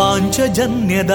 ಪಾಂಚಜನ್ಯದ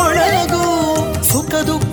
ಮೊಳಗು. ಸುಖ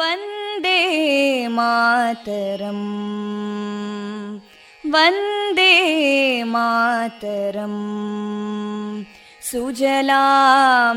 ವಂದೇ ಮಾತರಂ, ವಂದೇ ಮಾತರಂ. ಸುಜಲಾಂ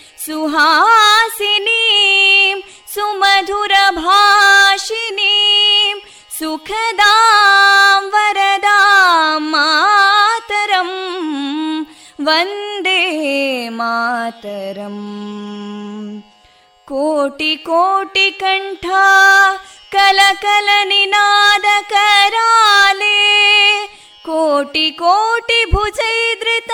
ಸುಹಾಸಿನೀಂ ಸುಮಧುರಭಾಷಿನೀಂ ಸುಖದಾಂ ವರದಾಂ ಮಾತರಂ ವಂದೇ ಮಾತರಂ. ಕೋಟಿ ಕೋಟಿ ಕಂಠ ಕಲಕಲ ನಿನಾದ ಕರಾಲೇ ಕೋಟಿ ಕೋಟಿ ಭುಜೈದೃತ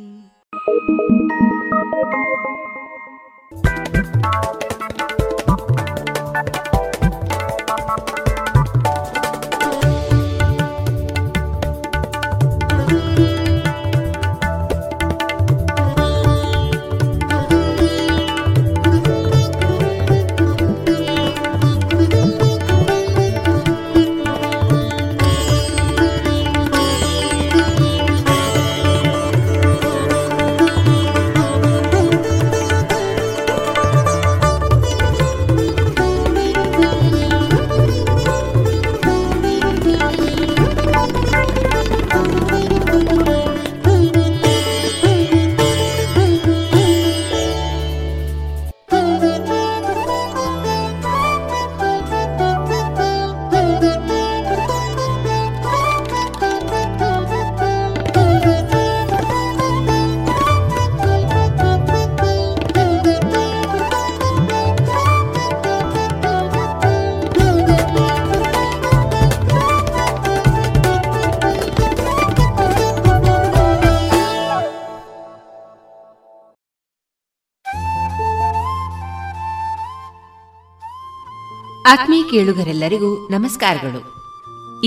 ಆತ್ಮೀಯ ಕೇಳುಗರೆಲ್ಲರಿಗೂ ನಮಸ್ಕಾರಗಳು.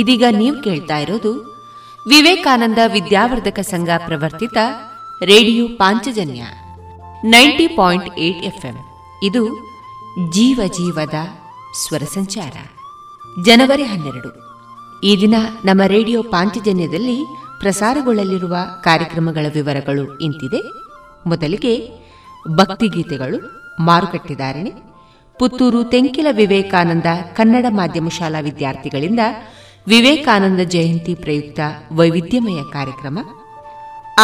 ಇದೀಗ ನೀವು ಕೇಳ್ತಾ ಇರೋದು ವಿವೇಕಾನಂದ ವಿದ್ಯಾವರ್ಧಕ ಸಂಘ ಪ್ರವರ್ತಿತ ರೇಡಿಯೋ ಪಾಂಚಜನ್ಯ 90.8 FM. ಇದು ಜೀವ ಜೀವದ ಸ್ವರ ಸಂಚಾರ. ಜನವರಿ 12 ಈ ದಿನ ನಮ್ಮ ರೇಡಿಯೋ ಪಾಂಚಜನ್ಯದಲ್ಲಿ ಪ್ರಸಾರಗೊಳ್ಳಲಿರುವ ಕಾರ್ಯಕ್ರಮಗಳ ವಿವರಗಳು ಇಂತಿದೆ. ಮೊದಲಿಗೆ ಭಕ್ತಿಗೀತೆಗಳು, ಮಾರುಕಟ್ಟೆದಾರಣೆ, ಪುತ್ತೂರು ತೆಂಕಿಲ ವಿವೇಕಾನಂದ ಕನ್ನಡ ಮಾಧ್ಯಮ ಶಾಲಾ ವಿದ್ಯಾರ್ಥಿಗಳಿಂದ ವಿವೇಕಾನಂದ ಜಯಂತಿ ಪ್ರಯುಕ್ತ ವೈವಿಧ್ಯಮಯ ಕಾರ್ಯಕ್ರಮ,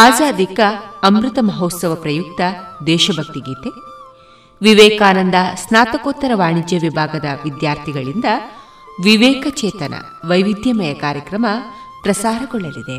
ಆಜಾದಿ ಕಾ ಅಮೃತ ಮಹೋತ್ಸವ ಪ್ರಯುಕ್ತ ದೇಶಭಕ್ತಿ ಗೀತೆ, ವಿವೇಕಾನಂದ ಸ್ನಾತಕೋತ್ತರ ವಾಣಿಜ್ಯ ವಿಭಾಗದ ವಿದ್ಯಾರ್ಥಿಗಳಿಂದ ವಿವೇಕ ಚೇತನ ವೈವಿಧ್ಯಮಯ ಕಾರ್ಯಕ್ರಮ ಪ್ರಸಾರಗೊಳ್ಳಲಿದೆ.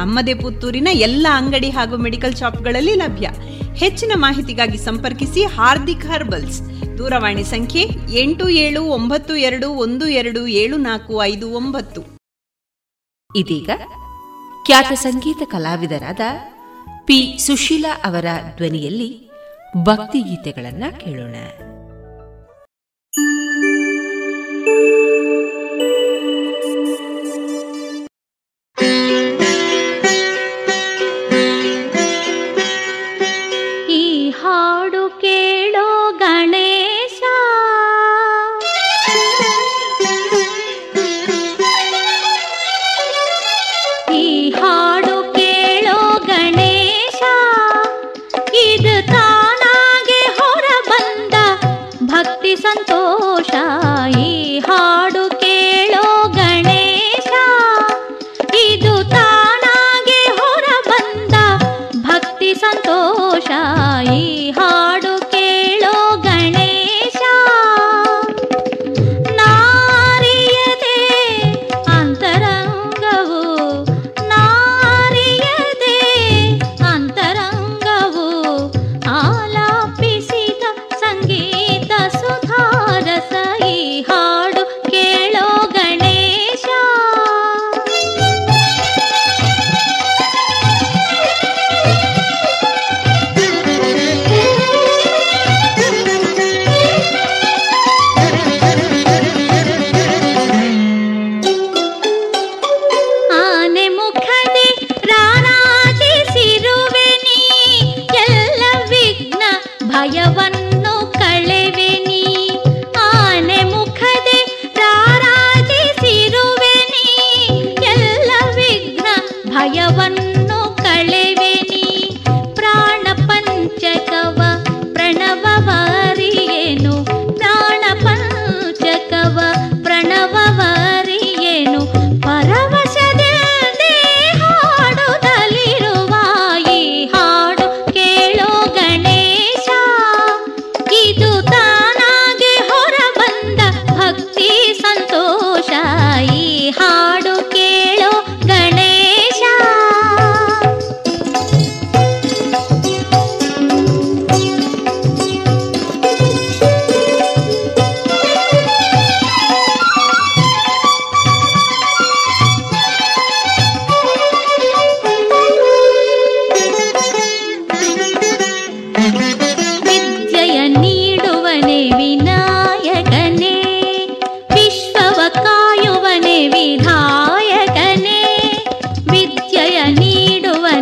ನಮ್ಮದೇ ಪುತ್ತೂರಿನ ಎಲ್ಲ ಅಂಗಡಿ ಹಾಗೂ ಮೆಡಿಕಲ್ ಶಾಪ್ಗಳಲ್ಲಿ ಲಭ್ಯ. ಹೆಚ್ಚಿನ ಮಾಹಿತಿಗಾಗಿ ಸಂಪರ್ಕಿಸಿ ಹಾರ್ದಿಕ್ ಹರ್ಬಲ್ಸ್. ದೂರವಾಣಿ ಸಂಖ್ಯೆ 8792127459. ಇದೀಗ ಖ್ಯಾತ ಸಂಗೀತ ಕಲಾವಿದರಾದ ಪಿ ಸುಶೀಲಾ ಅವರ ಧ್ವನಿಯಲ್ಲಿ ಭಕ್ತಿಗೀತೆಗಳನ್ನು ಕೇಳೋಣ.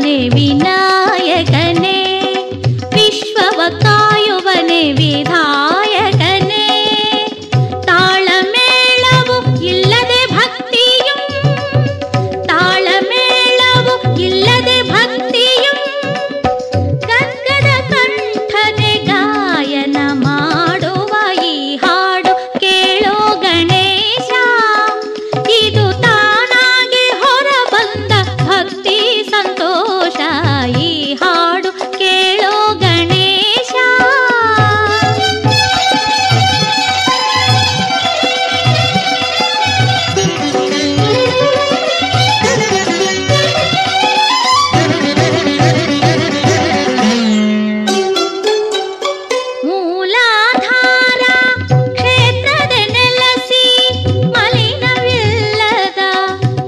ಕಾಯುವನೆ ವಿನಾಯಕನೇ, ವಿಶ್ವವ ಕಾಯುವನೆ ವಿಧಾಯಕನೇ. ತಾಳಮೇಳವು ಇಲ್ಲದೆ ಭಕ್ತಿಯು, ತಾಳಮೇಳವು ಇಲ್ಲದೆ ಭಕ್ತಿಯು, ಗಂಗದ ಕಂಠನೆ ಗಾಯನ ಮಾಡುವ ಈ ಹಾಡು ಕೇಳೋ ಗಣೇಶ. ಇದು ತಾನಾಗಿ ಹೊರ ಬಂದ ಭಕ್ತಿ ಸಂತೋಷ, ಈ ಹಾಡು ಕೇಳೋ ಗಣೇಶ. ಮೂಲಾಧಾರ ಕ್ಷೇತ್ರದ ನೆಲಸಿ, ಮಲಿನವಿಲ್ಲದ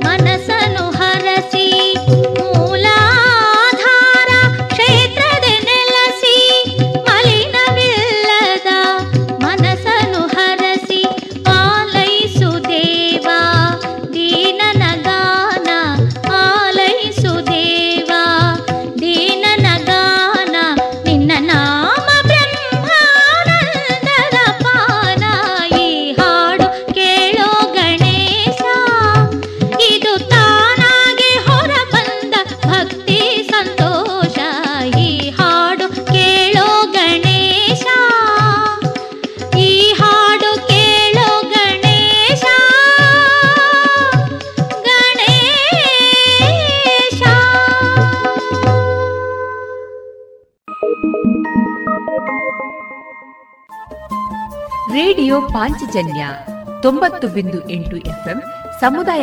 ಮನಸ್ಸನು ಹರಸಿ. ಮೂಲಾಧಾರ ಕ್ಷೇತ್ರದ ನೆಲಸಿ, ಮಲಿನವಿಲ್ಲದ ಮನಸ್ಸನು ಹರಸಿ. ಆಲೈಸು ದೇವಾ ದೀನನ ಗಾನ, ಆಲೈಸು ದೇವಾ ದೀನನ ಗಾನ. ನಿನ್ನ ನಾಮ ಬ್ರಹ್ಮಾನಂದದ ಪಾನ, ಈ ಹಾಡು ಕೇಳೋ ಗಣೇಶ. ಇದು ತಾನಾಗೆ ಹೊರ ಬಂದ ಭಕ್ತಿ ಸಂತೋಷ, ಈ ಹಾಡು ಕೇಳೋ ಗಣೇಶ. ಈ ಹಾಡು ಕೇಳೋ ಗಣೇಶ, ಗಣೇಶ. ರೇಡಿಯೋ ಪಾಂಚಜನ್ಯ 90.8 FM ಸಮುದಾಯ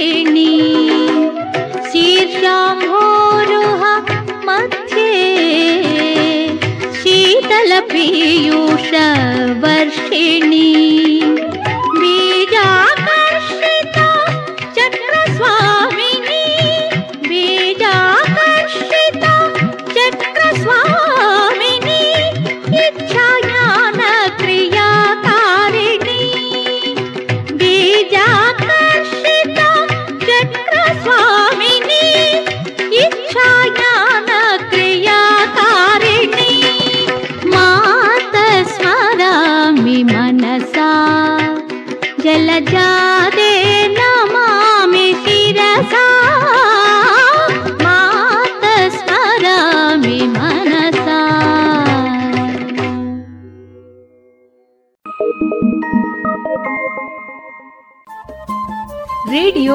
ಕ್ಷೀಣಿ ಶೀರ್ಷಾಂಭೋರುಹ ಮಧ್ಯೆ ಶೀತಲ ಪೀಯೂಷ ವರ್ಷಿಣಿ ಬೀಜಾಕರ್ಷಿತ ಚಕ್ರಸ್ವಾಮಿನಿ ಬೀಜಾಕರ್ಷಿತ ಚಕ್ರಸ್ವಾಮಿನಿ ಇಚ್ಛಾಜ್ಞಾನ ಕ್ರಿಯಾಕಾರಿಣಿ ಬೀಜಾಕರ್ಷಿತ ಚಕ್ರಸ್ವಾಮಿನಿ ಇಚ್ಛಾಜ್ಞಾನ ಕ್ರಿಯಾಕಾರಿಣಿ ಮಾತಸ್ಮರಾಮಿ ಮನಸಾ ಜಲಜಾದೇ ನಮಾಮಿ ಶಿರಸಾ ಮಾತಸ್ಮರಾಮಿ ಮನಸಾ. ರೇಡಿಯೋ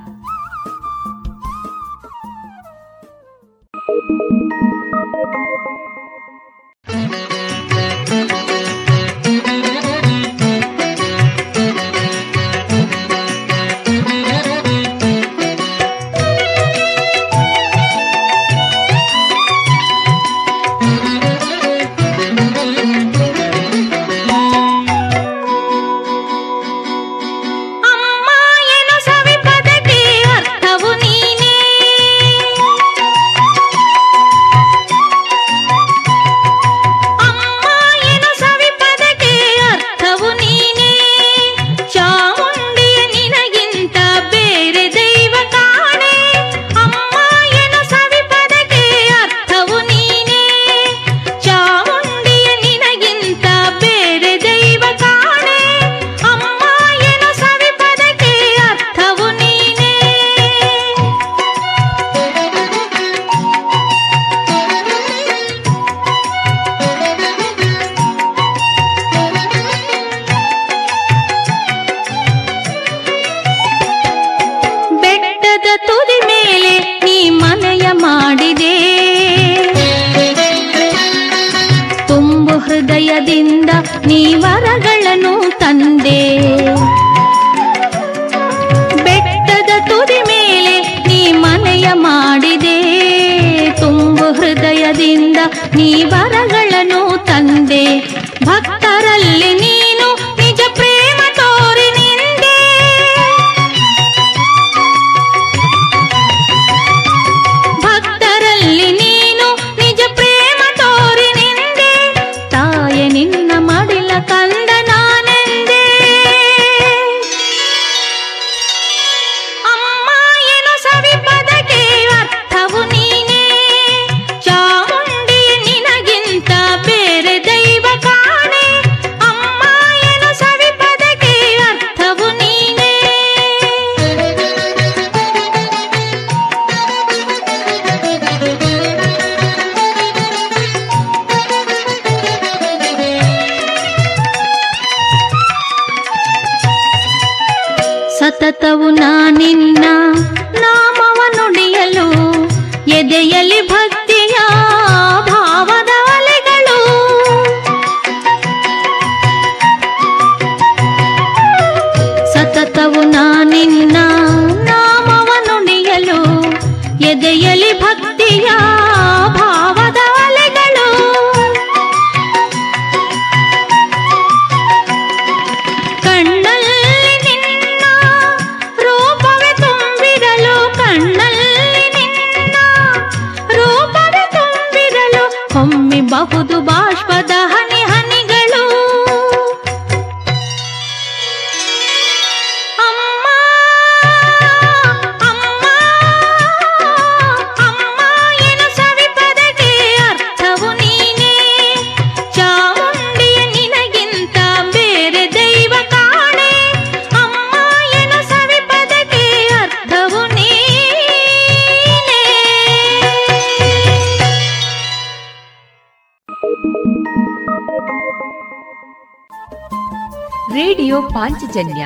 ಪಾಂಚಜನ್ಯ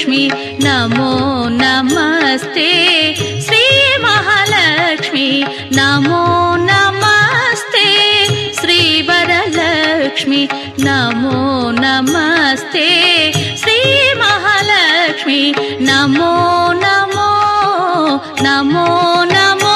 ಲಕ್ಷ್ಮಿ ನಮೋ ನಮಸ್ತೆ, ಶ್ರೀ ಮಹಾಲಕ್ಷ್ಮಿ ನಮೋ ನಮಸ್ತೆ, ಶ್ರೀ ವರಲಕ್ಷ್ಮಿ ನಮೋ ನಮಸ್ತೆ, ಶ್ರೀ ಮಹಾಲಕ್ಷ್ಮಿ ನಮೋ ನಮೋ ನಮೋ ನಮೋ.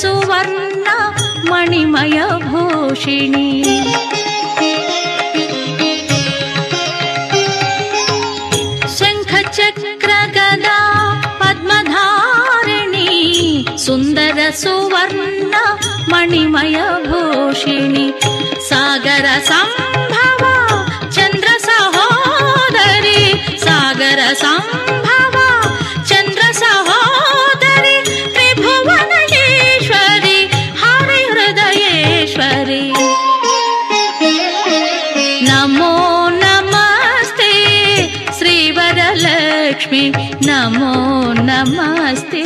ಸುವರ್ಣ ಮಣಿಮಯ ಭೂಷಿಣಿ ಶಂಖ ಚಕ್ರ ಗದಾ ಪದ್ಮಧಾರಿಣಿ ಸುಂದರ ಸುವರ್ಣ ಮಣಿಮಯ ಭೂಷಿಣಿ ಸಾಗರ ಸಂಭವ ಚಂದ್ರ ಸಹೋದರಿ ಸಾಗರ ಸಂಭವ ಚಂದ್ರ ಸಹೋದರಿ ತ್ರಿಭುವನ ನಮೋ ನಮಸ್ತೆ ಶ್ರೀ ವರಲಕ್ಷ್ಮಿ ನಮೋ ನಮಸ್ತೆ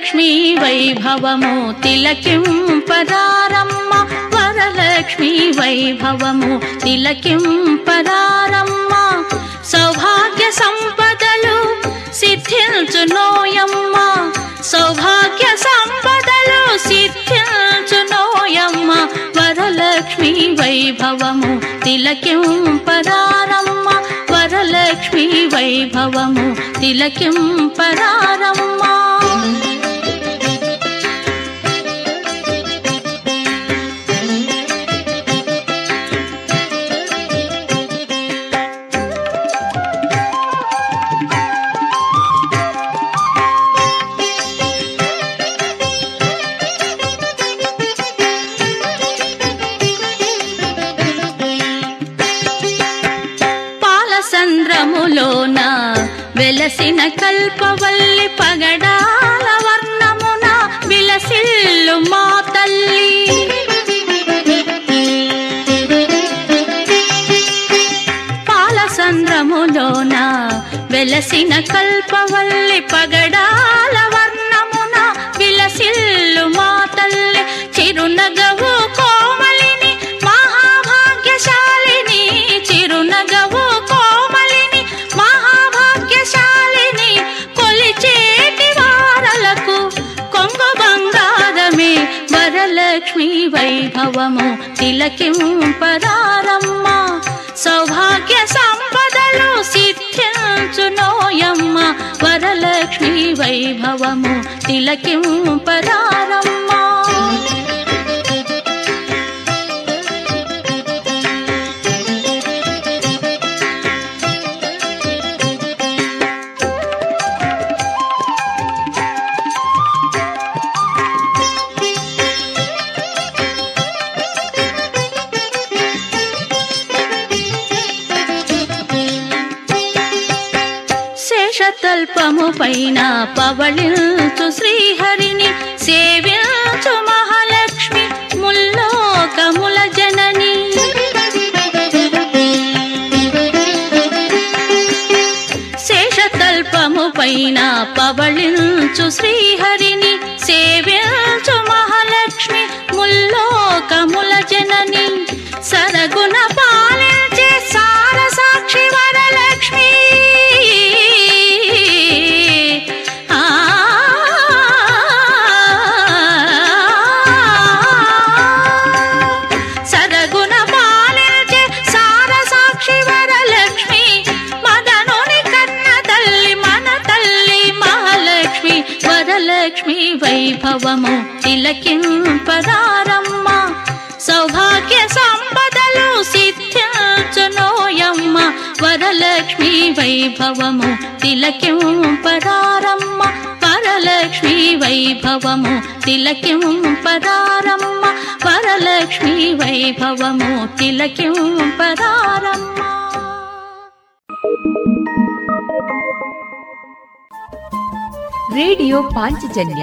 ವರಲಕ್ಷ್ಮೀ ವೈಭವಮೋ ತಿಲಕಿಂ ಪರಾರಮ್ಮ, ವರಲಕ್ಷ್ಮೀ ವೈಭವಮೋ ತಿಲಕಿಂ ಪರಾರಮ್ಮ. ಸೌಭಾಗ್ಯ ಸಂಪದಲು ಸಿದ್ಧಿಂಚು ನೋಯಮ್ಮ, ಸೌಭಾಗ್ಯ ಸಂಪದಲು ಸಿದ್ಧಿಂಚು ನೋಯಮ್ಮ. ವರಲಕ್ಷ್ಮೀ ವೈಭವಮೋ ತಿಲಕಿಂ ಪರಾರಮ್ಮ, ವರಲಕ್ಷ್ಮೀ ವೈಭವಮು ತಿಲಕಿಂ ಪರಾರಮ್ಮ. వెలసిన కల్పవల్లి పగడాల వర్ణమున విలసిల్లు మా తల్లి, పాలసంద్రములోన వెలసిన కల్పవల్లి పగడాల వర్ణమున విలసిల్లు మా తల్లి. చిరునగవు కోమలిని మహాభాగ్యశాలిని, చిరునగవు వరలక్ష్మీ వైభవము తిలకిం పరారమ్మ. సౌభాగ్య సంపదలు సిద్ధించు నోయమ్మ, వరలక్ష్మీ వైభవము తిలకిం పరారమ్మ. తల్పము పైన పవళించు శ్రీహరిని, సేవించు మహాలక్ష్మి ముల్లోకముల జనని. శేషతల్పము పైన పవళించు శ్రీహరిని, సేవించు మహాలక్ష్మి ముల్లోకముల జనని. సరగుణ పాలించే సార సాక్షి వరలక్ష్మి, వరలక్ష్మీ వైభవము తిలకిం పరారమ్మ. సౌభాగ్య సంపదలు సిద్ధించు నోయమ్మ, వరలక్ష్మీ వైభవము తిలకిం పరారమ్మ, వరలక్ష్మీ వైభవము తిలకిం పరారమ్మ, వరలక్ష్మీ వైభవము తిలకిం పరారమ్మ. ರೇಡಿಯೋ ಪಾಂಚಜನ್ಯ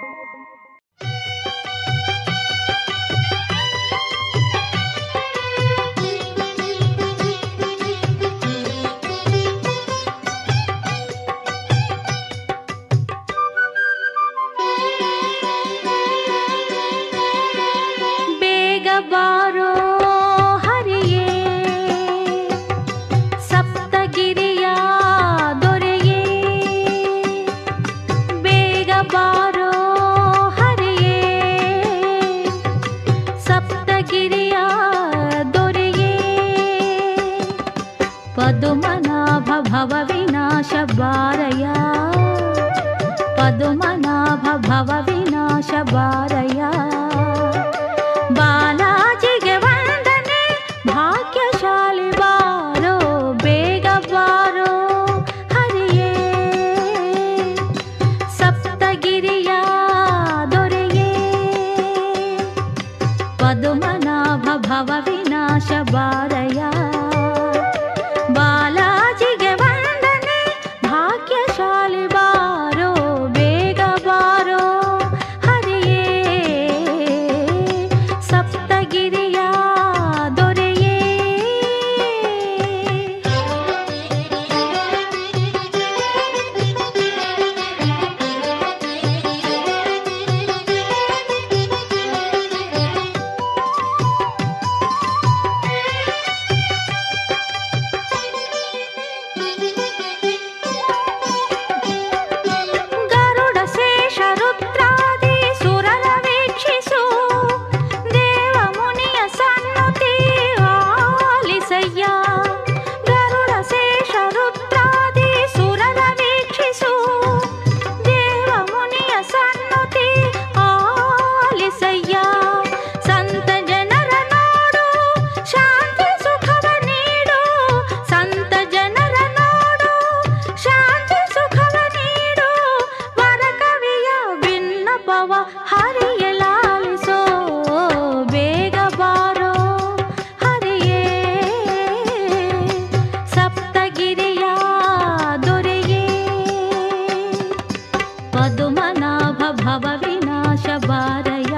ಪದುಮನಾಭ ಭವ ವಿನಾಶ ಬಾರಯ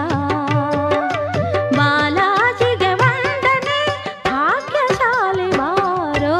ಬಾಲಾಜಿಗೆ ವಂದನೆ ಭಾಗ್ಯಶಾಲಿ ಬಾರೋ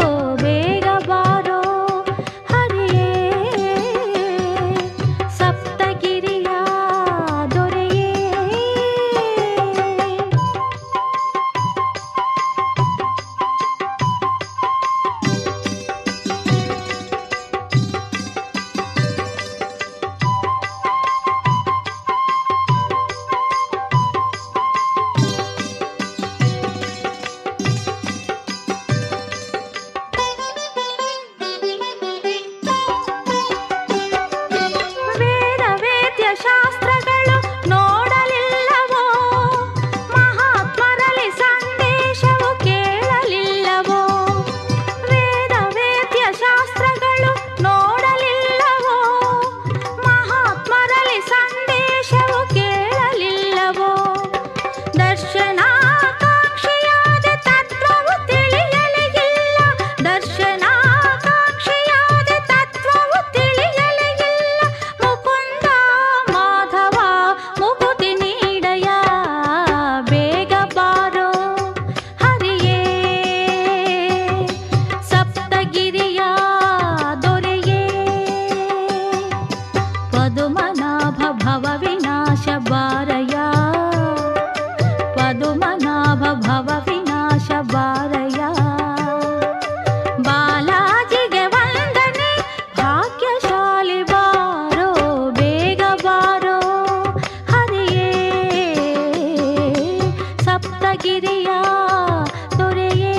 ಬೇಗ ಬಾರೋ ಹರಿಯೇ ಸಪ್ತಗಿರಿಯ ದೊರೆಯೇ.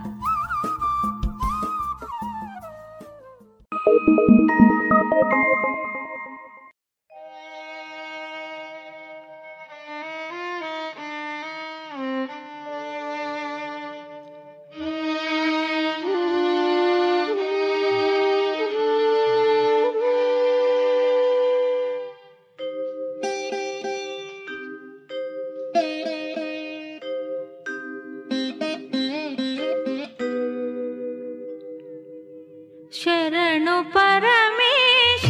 ಶರಣು ಪರಮೇಶ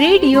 ರೇಡಿಯೋ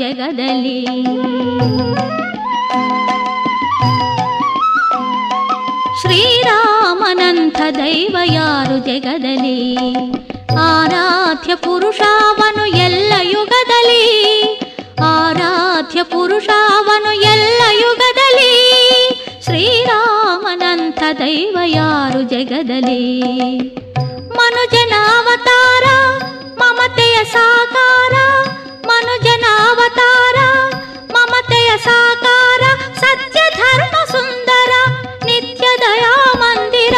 ಜಗದಲ್ಲಿ ಶ್ರೀರಾಮನಂಥ ದೈವ ಯಾರು ಜಗದಲ್ಲಿ, ಆರಾಧ್ಯ ಪುರುಷಾವನು ಎಲ್ಲ ಯುಗದಲ್ಲಿ, ಆರಾಧ್ಯ ಪುರುಷಾವನು ಎಲ್ಲ ಯುಗದಲ್ಲಿ, ಶ್ರೀರಾಮನಂಥ ದೈವ ಯಾರು ಜಗದಲ್ಲಿ. ಮನುಜನಾವತಾರ ಮಮತೆಯ ಸಾಕಾರ, ಮನುಜನಾವತಾರ ಮಮತೆಯ ಸಾಕಾರ, ಸತ್ಯ ಧರ್ಮ ಸುಂದರ ನಿತ್ಯ ದಯಾ ಮಂದಿರ,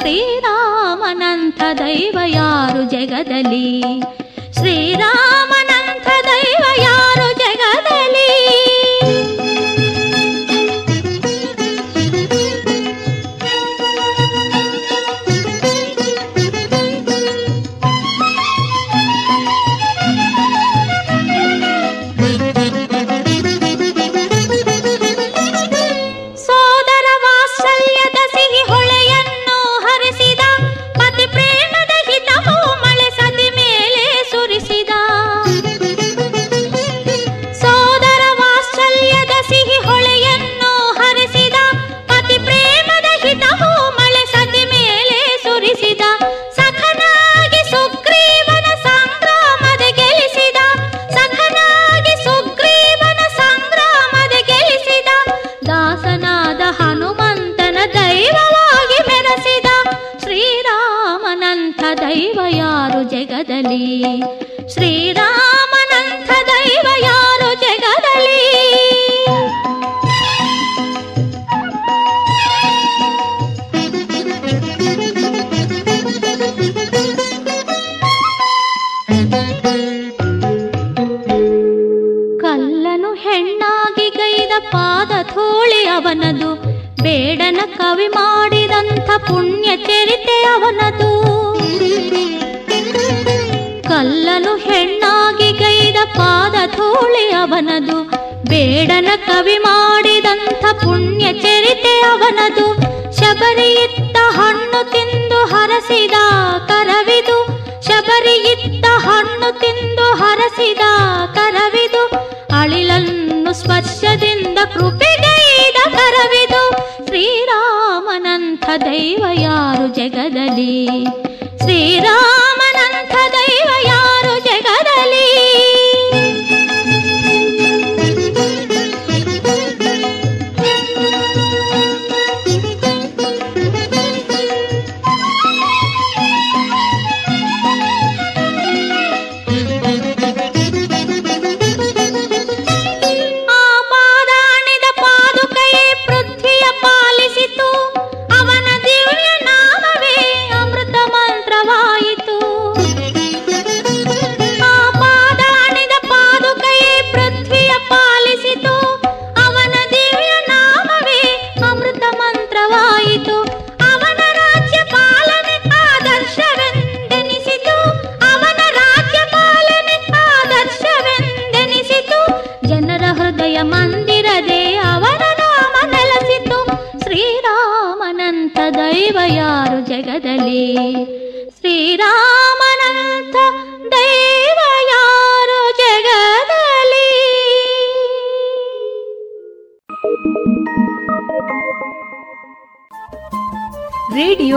ಶ್ರೀರಾಮನಂಥ ದೈವ ಯಾರು ಜಗದಲ್ಲಿ, ಶ್ರೀರಾಮನಂಥ ದೈವ ಯಾರು ಜಗದಲ್ಲಿ. ಶ್ರೀರಾಮನಂಥ ದೈವ ಯಾರು ಜಗದಲ್ಲಿ. ಕಲ್ಲನು ಹೆಣ್ಣಾಗಿ ಗೈದ ಪಾದ ಧೂಳಿ ಅವನದು, ಬೇಡನ ಕವಿ ಮಾಡಿದಂಥ ಪುಣ್ಯ ಚರಿತೆ ಅವನದು. ಕಲ್ಲನು ಹೆಣ್ಣಾಗಿ ಗೈದ ಪಾದ ಧೂಳಿ ಅವನದು, ಬೇಡನ ಕವಿ ಮಾಡಿದಂಥ ಪುಣ್ಯ ಚರಿತೆ ಅವನದು. ಶಬರಿಯಿತ್ತ ಹಣ್ಣು ತಿಂದು ಹರಸಿದ ಕರವಿದು, ಶಬರಿಯಿತ್ತ ಹಣ್ಣು ತಿಂದು ಹರಸಿದ ಕರವಿದು, ಅಳಿಲನ್ನು ಸ್ಪರ್ಶದಿಂದ ಕೃಪೆಗೈದ ಕರವಿದು, ಶ್ರೀರಾಮನಂಥ ದೈವ ಯಾರು ಜಗದಲ್ಲಿ, ಶ್ರೀರಾಮನಂಥ ದೈವ ಯಾರು ಜಗದಲ್ಲಿ. ಶ್ರೀರಾಮನಂಥ ದೈವ ಯಾರು ಜಗದಲ್ಲಿ. ರೇಡಿಯೋ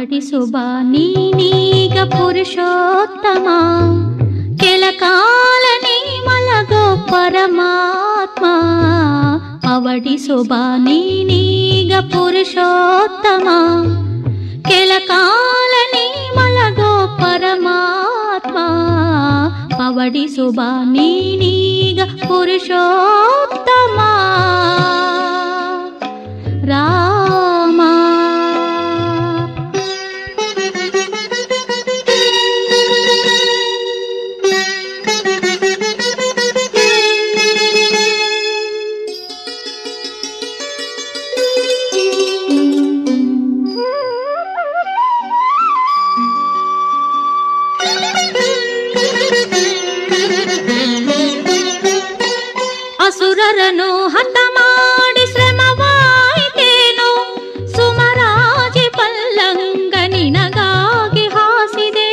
ಬಡಿಸು ಬಾ ನೀನೀಗ ಪುರುಷೋತ್ತಮ, ಕೆಲಕಾಲ ನೀ ಮಲಗೋ ಪರಮಾತ್ಮ. ಅವಡಿಸು ಬಾ ನೀನೀಗ ಪುರುಷೋತ್ತಮ, ಕೆಲಕಾಲ ನೀ ಮಲಗೋ ಪರಮಾತ್ಮ. ಅವಡಿಸು ಬಾ ನೀನೀಗ ಪುರುಷೋತ್ತಮ. ರಾಮ ಅಸುರರನು ಹತ ಮಾಡಿ ಶ್ರಮವಾಯಿತೇನು, ಸುಮರಾಜಿ ಪಲ್ಲಂಗ ನಿನಗಾಗಿ ಹಾಸಿದೆ.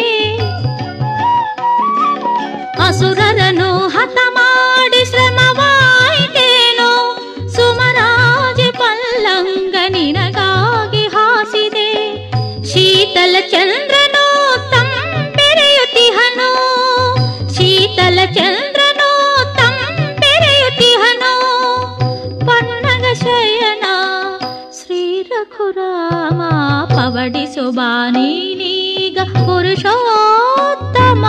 ಅಸುರರನು ಹತ ಮಾಡಿ ಶ್ರಮವಾಯಿತೇನು, ಸುಮರಾಜಿ ಪಲ್ಲಂಗ ನಿನಗಾಗಿ ಹಾಸಿದೆ. ಶೀತಲ ಚಂದ್ರನು ತಂಪೆರೆಯುತ್ತಿಹನು, ಶೀತಲ ಚಂದ್ರ ಶ್ರೀರಘುರಾಮ. ಪವಡಿಸು ಬಾ ನೀನೀಗ ಪುರುಷೋತ್ತಮ.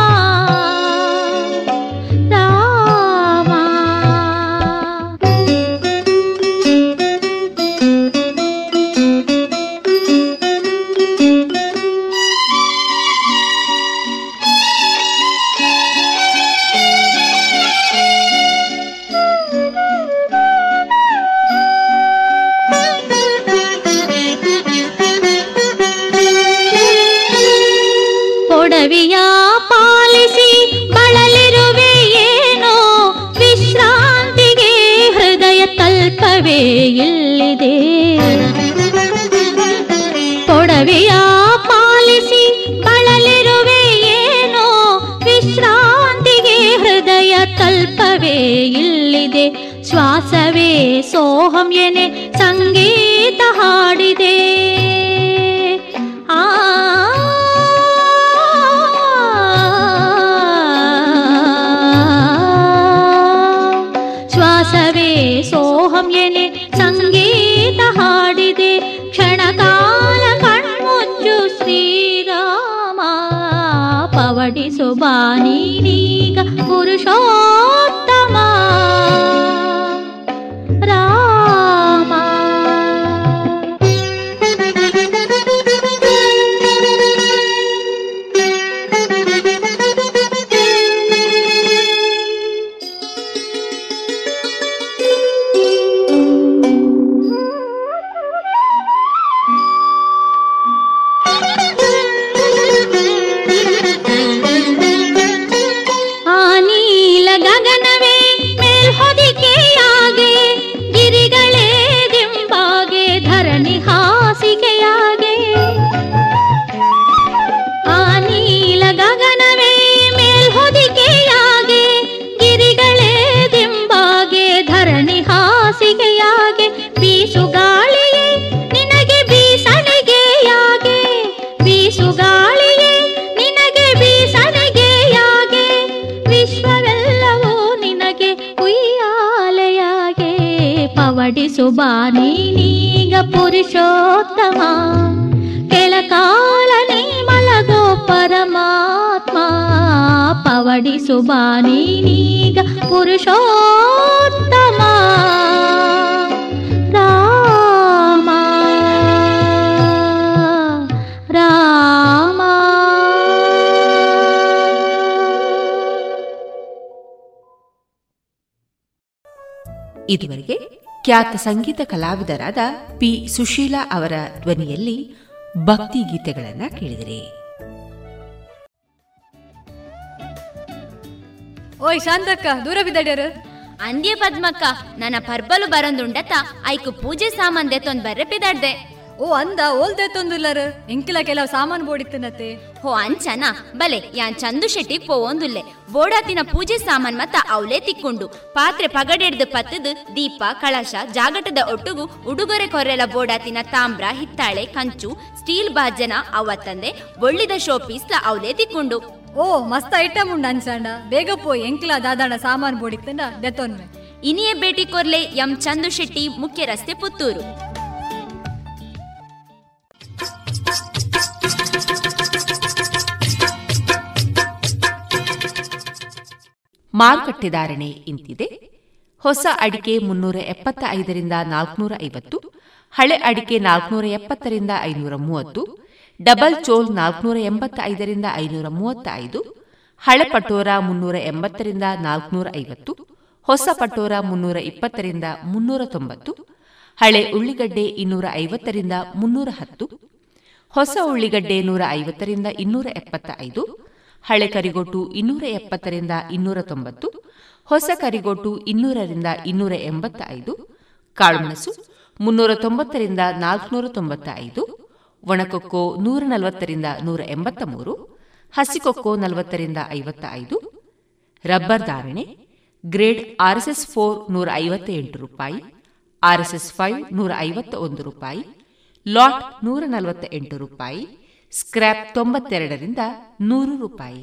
ಕೊಡವಿಯ ಪಾಲಿಸಿ ಬಳಲಿರುವೆ ಏನೋ, ವಿಶ್ರಾಂತಿಗೆ ಹೃದಯ ತಲ್ಪವೇ ಇಲ್ಲಿದೆ. ಕೊಡವಿಯ ಪಾಲಿಸಿ ಬಳಲಿರುವೆ ಏನೋ, ವಿಶ್ರಾಂತಿಗೆ ಹೃದಯ ತಲ್ಪವೇ ಇಲ್ಲಿದೆ. ಶ್ವಾಸವೇ ಸೋಹಂ ಎನೆ ಸಂಗೀತ ಹಾಡಿದೆ. ಸೋಹಂ ಎನೆ ಸಂಗೀತ ಹಾಡಿದೆ. ಕ್ಷಣಕಾಲ ಕಣ್ಮುಂಜು ಶ್ರೀರಾಮ. ಪವಡಿಸು ಬಾ ನೀನೀಗ ಪುರುಷೋತ್ತಮ. ರಾಮ ಬಾ ನೀನೀಗ ಪುರುಷೋತ್ತಮ, ಕೆಲಕಾಲ ನೀ ಮಲಗೋ ಪರಮಾತ್ಮ. ಪವಡಿಸು ಬಾ ನೀನೀಗ ಪುರುಷೋತ್ತಮ. ರಾಮ ರಾಮ. ಇದುವರೆಗೆ ಖ್ಯಾತ ಸಂಗೀತ ಕಲಾವಿದರಾದ ಪಿ ಸುಶೀಲಾ ಅವರ ಧ್ವನಿಯಲ್ಲಿ ಭಕ್ತಿ ಗೀತೆಗಳನ್ನು ಕೇಳಿದಿರಿ. ಓಯ್ ಶಾಂತಕ್ಕ, ದೂರ ಬಿದ್ದಾಡ್ಯಾರ ಅಂದ್ಯ ಪದ್ಮಕ್ಕ, ನನ್ನ ಪರ್ಬಲು ಬರಂದುಂಡತ ಐಕು ಪೂಜೆ ಸಾಮಾನ್ ದೆತ್ತೊಂದು ಬರ್ರೆ ಬಿದ್ದಾಡ್ದೆ. ಓ ಅಂದ ಓಲ್ದೆ ತೊಂದುಲ್ಲರ್ ಎಂಕಿಲ ಕೆಲವು ಸಾಮಾನು ಬೋಡಿತ್ತನತ್ತೆ. ಹೋ ಅಂಚನ ಬಲೆ ಯಾನ್ ಚಂದು ಶೆಟ್ಟಿಗ್ ಪೋವೊಂದುಲ್ಲೆ ಬೋಡಾತಿನ ಪೂಜೆ ಸಾಮಾನ್ ಮತ್ತ ಅವಲೇ ತಿಕ್ಕೊಂಡು ಪಾತ್ರೆ ಪಗಡೆಡ್ದು ಪತ್ತದು ದೀಪ ಕಳಶ ಜಾಗಟದ ಒಟ್ಟುಗು ಉಡುಗೊರೆ ಕೊರೆಲ ಬೋಡಾತಿನ ತಾಮ್ರ ಹಿತ್ತಾಳೆ ಕಂಚು ಸ್ಟೀಲ್ ಬಾಜನ ಅವ ತಂದೆ ಒಳ್ಳಿದ ಶೋ ಪೀಸ್ಲ ಅವಲೇ ತಿಕ್ಕೊಂಡು. ಓ ಮಸ್ತ ಐಟಮ್ ಉಂಡು ಅಂಚಂಡ ಬೇಗ ಪೋಯ್ ಎಂಕಿಲ ದಾದಾಣ ಸಾಮಾನು ಬೋಡಿತ್ತಂಡ ದೆತ್ತೊನ್ನೆ. ಇನಿಯೇ ಭೇಟಿ ಕೊರ್ಲೆ ಎಂ ಚಂದು ಶೆಟ್ಟಿ, ಮುಖ್ಯ ರಸ್ತೆ, ಪುತ್ತೂರು. ಮಾರುಕಟ್ಟೆ ಧಾರಣೆ ಇಂತಿದೆ. ಹೊಸ ಅಡಿಕೆ 375 ರಿಂದ 450, ಹಳೆ ಅಡಿಕೆ 470 ರಿಂದ 530, ಡಬಲ್ ಚೋಲ್ 485 ರಿಂದ 535, ಹಳೆ ಪಟೋರ 380 ರಿಂದ 450, ಹೊಸ ಪಟೋರ 320 ರಿಂದ 390, ಹಳೆ ಉಳ್ಳಿಗಡ್ಡೆ 250 ರಿಂದ 310, ಹೊಸ ಉಳ್ಳಿಗಡ್ಡೆ 150 ರಿಂದ 275, ಹಳೆ ಕರಿಗೋಟು 270 ರಿಂದ 290, ಹೊಸ ಕರಿಗೋಟು 200 ರಿಂದ 285, ಕಾಳುಮೆಣಸು 390 ರಿಂದ 495, ಒಣಕೊಕ್ಕೋ 140 ರಿಂದ 183, ಹಸಿಕೊಕ್ಕೋ 40 ರಿಂದ 55. ರಬ್ಬರ್ ಧಾರಣೆ: ಗ್ರೇಡ್ RSS 4 158 ರೂಪಾಯಿ, RSS 5 151 ರೂಪಾಯಿ, ಲಾಟ್ 148 ರೂಪಾಯಿ, ಸ್ಕ್ರಾಪ್ 92 ರಿಂದ 100 ರೂಪಾಯಿ.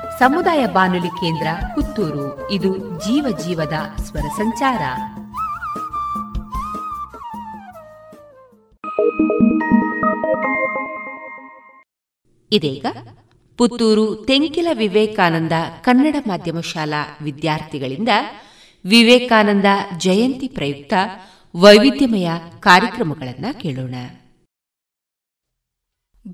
ಸಮುದಾಯ ಬಾನುಲಿ ಕೇಂದ್ರ ಪುತ್ತೂರು. ಇದು ಜೀವ ಜೀವದ ಸ್ವರ ಸಂಚಾರ. ಇದೀಗ ಪುತ್ತೂರು ತೆಂಕಿಲ ವಿವೇಕಾನಂದ ಕನ್ನಡ ಮಾಧ್ಯಮ ಶಾಲಾ ವಿದ್ಯಾರ್ಥಿಗಳಿಂದ ವಿವೇಕಾನಂದ ಜಯಂತಿ ಪ್ರಯುಕ್ತ ವೈವಿಧ್ಯಮಯ ಕಾರ್ಯಕ್ರಮಗಳನ್ನು ಕೇಳೋಣ.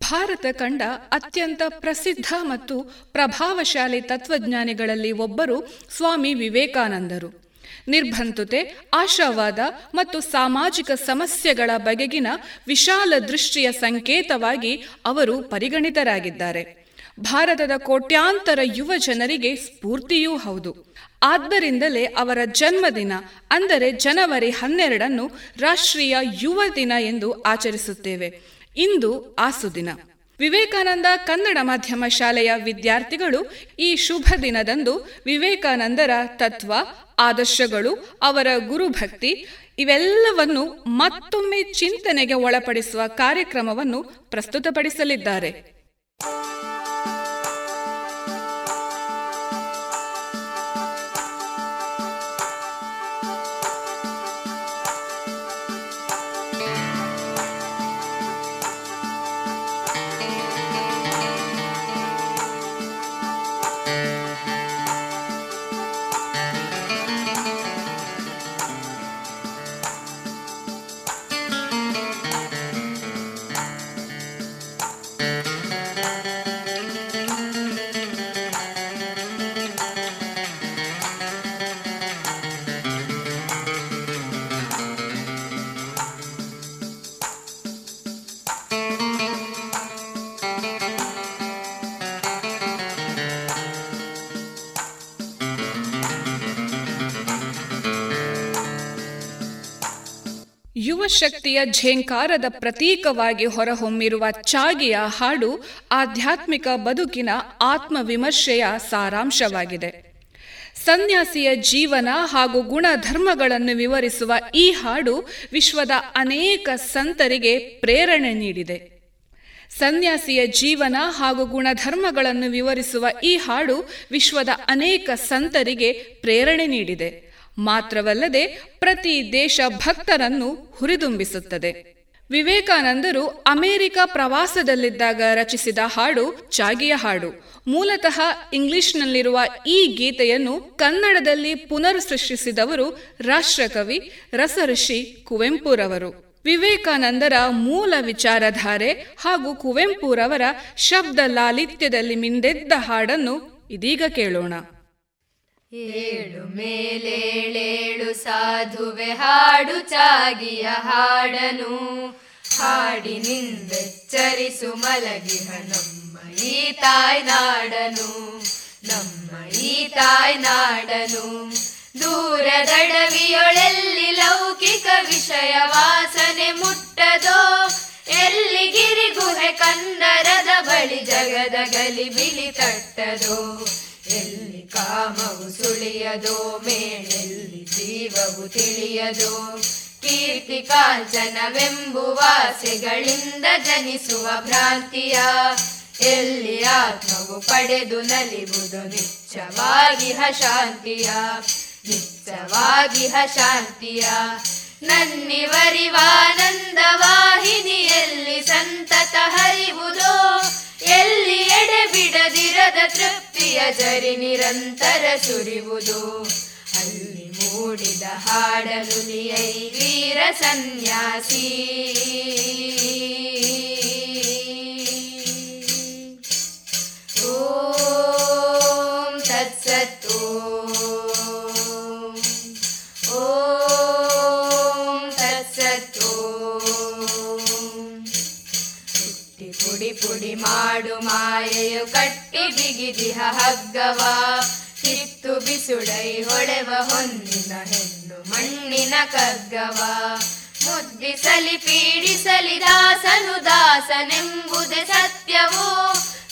ಭಾರತ ಕಂಡ ಅತ್ಯಂತ ಪ್ರಸಿದ್ಧ ಮತ್ತು ಪ್ರಭಾವಶಾಲಿ ತತ್ವಜ್ಞಾನಿಗಳಲ್ಲಿ ಒಬ್ಬರು ಸ್ವಾಮಿ ವಿವೇಕಾನಂದರು. ನಿರ್ಭಂತುತೆ, ಆಶಾವಾದ ಮತ್ತು ಸಾಮಾಜಿಕ ಸಮಸ್ಯೆಗಳ ಬಗೆಗಿನ ವಿಶಾಲ ದೃಷ್ಟಿಯ ಸಂಕೇತವಾಗಿ ಅವರು ಪರಿಗಣಿತರಾಗಿದ್ದಾರೆ. ಭಾರತದ ಕೋಟ್ಯಾಂತರ ಯುವ ಜನರಿಗೆ ಸ್ಫೂರ್ತಿಯೂ ಹೌದು. ಆದ್ದರಿಂದಲೇ ಅವರ ಜನ್ಮದಿನ ಅಂದರೆ ಜನವರಿ 12 ರಾಷ್ಟ್ರೀಯ ಯುವ ದಿನ ಎಂದು ಆಚರಿಸುತ್ತೇವೆ. ಇಂದು ಆ ಸುದಿನ. ವಿವೇಕಾನಂದ ಕನ್ನಡ ಮಾಧ್ಯಮ ಶಾಲೆಯ ವಿದ್ಯಾರ್ಥಿಗಳು ಈ ಶುಭ ದಿನದಂದು ವಿವೇಕಾನಂದರ ತತ್ವ, ಆದರ್ಶಗಳು, ಅವರ ಗುರುಭಕ್ತಿ ಇವೆಲ್ಲವನ್ನು ಮತ್ತೊಮ್ಮೆ ಚಿಂತನೆಗೆ ಒಳಪಡಿಸುವ ಕಾರ್ಯಕ್ರಮವನ್ನು ಪ್ರಸ್ತುತಪಡಿಸಲಿದ್ದಾರೆ. ಶಕ್ತಿಯ ಝೇಂಕಾರದ ಪ್ರತೀಕವಾಗಿ ಹೊರಹೊಮ್ಮಿರುವ ಚಾಗಿಯ ಹಾಡು ಆಧ್ಯಾತ್ಮಿಕ ಬದುಕಿನ ಆತ್ಮವಿಮರ್ಶೆಯ ಸಾರಾಂಶವಾಗಿದೆ. ಸನ್ಯಾಸಿಯ ಜೀವನ ಹಾಗೂ ಗುಣಧರ್ಮಗಳನ್ನು ವಿವರಿಸುವ ಈ ಹಾಡು ವಿಶ್ವದ ಅನೇಕ ಸಂತರಿಗೆ ಪ್ರೇರಣೆ ನೀಡಿದೆ. ಮಾತ್ರವಲ್ಲದೆ ಪ್ರತಿ ದೇಶ ಭಕ್ತರನ್ನು ಹುರಿದುಂಬಿಸುತ್ತದೆ. ವಿವೇಕಾನಂದರು ಅಮೆರಿಕ ಪ್ರವಾಸದಲ್ಲಿದ್ದಾಗ ರಚಿಸಿದ ಹಾಡು ಚಾಗಿಯ ಹಾಡು. ಮೂಲತಃ ಇಂಗ್ಲಿಷ್ನಲ್ಲಿರುವ ಈ ಗೀತೆಯನ್ನು ಕನ್ನಡದಲ್ಲಿ ಪುನರ್ ಸೃಷ್ಟಿಸಿದವರು ರಾಷ್ಟ್ರಕವಿ ರಸಋಷಿ ಕುವೆಂಪುರವರು. ವಿವೇಕಾನಂದರ ಮೂಲ ವಿಚಾರಧಾರೆ ಹಾಗೂ ಕುವೆಂಪುರವರ ಶಬ್ದ ಲಾಲಿತ್ಯದಲ್ಲಿ ಮಿಂದೆದ್ದ ಹಾಡನ್ನು ಇದೀಗ ಕೇಳೋಣ. ಏಳು ಮೇಲೇಳೇಳು ಸಾಧುವೆ ಹಾಡು ಚಾಗಿಯ ಹಾಡನು, ಹಾಡಿನಿಂದೆಚ್ಚರಿಸು ಮಲಗಿಹ ನಮ್ಮ ಈ ತಾಯ್ನಾಡನು, ನಮ್ಮ ಈ ತಾಯ್ನಾಡನು. ದೂರದಡವಿಯೊಳೆಲ್ಲಿ ಲೌಕಿಕ ವಿಷಯ ವಾಸನೆ ಮುಟ್ಟದೋ, ಎಲ್ಲಿ ಗಿರಿಗುಹೆ ಕಂದರದ ಬಳಿ ಜಗದ ಗಲಿ ಬಿಳಿ ತಟ್ಟದೋ, ಎಲ್ಲಿ ಕಾಮವು ಸುಳಿಯದೋ ಮೇಳೆಲ್ಲಿ ಜೀವವು ತಿಳಿಯದೋ, ಕೀರ್ತಿ ಕಾಂಚನವೆಂಬುವಾಸೆಗಳಿಂದ ಜನಿಸುವ ಭ್ರಾಂತಿಯ ಎಲ್ಲಿ ಆತ್ಮವು ಪಡೆದು ನಲಿವುದು ನಿಚ್ಚವಾಗಿಹ ಶಾಂತಿಯ, ನಿಚ್ಚವಾಗಿಹ ಶಾಂತಿಯ. ನನ್ನಿವರಿವಾನಂದ ವಾಹಿನಿಯಲ್ಲಿ ಸಂತತ ಹರಿವುದೋ, ಎಲ್ಲಿ ಎಡೆಬಿಡದಿರದ ತೃಪ್ತಿಯ ಜರಿ ನಿರಂತರ ಸುರಿವುದು, ಅಲ್ಲಿ ಮೂಡಿದ ಹಾಡಲು ನಿಯೈ ವೀರ ಸನ್ಯಾಸಿ. ಓಂ ತತ್ಸತ್ ಓಂ, ಓಂ ತತ್ಸತ್ ಓಂ. ಪುಟ್ಟಿ ಪುಡಿ ಪುಡಿ ಮಾಡು ಮಾಯೆಯು ಕಟ್ಟಿ ಬಿಗಿದಿಹ ಹಗ್ಗವ, ಕಿತ್ತು ಬಿಸುಡೈ ಹೊಳೆವ ಹೊನ್ನಿನ ಹೆಣ್ಣು ಮಣ್ಣಿನ ಕಗ್ಗವ. ಮುದ್ದಿಸಲಿ ಪೀಡಿಸಲಿ ದಾಸನು ದಾಸನೆಂಬುದೇ ಸತ್ಯವು,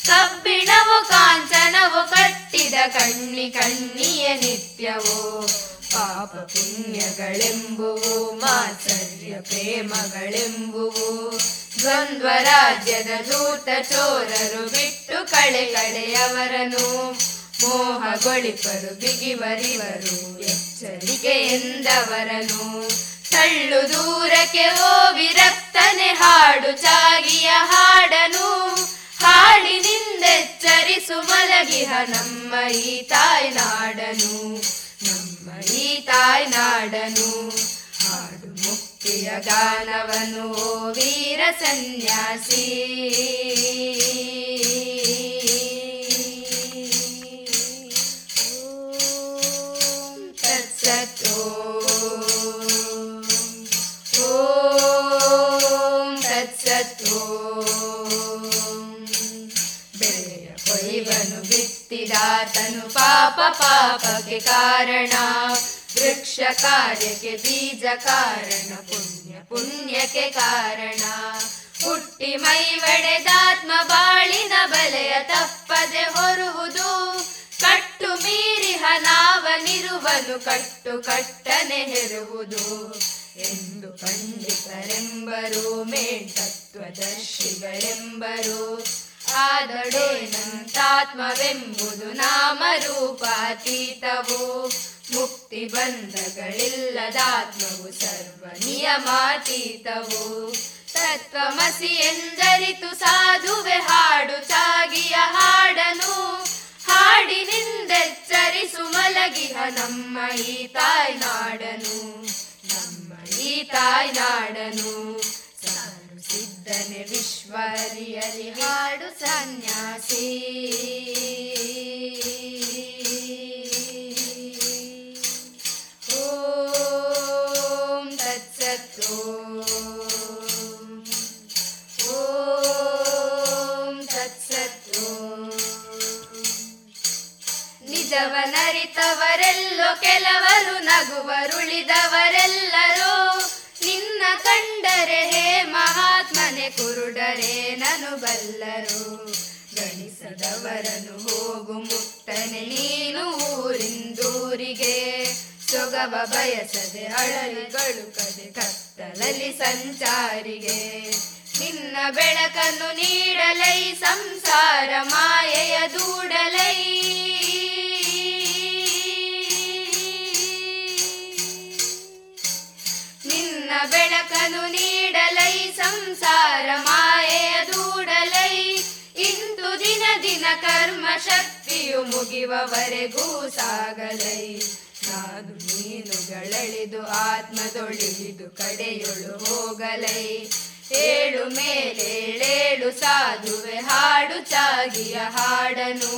ಕಬ್ಬಿಣವು ಕಾಂಚನವು ಕಟ್ಟಿದ ಕಣ್ಣಿ ಕಣ್ಣಿಯ ನಿತ್ಯವೋ, ಪಾಪ ಪುಣ್ಯಗಳೆಂಬುವು ಮಾತ್ಸರ್ಯ ಪ್ರೇಮಗಳೆಂಬುವು, ದ್ವಂದ್ವ ರಾಜ್ಯದ ದೂತ ಚೋರರು ಬಿಟ್ಟು ಕಳೆ ಕಡೆಯವರನು, ಮೋಹಗೊಳಿಪರು ಬಿಗಿವರಿವರು ಎಚ್ಚರಿಕೆ ಎಂದವರನು. ತಳ್ಳು ದೂರಕ್ಕೆ ಓ ವಿರಕ್ತನೆ ಹಾಡು ಚಾಗಿಯ ಹಾಡನು, ಹಾಡಿನಿಂದೆಚ್ಚರಿಸು ಮಲಗಿಹ ನಮ್ಮ ಈ ತಾಯ್ನಾಡನು, ನಮ್ಮ ಈ ತಾಯ್ನಾಡನು. ಹಾಡು ಮುಕ್ತಿಯ ಗಾನವನು ಓ ವೀರ ಸನ್ಯಾಸಿ. ಓಂ ತತ್ಸತ್ ಓಂ, ಓಂ ತತ್ಸತ್ ಓಂ. ಬೆಳೆಯ ಕೊಯ್ವನು ಬಿತ್ತಿದಾತನು ಪಾಪ ಪಾಪಕ್ಕೆ ಕಾರಣ, ವೃಕ್ಷ ಕಾರ್ಯಕ್ಕೆ ಬೀಜ ಕಾರಣ, ಪುಣ್ಯ ಪುಣ್ಯಕ್ಕೆ ಕಾರಣ. ಹುಟ್ಟಿ ಮೈ ಒಡೆದಾತ್ಮ ಬಾಳಿನ ಬಲೆಯ ತಪ್ಪದೆ ಹೊರುವುದು, ಕಟ್ಟು ಮೀರಿಹ ನಾವನಿರುವನು ಕಟ್ಟು ಕಟ್ಟನೆ ಹೆರುವುದು ಎಂದು ಪಂಡಿತರೆಂಬರು ಮೇಂತತ್ವದರ್ಶಿಗಳೆಂಬರು. ಆದಡೇನಂತಾತ್ಮವೆಂಬುದು ನಾಮರೂಪಾತೀತವು, ಮುಕ್ತಿ ಬಂಧಗಳಿಲ್ಲದಾತ್ಮವು ಸರ್ವ ನಿಯಮಾತೀತವು. ತತ್ವಮಸಿ ಎಂದರಿತು ಸಾಧುವೆ ಹಾಡು ಚಾಗಿಯ ಹಾಡನು, ಹಾಡಿನಿಂದೆಚ್ಚರಿಸು ಮಲಗಿಹ ನಮ್ಮ ಈ ತಾಯ್ನಾಡನು, ನಮ್ಮ ಈ ತಾಯ್ನಾಡನು. ಸಾರು ಸಿದ್ಧನೆ ವಿಶ್ವರಿಯಲಿ ಹಾಡು ಸನ್ಯಾಸಿ. ಓಂ ತತ್ಸತ್ ಓಂ, ಓಂ ತತ್ಸತ್ ಓಂ. ನಿಜವನರಿತವರೆಲ್ಲೋ ಕೆಲವರು ನಗುವರುಳಿದವರೆಲ್ಲರೂ, ನಿನ್ನ ಕಂಡರೆ ಹೇ ಮಹಾತ್ಮನೆ ಕುರುಡರೇ ನನು ಬಲ್ಲರು. ಗಣಿಸದವರನು ಹೋಗು ಮುಕ್ತನೆ ನೀನು ಊರಿಂದೂರಿಗೆ, ಸೊಗವ ಬಯಸದೆ ಅಳಲುಗಳು ಕದೆ ಕತ್ತಲಲ್ಲಿ ಸಂಚಾರಿಗೆ, ನಿನ್ನ ಬೆಳಕನ್ನು ನೀಡಲೈ ಸಂಸಾರ ಮಾಯೆಯ ದೂಡಲೈ. ನಿನ್ನ ಬೆಳಕನ್ನು ನೀಡಲೈ ಸಂಸಾರ ಮಾಯೆಯ ದೂಡಲೈ. ಇಂದು ದಿನ ದಿನ ಕರ್ಮ ಶಕ್ತಿಯು ಮುಗಿಯುವವರೆಗೂ ಸಾಗಲೈ. ನಾನು ನೀನುಗಳಳಿದು ಆತ್ಮದೊಳಿದು ಕಡೆಯೊಳು ಹೋಗಲೈ. ಏಳು ಮೇಲೇಳೇಳು ಸಾಧುವೆ ಹಾಡು ಚಾಗಿಯ ಹಾಡನು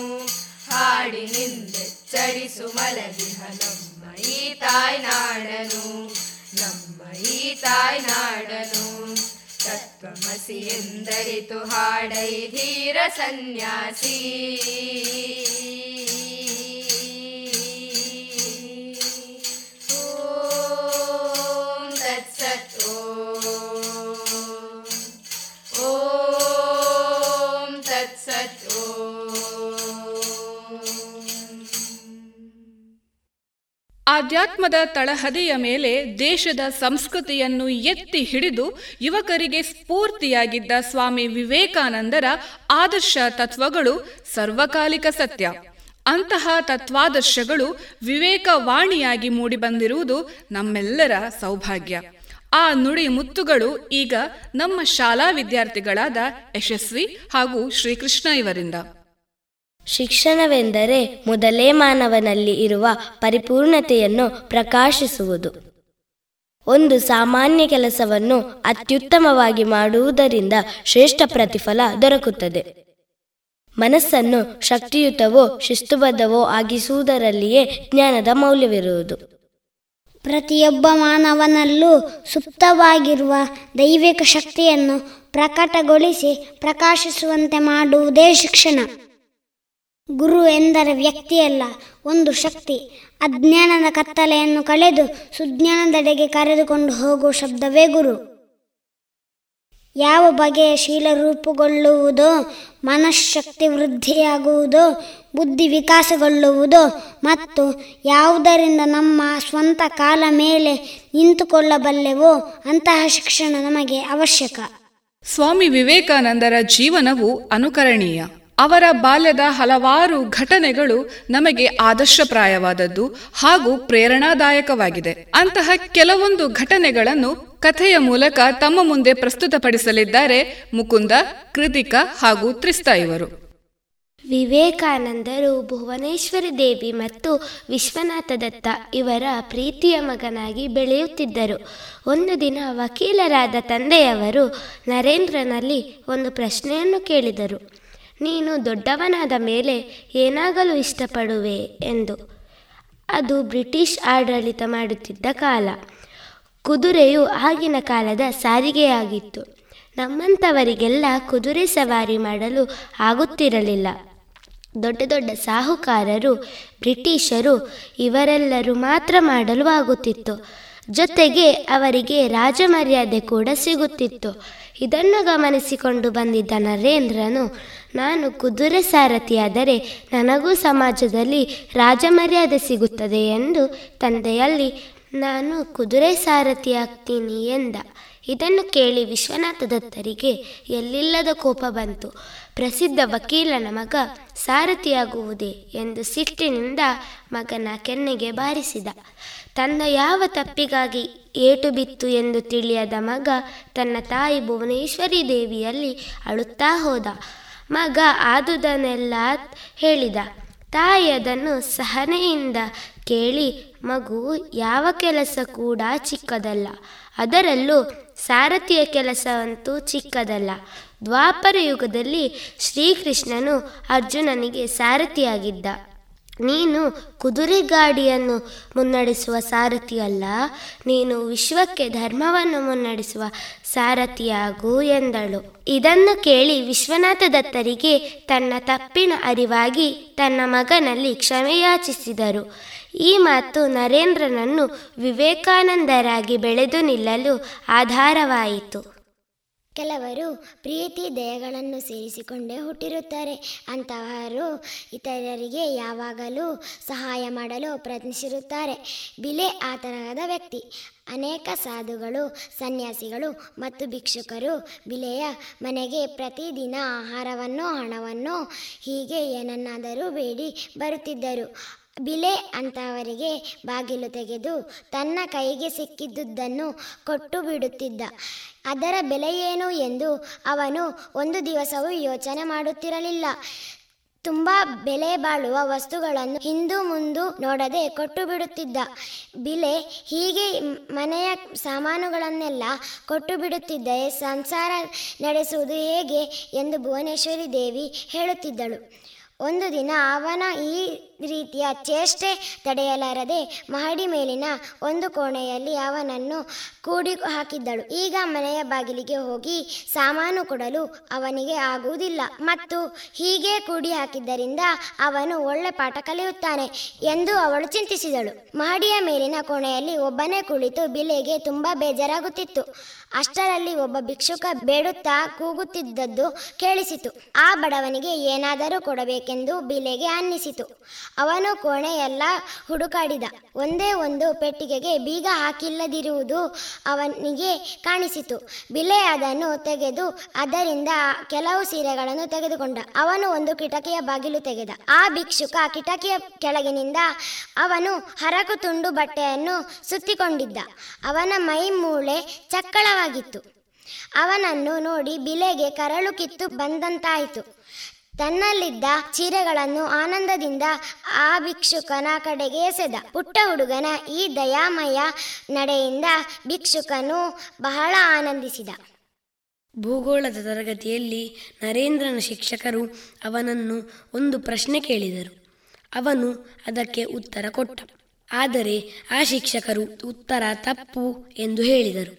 ಹಾಡಿನಿಂದೆ ಚರಿಸು ಮಲಗಿಹ ನಮ್ಮ ಈ ತಾಯ್ನಾಡನು ನಮ್ಮ ಈ ತಾಯ್ನಾಡನು. ತತ್ವಮಸಿ ಎಂದರಿತು ಹಾಡೈ ಧೀರ ಸನ್ಯಾಸಿ. ಆಧ್ಯಾತ್ಮದ ತಳಹದಿಯ ಮೇಲೆ ದೇಶದ ಸಂಸ್ಕೃತಿಯನ್ನು ಎತ್ತಿ ಹಿಡಿದು ಯುವಕರಿಗೆ ಸ್ಫೂರ್ತಿಯಾಗಿದ್ದ ಸ್ವಾಮಿ ವಿವೇಕಾನಂದರ ಆದರ್ಶ ತತ್ವಗಳು ಸರ್ವಕಾಲಿಕ ಸತ್ಯ. ಅಂತಹ ತತ್ವಾದರ್ಶಗಳು ವಿವೇಕವಾಣಿಯಾಗಿ ಮೂಡಿಬಂದಿರುವುದು ನಮ್ಮೆಲ್ಲರ ಸೌಭಾಗ್ಯ. ಆ ನುಡಿ ಮುತ್ತುಗಳು ಈಗ ನಮ್ಮ ಶಾಲಾ ವಿದ್ಯಾರ್ಥಿಗಳಾದ ಯಶಸ್ವಿ ಹಾಗೂ ಶ್ರೀಕೃಷ್ಣ ಇವರಿಂದ. ಶಿಕ್ಷಣವೆಂದರೆ ಮೊದಲೇ ಮಾನವನಲ್ಲಿ ಇರುವ ಪರಿಪೂರ್ಣತೆಯನ್ನು ಪ್ರಕಾಶಿಸುವುದು. ಒಂದು ಸಾಮಾನ್ಯ ಕೆಲಸವನ್ನು ಅತ್ಯುತ್ತಮವಾಗಿ ಮಾಡುವುದರಿಂದ ಶ್ರೇಷ್ಠ ಪ್ರತಿಫಲ ದೊರಕುತ್ತದೆ. ಮನಸ್ಸನ್ನು ಶಕ್ತಿಯುತವೋ ಶಿಸ್ತುಬದ್ಧವೋ ಆಗಿಸುವುದರಲ್ಲಿಯೇ ಜ್ಞಾನದ ಮೌಲ್ಯವಿರುವುದು. ಪ್ರತಿಯೊಬ್ಬ ಮಾನವನಲ್ಲೂ ಸುಪ್ತವಾಗಿರುವ ದೈವಿಕ ಶಕ್ತಿಯನ್ನು ಪ್ರಕಟಗೊಳಿಸಿ ಪ್ರಕಾಶಿಸುವಂತೆ ಮಾಡುವುದೇ ಶಿಕ್ಷಣ. ಗುರು ಎಂದರೆ ವ್ಯಕ್ತಿಯಲ್ಲ, ಒಂದು ಶಕ್ತಿ. ಅಜ್ಞಾನದ ಕತ್ತಲೆಯನ್ನು ಕಳೆದು ಸುಜ್ಞಾನದೆಡೆಗೆ ಕರೆದುಕೊಂಡು ಹೋಗುವ ಶಬ್ದವೇ ಗುರು. ಯಾವ ಬಗೆಯ ಶೀಲ ರೂಪುಗೊಳ್ಳುವುದೋ, ಮನಃಶಕ್ತಿ ವೃದ್ಧಿಯಾಗುವುದೋ, ಬುದ್ಧಿ ವಿಕಾಸಗೊಳ್ಳುವುದೋ ಮತ್ತು ಯಾವುದರಿಂದ ನಮ್ಮ ಸ್ವಂತ ಕಾಲ ಮೇಲೆ ನಿಂತುಕೊಳ್ಳಬಲ್ಲೆವೋ ಅಂತಹ ಶಿಕ್ಷಣ ನಮಗೆ ಅವಶ್ಯಕ. ಸ್ವಾಮಿ ವಿವೇಕಾನಂದರ ಜೀವನವು ಅನುಕರಣೀಯ. ಅವರ ಬಾಲ್ಯದ ಹಲವಾರು ಘಟನೆಗಳು ನಮಗೆ ಆದರ್ಶಪ್ರಾಯವಾದದ್ದು ಹಾಗೂ ಪ್ರೇರಣಾದಾಯಕವಾಗಿದೆ. ಅಂತಹ ಕೆಲವೊಂದು ಘಟನೆಗಳನ್ನು ಕಥೆಯ ಮೂಲಕ ತಮ್ಮ ಮುಂದೆ ಪ್ರಸ್ತುತಪಡಿಸಲಿದ್ದಾರೆ ಮುಕುಂದ, ಕೃತಿಕಾ ಹಾಗೂ ತ್ರಿಸ್ತಾ ಇವರು. ವಿವೇಕಾನಂದರು ಭುವನೇಶ್ವರಿ ದೇವಿ ಮತ್ತು ವಿಶ್ವನಾಥ ದತ್ತ ಇವರ ಪ್ರೀತಿಯ ಮಗನಾಗಿ ಬೆಳೆಯುತ್ತಿದ್ದರು. ಒಂದು ದಿನ ವಕೀಲರಾದ ತಂದೆಯವರು ನರೇಂದ್ರನಲ್ಲಿ ಒಂದು ಪ್ರಶ್ನೆಯನ್ನು ಕೇಳಿದರು. ನೀನು ದೊಡ್ಡವನಾದ ಮೇಲೆ ಏನಾಗಲು ಇಷ್ಟಪಡುವೆ ಎಂದು. ಅದು ಬ್ರಿಟಿಷ್ ಆಡಳಿತ ಮಾಡುತ್ತಿದ್ದ ಕಾಲ. ಕುದುರೆಯು ಆಗಿನ ಕಾಲದ ಸಾರಿಗೆಯಾಗಿತ್ತು. ನಮ್ಮಂಥವರಿಗೆಲ್ಲ ಕುದುರೆ ಸವಾರಿ ಮಾಡಲು ಆಗುತ್ತಿರಲಿಲ್ಲ. ದೊಡ್ಡ ದೊಡ್ಡ ಸಾಹುಕಾರರು, ಬ್ರಿಟಿಷರು ಇವರೆಲ್ಲರೂ ಮಾತ್ರ ಮಾಡಲು ಆಗುತ್ತಿತ್ತು. ಜೊತೆಗೆ ಅವರಿಗೆ ರಾಜಮರ್ಯಾದೆ ಕೂಡ ಸಿಗುತ್ತಿತ್ತು. ಇದನ್ನು ಗಮನಿಸಿಕೊಂಡು ಬಂದಿದ್ದ ನರೇಂದ್ರನು, ನಾನು ಕುದುರೆ ಸಾರಥಿಯಾದರೆ ನನಗೂ ಸಮಾಜದಲ್ಲಿ ರಾಜಮರ್ಯಾದೆ ಸಿಗುತ್ತದೆ ಎಂದು ತಂದೆಯಲ್ಲಿ ನಾನು ಕುದುರೆ ಸಾರಥಿಯಾಗ್ತೀನಿ ಎಂದ. ಇದನ್ನು ಕೇಳಿ ವಿಶ್ವನಾಥ ದತ್ತರಿಗೆ ಎಲ್ಲಿಲ್ಲದ ಕೋಪ ಬಂತು. ಪ್ರಸಿದ್ಧ ವಕೀಲನ ಮಗ ಸಾರಥಿಯಾಗುವುದೇ ಎಂದು ಸಿಟ್ಟಿನಿಂದ ಮಗನ ಕೆನ್ನೆಗೆ ಬಾರಿಸಿದ. ತನ್ನ ಯಾವ ತಪ್ಪಿಗಾಗಿ ಏಟು ಬಿತ್ತು ಎಂದು ತಿಳಿಯದ ಮಗ ತನ್ನ ತಾಯಿ ಭುವನೇಶ್ವರಿ ದೇವಿಯಲ್ಲಿ ಅಳುತ್ತಾ ಹೋದ. ಮಗ ಆದುದನ್ನೆಲ್ಲ ಹೇಳಿದ. ತಾಯಿ ಅದನ್ನು ಸಹನೆಯಿಂದ ಕೇಳಿ, ಮಗು ಯಾವ ಕೆಲಸ ಕೂಡ ಚಿಕ್ಕದಲ್ಲ, ಅದರಲ್ಲೂ ಸಾರಥಿಯ ಕೆಲಸವಂತೂ ಚಿಕ್ಕದಲ್ಲ. ದ್ವಾಪರ ಯುಗದಲ್ಲಿ ಶ್ರೀಕೃಷ್ಣನು ಅರ್ಜುನನಿಗೆ ಸಾರಥಿಯಾಗಿದ್ದ. ನೀನು ಕುದುರೆಗಾಡಿಯನ್ನು ಮುನ್ನಡೆಸುವ ಸಾರಥಿಯಲ್ಲ, ನೀನು ವಿಶ್ವಕ್ಕೆ ಧರ್ಮವನ್ನು ಮುನ್ನಡೆಸುವ ಸಾರಥಿಯಾಗು ಎಂದಳು. ಇದನ್ನು ಕೇಳಿ ವಿಶ್ವನಾಥ ದತ್ತರಿಗೆ ತನ್ನ ತಪ್ಪಿನ ಅರಿವಾಗಿ ತನ್ನ ಮಗನಲ್ಲಿ ಕ್ಷಮೆಯಾಚಿಸಿದರು. ಈ ಮಾತು ನರೇಂದ್ರನನ್ನು ವಿವೇಕಾನಂದರಾಗಿ ಬೆಳೆದು ನಿಲ್ಲಲು ಆಧಾರವಾಯಿತು. ಕೆಲವರು ಪ್ರೀತಿ ದಯಗಳನ್ನು ಸೇರಿಸಿಕೊಂಡೇ ಹುಟ್ಟಿರುತ್ತಾರೆ. ಅಂತಹವರು ಇತರರಿಗೆ ಯಾವಾಗಲೂ ಸಹಾಯ ಮಾಡಲು ಪ್ರಯತ್ನಿಸಿರುತ್ತಾರೆ. ಬಿಲೆ ಆ ತರಹದ ವ್ಯಕ್ತಿ. ಅನೇಕ ಸಾಧುಗಳು, ಸನ್ಯಾಸಿಗಳು ಮತ್ತು ಭಿಕ್ಷುಕರು ಬಿಲೆಯ ಮನೆಗೆ ಪ್ರತಿದಿನ ಆಹಾರವನ್ನು, ಹಣವನ್ನು, ಹೀಗೆ ಏನನ್ನಾದರೂ ಬೇಡಿ ಬರುತ್ತಿದ್ದರು. ಬಿಲೆ ಅಂತವರಿಗೆ ಬಾಗಿಲು ತೆಗೆದು ತನ್ನ ಕೈಗೆ ಸಿಕ್ಕಿದ್ದುದನ್ನು ಕೊಟ್ಟು ಬಿಡುತ್ತಿದ್ದ. ಅದರ ಬೆಲೆಯೇನು ಎಂದು ಅವನು ಒಂದು ದಿವಸವೂ ಯೋಚನೆ ಮಾಡುತ್ತಿರಲಿಲ್ಲ. ತುಂಬ ಬೆಲೆ ಬಾಳುವ ವಸ್ತುಗಳನ್ನು ಹಿಂದು ಮುಂದು ನೋಡದೆ ಕೊಟ್ಟು ಬಿಡುತ್ತಿದ್ದ. ಬಿಲೆ ಹೀಗೆ ಮನೆಯ ಸಾಮಾನುಗಳನ್ನೆಲ್ಲ ಕೊಟ್ಟು ಬಿಡುತ್ತಿದ್ದರೆ ಸಂಸಾರ ನಡೆಸುವುದು ಹೇಗೆ ಎಂದು ಭುವನೇಶ್ವರಿ ದೇವಿ ಹೇಳುತ್ತಿದ್ದಳು. ಒಂದು ದಿನ ಅವನ ಈ ರೀತಿಯ ಚೇಷ್ಟೆ ತಡೆಯಲಾರದೆ ಮಹಡಿ ಮೇಲಿನ ಒಂದು ಕೋಣೆಯಲ್ಲಿ ಅವನನ್ನು ಕೂಡಿ ಹಾಕಿದ್ದಳು. ಈಗ ಮನೆಯ ಬಾಗಿಲಿಗೆ ಹೋಗಿ ಸಾಮಾನು ಕೊಡಲು ಅವನಿಗೆ ಆಗುವುದಿಲ್ಲ ಮತ್ತು ಹೀಗೆ ಕೂಡಿ ಹಾಕಿದ್ದರಿಂದ ಅವನು ಒಳ್ಳೆ ಪಾಠ ಕಲಿಯುತ್ತಾನೆ ಎಂದು ಅವಳು ಚಿಂತಿಸಿದಳು. ಮಹಡಿಯ ಮೇಲಿನ ಕೋಣೆಯಲ್ಲಿ ಒಬ್ಬನೇ ಕುಳಿತು ಬಿಲೆಗೆ ತುಂಬ ಬೇಜಾರಾಗುತ್ತಿತ್ತು. ಅಷ್ಟರಲ್ಲಿ ಒಬ್ಬ ಭಿಕ್ಷುಕ ಬೇಡುತ್ತಾ ಕೂಗುತ್ತಿದ್ದದ್ದು ಕೇಳಿಸಿತು. ಆ ಬಡವನಿಗೆ ಏನಾದರೂ ಕೊಡಬೇಕೆಂದು ಬಿಲೆಗೆ ಅನ್ನಿಸಿತು. ಅವನು ಕೋಣೆಯೆಲ್ಲ ಹುಡುಕಾಡಿದ. ಒಂದೇ ಒಂದು ಪೆಟ್ಟಿಗೆಗೆ ಬೀಗ ಹಾಕಿಲ್ಲದಿರುವುದು ಅವನಿಗೆ ಕಾಣಿಸಿತು. ಬಿಲೆ ಅದನ್ನು ತೆಗೆದು ಅದರಿಂದ ಕೆಲವು ಸೀರೆಗಳನ್ನು ತೆಗೆದುಕೊಂಡ. ಅವನು ಒಂದು ಕಿಟಕಿಯ ಬಾಗಿಲು ತೆಗೆದ. ಆ ಭಿಕ್ಷುಕ ಕಿಟಕಿಯ ಕೆಳಗಿನಿಂದ ಅವನು ಹರಕು ತುಂಡು ಬಟ್ಟೆಯನ್ನು ಸುತ್ತಿಕೊಂಡಿದ್ದ. ಅವನ ಮೈ ಮೂಳೆ ಚಕ್ಕಳವಾಗಿತ್ತು. ಅವನನ್ನು ನೋಡಿ ಬಿಲೆಗೆ ಕರಳು ಕಿತ್ತು ಬಂದಂತಾಯಿತು. ತನ್ನಲ್ಲಿದ್ದ ಚೀರೆಗಳನ್ನು ಆನಂದದಿಂದ ಆ ಭಿಕ್ಷುಕನ ಕಡೆಗೆ ಎಸೆದ. ಪುಟ್ಟ ಹುಡುಗನ ಈ ದಯಾಮಯ ನಡೆಯಿಂದ ಭಿಕ್ಷುಕನು ಬಹಳ ಆನಂದಿಸಿದ. ಭೂಗೋಳದ ತರಗತಿಯಲ್ಲಿ ನರೇಂದ್ರನ ಶಿಕ್ಷಕರು ಅವನನ್ನು ಒಂದು ಪ್ರಶ್ನೆ ಕೇಳಿದರು. ಅವನು ಅದಕ್ಕೆ ಉತ್ತರ ಕೊಟ್ಟ. ಆದರೆ ಆ ಶಿಕ್ಷಕರು ಉತ್ತರ ತಪ್ಪು ಎಂದು ಹೇಳಿದರು.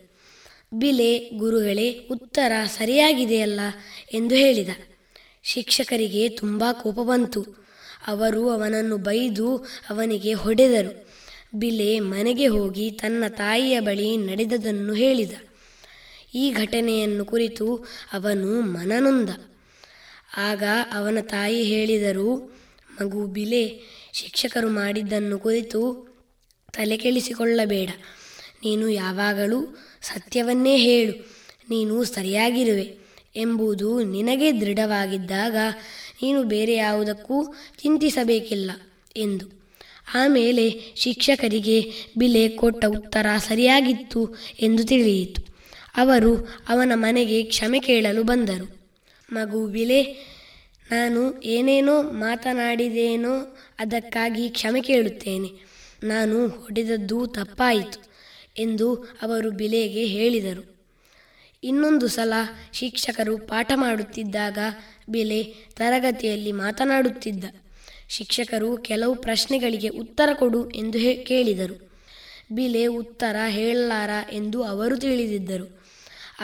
ಬಿಲೆ, ಗುರುಗಳೇ, ಉತ್ತರ ಸರಿಯಾಗಿದೆಯಲ್ಲ ಎಂದು ಹೇಳಿದ. ಶಿಕ್ಷಕರಿಗೆ ತುಂಬ ಕೋಪ ಬಂತು. ಅವರು ಅವನನ್ನು ಬೈದು ಅವನಿಗೆ ಹೊಡೆದರು. ಬಿಲೆ ಮನೆಗೆ ಹೋಗಿ ತನ್ನ ತಾಯಿಯ ಬಳಿ ನಡೆದದನ್ನು ಹೇಳಿದ. ಈ ಘಟನೆಯನ್ನು ಕುರಿತು ಅವನು ಮನನೊಂದ. ಆಗ ಅವನ ತಾಯಿ ಹೇಳಿದರು, ಮಗು ಬಿಲೆ, ಶಿಕ್ಷಕರು ಮಾಡಿದ್ದನ್ನು ಕುರಿತು ತಲೆ ಕೆಡಿಸಿಕೊಳ್ಳಬೇಡ. ನೀನು ಯಾವಾಗಲೂ ಸತ್ಯವನ್ನೇ ಹೇಳು. ನೀನು ಸರಿಯಾಗಿರುವೆ ಎಂಬುದು ನಿನಗೆ ದೃಢವಾಗಿದ್ದಾಗ ನೀನು ಬೇರೆ ಯಾವುದಕ್ಕೂ ಚಿಂತಿಸಬೇಕಿಲ್ಲ ಎಂದು. ಆಮೇಲೆ ಶಿಕ್ಷಕರಿಗೆ ಬಿಲೆ ಕೊಟ್ಟ ಉತ್ತರ ಸರಿಯಾಗಿತ್ತು ಎಂದು ತಿಳಿಯಿತು. ಅವರು ಅವನ ಮನೆಗೆ ಕ್ಷಮೆ ಕೇಳಲು ಬಂದರು. ಮಗು ಬಿಲೆ, ನಾನು ಏನೇನೋ ಮಾತನಾಡಿದೇನೋ, ಅದಕ್ಕಾಗಿ ಕ್ಷಮೆ ಕೇಳುತ್ತೇನೆ. ನಾನು ಹೊಡೆದದ್ದು ತಪ್ಪಾಯಿತು ಎಂದು ಅವರು ಬಿಲೆಗೆ ಹೇಳಿದರು. ಇನ್ನೊಂದು ಸಲ ಶಿಕ್ಷಕರು ಪಾಠ ಮಾಡುತ್ತಿದ್ದಾಗ ಬಿಲೆ ತರಗತಿಯಲ್ಲಿ ಮಾತನಾಡುತ್ತಿದ್ದ. ಶಿಕ್ಷಕರು ಕೆಲವು ಪ್ರಶ್ನೆಗಳಿಗೆ ಉತ್ತರ ಕೊಡು ಎಂದು ಕೇಳಿದರು. ಬಿಲೆ ಉತ್ತರ ಹೇಳಲಾರ ಎಂದು ಅವರು ತಿಳಿದಿದ್ದರು.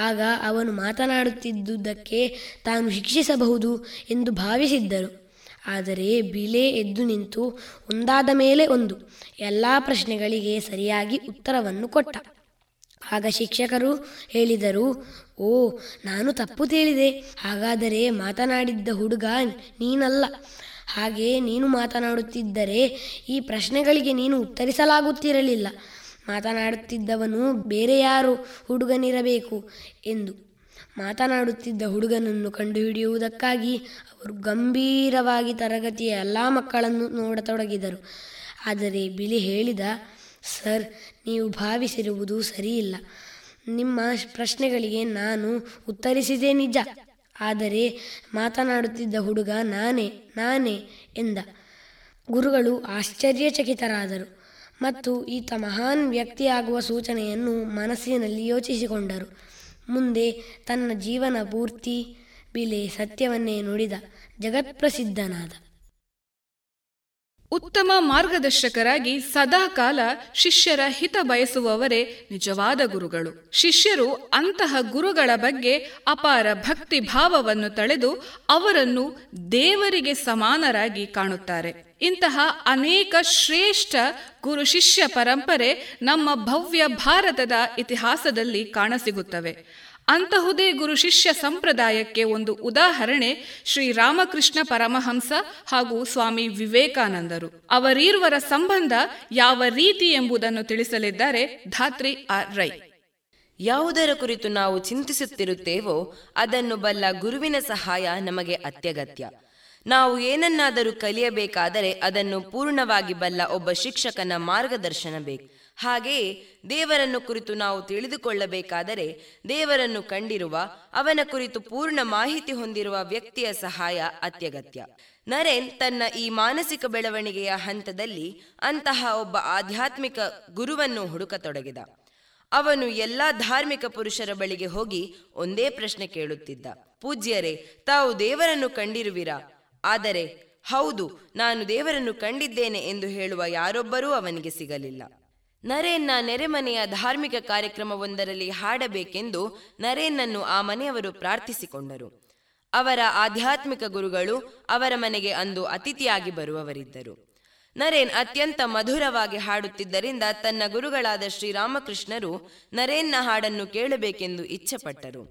ಆಗ ಅವನು ಮಾತನಾಡುತ್ತಿದ್ದುದಕ್ಕೆ ತಾನು ಶಿಕ್ಷಿಸಬಹುದು ಎಂದು ಭಾವಿಸಿದ್ದರು. ಆದರೆ ಬಿಲೆ ಎದ್ದು ನಿಂತು ಒಂದಾದ ಮೇಲೆ ಒಂದು ಎಲ್ಲ ಪ್ರಶ್ನೆಗಳಿಗೆ ಸರಿಯಾಗಿ ಉತ್ತರವನ್ನು ಕೊಟ್ಟ. ಆಗ ಶಿಕ್ಷಕರು ಹೇಳಿದರು, ಓ, ನಾನು ತಪ್ಪು ತಿಳಿದೆ. ಹಾಗಾದರೆ ಮಾತನಾಡಿದ್ದ ಹುಡುಗ ನೀನಲ್ಲ. ಹಾಗೆ ನೀನು ಮಾತನಾಡುತ್ತಿದ್ದರೆ ಈ ಪ್ರಶ್ನೆಗಳಿಗೆ ನೀನು ಉತ್ತರಿಸಲಾಗುತ್ತಿರಲಿಲ್ಲ. ಮಾತನಾಡುತ್ತಿದ್ದವನು ಬೇರೆ ಯಾರು ಹುಡುಗನಿರಬೇಕು ಎಂದು. ಮಾತನಾಡುತ್ತಿದ್ದ ಹುಡುಗನನ್ನು ಕಂಡುಹಿಡಿಯುವುದಕ್ಕಾಗಿ ಅವರು ಗಂಭೀರವಾಗಿ ತರಗತಿಯ ಎಲ್ಲ ಮಕ್ಕಳನ್ನು ನೋಡತೊಡಗಿದರು. ಆದರೆ ಬಿಲೆ ಹೇಳಿದ, ಸರ್, ನೀವು ಭಾವಿಸಿರುವುದು ಸರಿಯಿಲ್ಲ. ನಿಮ್ಮ ಪ್ರಶ್ನೆಗಳಿಗೆ ನಾನು ಉತ್ತರಿಸಿದೆ ನಿಜ, ಆದರೆ ಮಾತನಾಡುತ್ತಿದ್ದ ಹುಡುಗ ನಾನೇ ಎಂದ. ಗುರುಗಳು ಆಶ್ಚರ್ಯಚಕಿತರಾದರು ಮತ್ತು ಈತ ಮಹಾನ್ ವ್ಯಕ್ತಿಯಾಗುವ ಸೂಚನೆಯನ್ನು ಮನಸ್ಸಿನಲ್ಲಿ ಯೋಚಿಸಿಕೊಂಡರು. ಮುಂದೆ ತನ್ನ ಜೀವನ ಪೂರ್ತಿ ಬಿಲೆ ಸತ್ಯವನ್ನೇ ನುಡಿದ ಜಗತ್ಪ್ರಸಿದ್ಧನಾದ. ಉತ್ತಮ ಮಾರ್ಗದರ್ಶಕರಾಗಿ ಸದಾಕಾಲ ಶಿಷ್ಯರ ಹಿತ ಬಯಸುವವರೇ ನಿಜವಾದ ಗುರುಗಳು. ಶಿಷ್ಯರು ಅಂತಹ ಗುರುಗಳ ಬಗ್ಗೆ ಅಪಾರ ಭಕ್ತಿ ಭಾವವನ್ನು ತಳೆದು ಅವರನ್ನು ದೇವರಿಗೆ ಸಮಾನರಾಗಿ ಕಾಣುತ್ತಾರೆ. ಇಂತಹ ಅನೇಕ ಶ್ರೇಷ್ಠ ಗುರು ಶಿಷ್ಯ ಪರಂಪರೆ ನಮ್ಮ ಭವ್ಯ ಭಾರತದ ಇತಿಹಾಸದಲ್ಲಿ ಕಾಣಸಿಗುತ್ತವೆ. ಅಂತಹುದೇ ಗುರು ಶಿಷ್ಯ ಸಂಪ್ರದಾಯಕ್ಕೆ ಒಂದು ಉದಾಹರಣೆ ಶ್ರೀರಾಮಕೃಷ್ಣ ಪರಮಹಂಸ ಹಾಗೂ ಸ್ವಾಮಿ ವಿವೇಕಾನಂದರು. ಅವರೀರ್ವರ ಸಂಬಂಧ ಯಾವ ರೀತಿ ಎಂಬುದನ್ನು ತಿಳಿಸಲಿದ್ದಾರೆ ಧಾತ್ರಿ ಆರ್ ರೈ. ಯಾವುದರ ಕುರಿತು ನಾವು ಚಿಂತಿಸುತ್ತಿರುತ್ತೇವೋ ಅದನ್ನು ಬಲ್ಲ ಗುರುವಿನ ಸಹಾಯ ನಮಗೆ ಅತ್ಯಗತ್ಯ. ನಾವು ಏನನ್ನಾದರೂ ಕಲಿಯಬೇಕಾದರೆ ಅದನ್ನು ಪೂರ್ಣವಾಗಿ ಬಲ್ಲ ಒಬ್ಬ ಶಿಕ್ಷಕನ ಮಾರ್ಗದರ್ಶನ ಬೇಕು. ಹಾಗೆಯೇ ದೇವರನ್ನು ಕುರಿತು ನಾವು ತಿಳಿದುಕೊಳ್ಳಬೇಕಾದರೆ ದೇವರನ್ನು ಕಂಡಿರುವ, ಅವನ ಕುರಿತು ಪೂರ್ಣ ಮಾಹಿತಿ ಹೊಂದಿರುವ ವ್ಯಕ್ತಿಯ ಸಹಾಯ ಅತ್ಯಗತ್ಯ. ನರೇನ್ ತನ್ನ ಈ ಮಾನಸಿಕ ಬೆಳವಣಿಗೆಯ ಹಂತದಲ್ಲಿ ಅಂತಹ ಒಬ್ಬ ಆಧ್ಯಾತ್ಮಿಕ ಗುರುವನ್ನು ಹುಡುಕತೊಡಗಿದ. ಅವನು ಎಲ್ಲ ಧಾರ್ಮಿಕ ಪುರುಷರ ಬಳಿಗೆ ಹೋಗಿ ಒಂದೇ ಪ್ರಶ್ನೆ ಕೇಳುತ್ತಿದ್ದ, ಪೂಜ್ಯರೇ, ತಾವು ದೇವರನ್ನು ಕಂಡಿರುವಿರಾ? ಆದರೆ ಹೌದು, ನಾನು ದೇವರನ್ನು ಕಂಡಿದ್ದೇನೆ ಎಂದು ಹೇಳುವ ಯಾರೊಬ್ಬರೂ ಅವನಿಗೆ ಸಿಗಲಿಲ್ಲ. ನರೇನ್ನ ನೆರೆಮನೆಯ ಧಾರ್ಮಿಕ ಕಾರ್ಯಕ್ರಮವೊಂದರಲ್ಲಿ ಹಾಡಬೇಕೆಂದು ನರೇನ್ನನ್ನು ಆ ಮನೆಯವರು ಪ್ರಾರ್ಥಿಸಿಕೊಂಡರು. ಅವರ ಆಧ್ಯಾತ್ಮಿಕ ಗುರುಗಳು ಅವರ ಮನೆಗೆ ಅಂದು ಅತಿಥಿಯಾಗಿ ಬರುವವರಿದ್ದರು. ನರೇನ್ ಅತ್ಯಂತ ಮಧುರವಾಗಿ ಹಾಡುತ್ತಿದ್ದರಿಂದ ತನ್ನ ಗುರುಗಳಾದ ಶ್ರೀರಾಮಕೃಷ್ಣರು ನರೇನ್ನ ಹಾಡನ್ನು ಕೇಳಬೇಕೆಂದು ಇಚ್ಛೆಪಟ್ಟರು.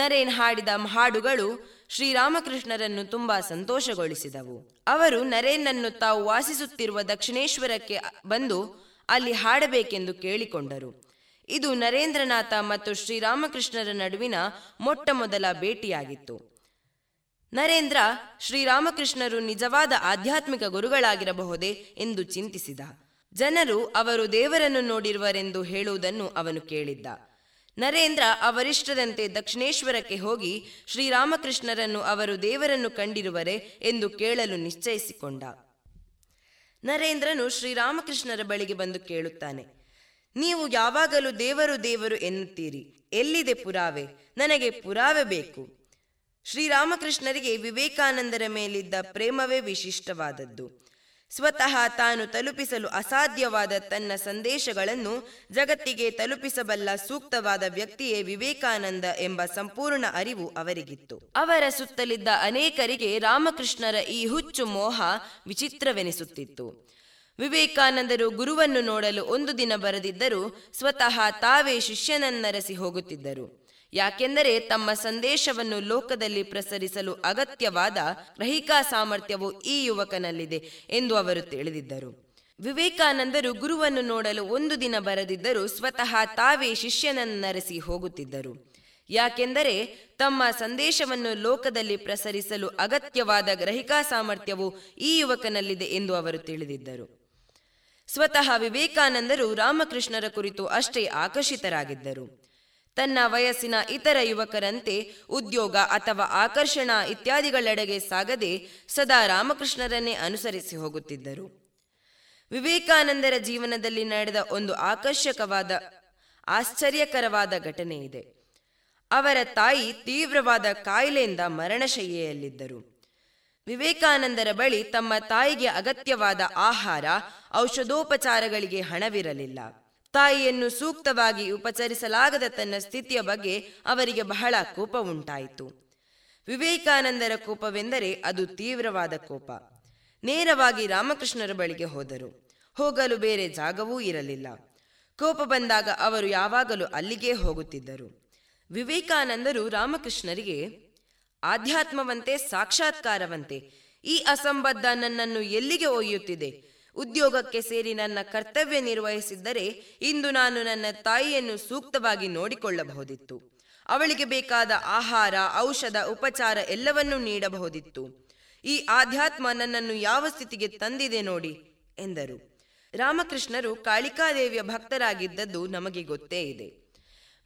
ನರೇನ್ ಹಾಡಿದ ಹಾಡುಗಳು ಶ್ರೀರಾಮಕೃಷ್ಣರನ್ನು ತುಂಬಾ ಸಂತೋಷಗೊಳಿಸಿದವು. ಅವರು ನರೇನ್ನನ್ನು ತಾವು ವಾಸಿಸುತ್ತಿರುವ ದಕ್ಷಿಣೇಶ್ವರಕ್ಕೆ ಬಂದು ಅಲ್ಲಿ ಹಾಡಬೇಕೆಂದು ಕೇಳಿಕೊಂಡರು. ಇದು ನರೇಂದ್ರನಾಥ ಮತ್ತು ಶ್ರೀರಾಮಕೃಷ್ಣರ ನಡುವಿನ ಮೊಟ್ಟ ಮೊದಲ ಭೇಟಿಯಾಗಿತ್ತು. ನರೇಂದ್ರ ಶ್ರೀರಾಮಕೃಷ್ಣರು ನಿಜವಾದ ಆಧ್ಯಾತ್ಮಿಕ ಗುರುಗಳಾಗಿರಬಹುದೇ ಎಂದು ಚಿಂತಿಸಿದ. ಜನರು ಅವರು ದೇವರನ್ನು ನೋಡಿರುವರೆಂದು ಹೇಳುವುದನ್ನು ಅವನು ಕೇಳಿದ್ದ. ನರೇಂದ್ರ ಅವರಿಷ್ಟದಂತೆ ದಕ್ಷಿಣೇಶ್ವರಕ್ಕೆ ಹೋಗಿ ಶ್ರೀರಾಮಕೃಷ್ಣರನ್ನು ಅವರು ದೇವರನ್ನು ಕಂಡಿರುವರೆ ಎಂದು ಕೇಳಲು ನಿಶ್ಚಯಿಸಿಕೊಂಡ. ನರೇಂದ್ರನು ಶ್ರೀರಾಮಕೃಷ್ಣರ ಬಳಿಗೆ ಬಂದು ಕೇಳುತ್ತಾನೆ, ನೀವು ಯಾವಾಗಲೂ ದೇವರು ದೇವರು ಎನ್ನುತ್ತೀರಿ, ಎಲ್ಲಿದೆ ಪುರಾವೆ? ನನಗೆ ಪುರಾವೆ ಬೇಕು. ಶ್ರೀರಾಮಕೃಷ್ಣರಿಗೆ ವಿವೇಕಾನಂದರ ಮೇಲಿದ್ದ ಪ್ರೇಮವೇ ವಿಶಿಷ್ಟವಾದದ್ದು. ಸ್ವತಃ ತಾನು ತಲುಪಿಸಲು ಅಸಾಧ್ಯವಾದ ತನ್ನ ಸಂದೇಶಗಳನ್ನು ಜಗತ್ತಿಗೆ ತಲುಪಿಸಬಲ್ಲ ಸೂಕ್ತವಾದ ವ್ಯಕ್ತಿಯೇ ವಿವೇಕಾನಂದ ಎಂಬ ಸಂಪೂರ್ಣ ಅರಿವು ಅವರಿಗಿತ್ತು. ಅವರ ಸುತ್ತಲಿದ್ದ ಅನೇಕರಿಗೆ ರಾಮಕೃಷ್ಣರ ಈ ಹುಚ್ಚು ಮೋಹ ವಿಚಿತ್ರವೆನಿಸುತ್ತಿತ್ತು. ವಿವೇಕಾನಂದರು ಗುರುವನ್ನು ನೋಡಲು ಒಂದು ದಿನ ಬರದಿದ್ದರೂ ಸ್ವತಃ ತಾವೇ ಶಿಷ್ಯನನ್ನರಸಿ ಹೋಗುತ್ತಿದ್ದರು. ಯಾಕೆಂದರೆ ತಮ್ಮ ಸಂದೇಶವನ್ನು ಲೋಕದಲ್ಲಿ ಪ್ರಸರಿಸಲು ಅಗತ್ಯವಾದ ಗ್ರಹಿಕಾ ಸಾಮರ್ಥ್ಯವು ಈ ಯುವಕನಲ್ಲಿದೆ ಎಂದು ಅವರು ತಿಳಿದಿದ್ದರು. ವಿವೇಕಾನಂದರು ಗುರುವನ್ನು ನೋಡಲು ಒಂದು ದಿನ ಬರದಿದ್ದರೂ ಸ್ವತಃ ತಾವೇ ಶಿಷ್ಯನನ್ನರಸಿ ಹೋಗುತ್ತಿದ್ದರು. ಯಾಕೆಂದರೆ ತಮ್ಮ ಸಂದೇಶವನ್ನು ಲೋಕದಲ್ಲಿ ಪ್ರಸರಿಸಲು ಅಗತ್ಯವಾದ ಗ್ರಹಿಕಾ ಸಾಮರ್ಥ್ಯವು ಈ ಯುವಕನಲ್ಲಿದೆ ಎಂದು ಅವರು ತಿಳಿದಿದ್ದರು. ಸ್ವತಃ ವಿವೇಕಾನಂದರು ರಾಮಕೃಷ್ಣರ ಕುರಿತು ಅಷ್ಟೇ ಆಕರ್ಷಿತರಾಗಿದ್ದರು. ತನ್ನ ವಯಸ್ಸಿನ ಇತರ ಯುವಕರಂತೆ ಉದ್ಯೋಗ ಅಥವಾ ಆಕರ್ಷಣ ಇತ್ಯಾದಿಗಳೆಡೆಗೆ ಸಾಗದೆ ಸದಾ ರಾಮಕೃಷ್ಣರನ್ನೇ ಅನುಸರಿಸಿ ಹೋಗುತ್ತಿದ್ದರು. ವಿವೇಕಾನಂದರ ಜೀವನದಲ್ಲಿ ನಡೆದ ಒಂದು ಆಕರ್ಷಕವಾದ ಆಶ್ಚರ್ಯಕರವಾದ ಘಟನೆ ಇದೆ. ಅವರ ತಾಯಿ ತೀವ್ರವಾದ ಕಾಯಿಲೆಯಿಂದ ಮರಣಶಯ್ಯೆಯಲ್ಲಿದ್ದರು. ವಿವೇಕಾನಂದರ ಬಳಿ ತಮ್ಮ ತಾಯಿಗೆ ಅಗತ್ಯವಾದ ಆಹಾರ, ಔಷಧೋಪಚಾರಗಳಿಗೆ ಹಣವಿರಲಿಲ್ಲ. ತಾಯಿಯನ್ನು ಸೂಕ್ತವಾಗಿ ಉಪಚರಿಸಲಾಗದ ತನ್ನ ಸ್ಥಿತಿಯ ಬಗ್ಗೆ ಅವರಿಗೆ ಬಹಳ ಕೋಪ ಉಂಟಾಯಿತು. ವಿವೇಕಾನಂದರ ಕೋಪವೆಂದರೆ ಅದು ತೀವ್ರವಾದ ಕೋಪ. ನೇರವಾಗಿ ರಾಮಕೃಷ್ಣರ ಬಳಿಗೆ ಹೋದರು. ಹೋಗಲು ಬೇರೆ ಜಾಗವೂ ಇರಲಿಲ್ಲ. ಕೋಪ ಬಂದಾಗ ಅವರು ಯಾವಾಗಲೂ ಅಲ್ಲಿಗೇ ಹೋಗುತ್ತಿದ್ದರು. ವಿವೇಕಾನಂದರು ರಾಮಕೃಷ್ಣರಿಗೆ, ಆಧ್ಯಾತ್ಮವಂತೆ ಸಾಕ್ಷಾತ್ಕಾರವಂತೆ, ಈ ಅಸಂಬದ್ಧ ನನ್ನನ್ನು ಎಲ್ಲಿಗೆ ಒಯ್ಯುತ್ತಿದೆ? ಉದ್ಯೋಗಕ್ಕೆ ಸೇರಿ ನನ್ನ ಕರ್ತವ್ಯ ನಿರ್ವಹಿಸಿದ್ದರೆ ಇಂದು ನಾನು ನನ್ನ ತಾಯಿಯನ್ನು ಸೂಕ್ತವಾಗಿ ನೋಡಿಕೊಳ್ಳಬಹುದಿತ್ತು. ಅವಳಿಗೆ ಬೇಕಾದ ಆಹಾರ, ಔಷಧ, ಉಪಚಾರ ಎಲ್ಲವನ್ನೂ ನೀಡಬಹುದಿತ್ತು. ಈ ಆಧ್ಯಾತ್ಮ ನನ್ನನ್ನು ಯಾವ ಸ್ಥಿತಿಗೆ ತಂದಿದೆ ನೋಡಿ ಎಂದರು. ರಾಮಕೃಷ್ಣರು ಕಾಳಿಕಾದೇವಿಯ ಭಕ್ತರಾಗಿದ್ದದ್ದು ನಮಗೆ ಗೊತ್ತೇ ಇದೆ.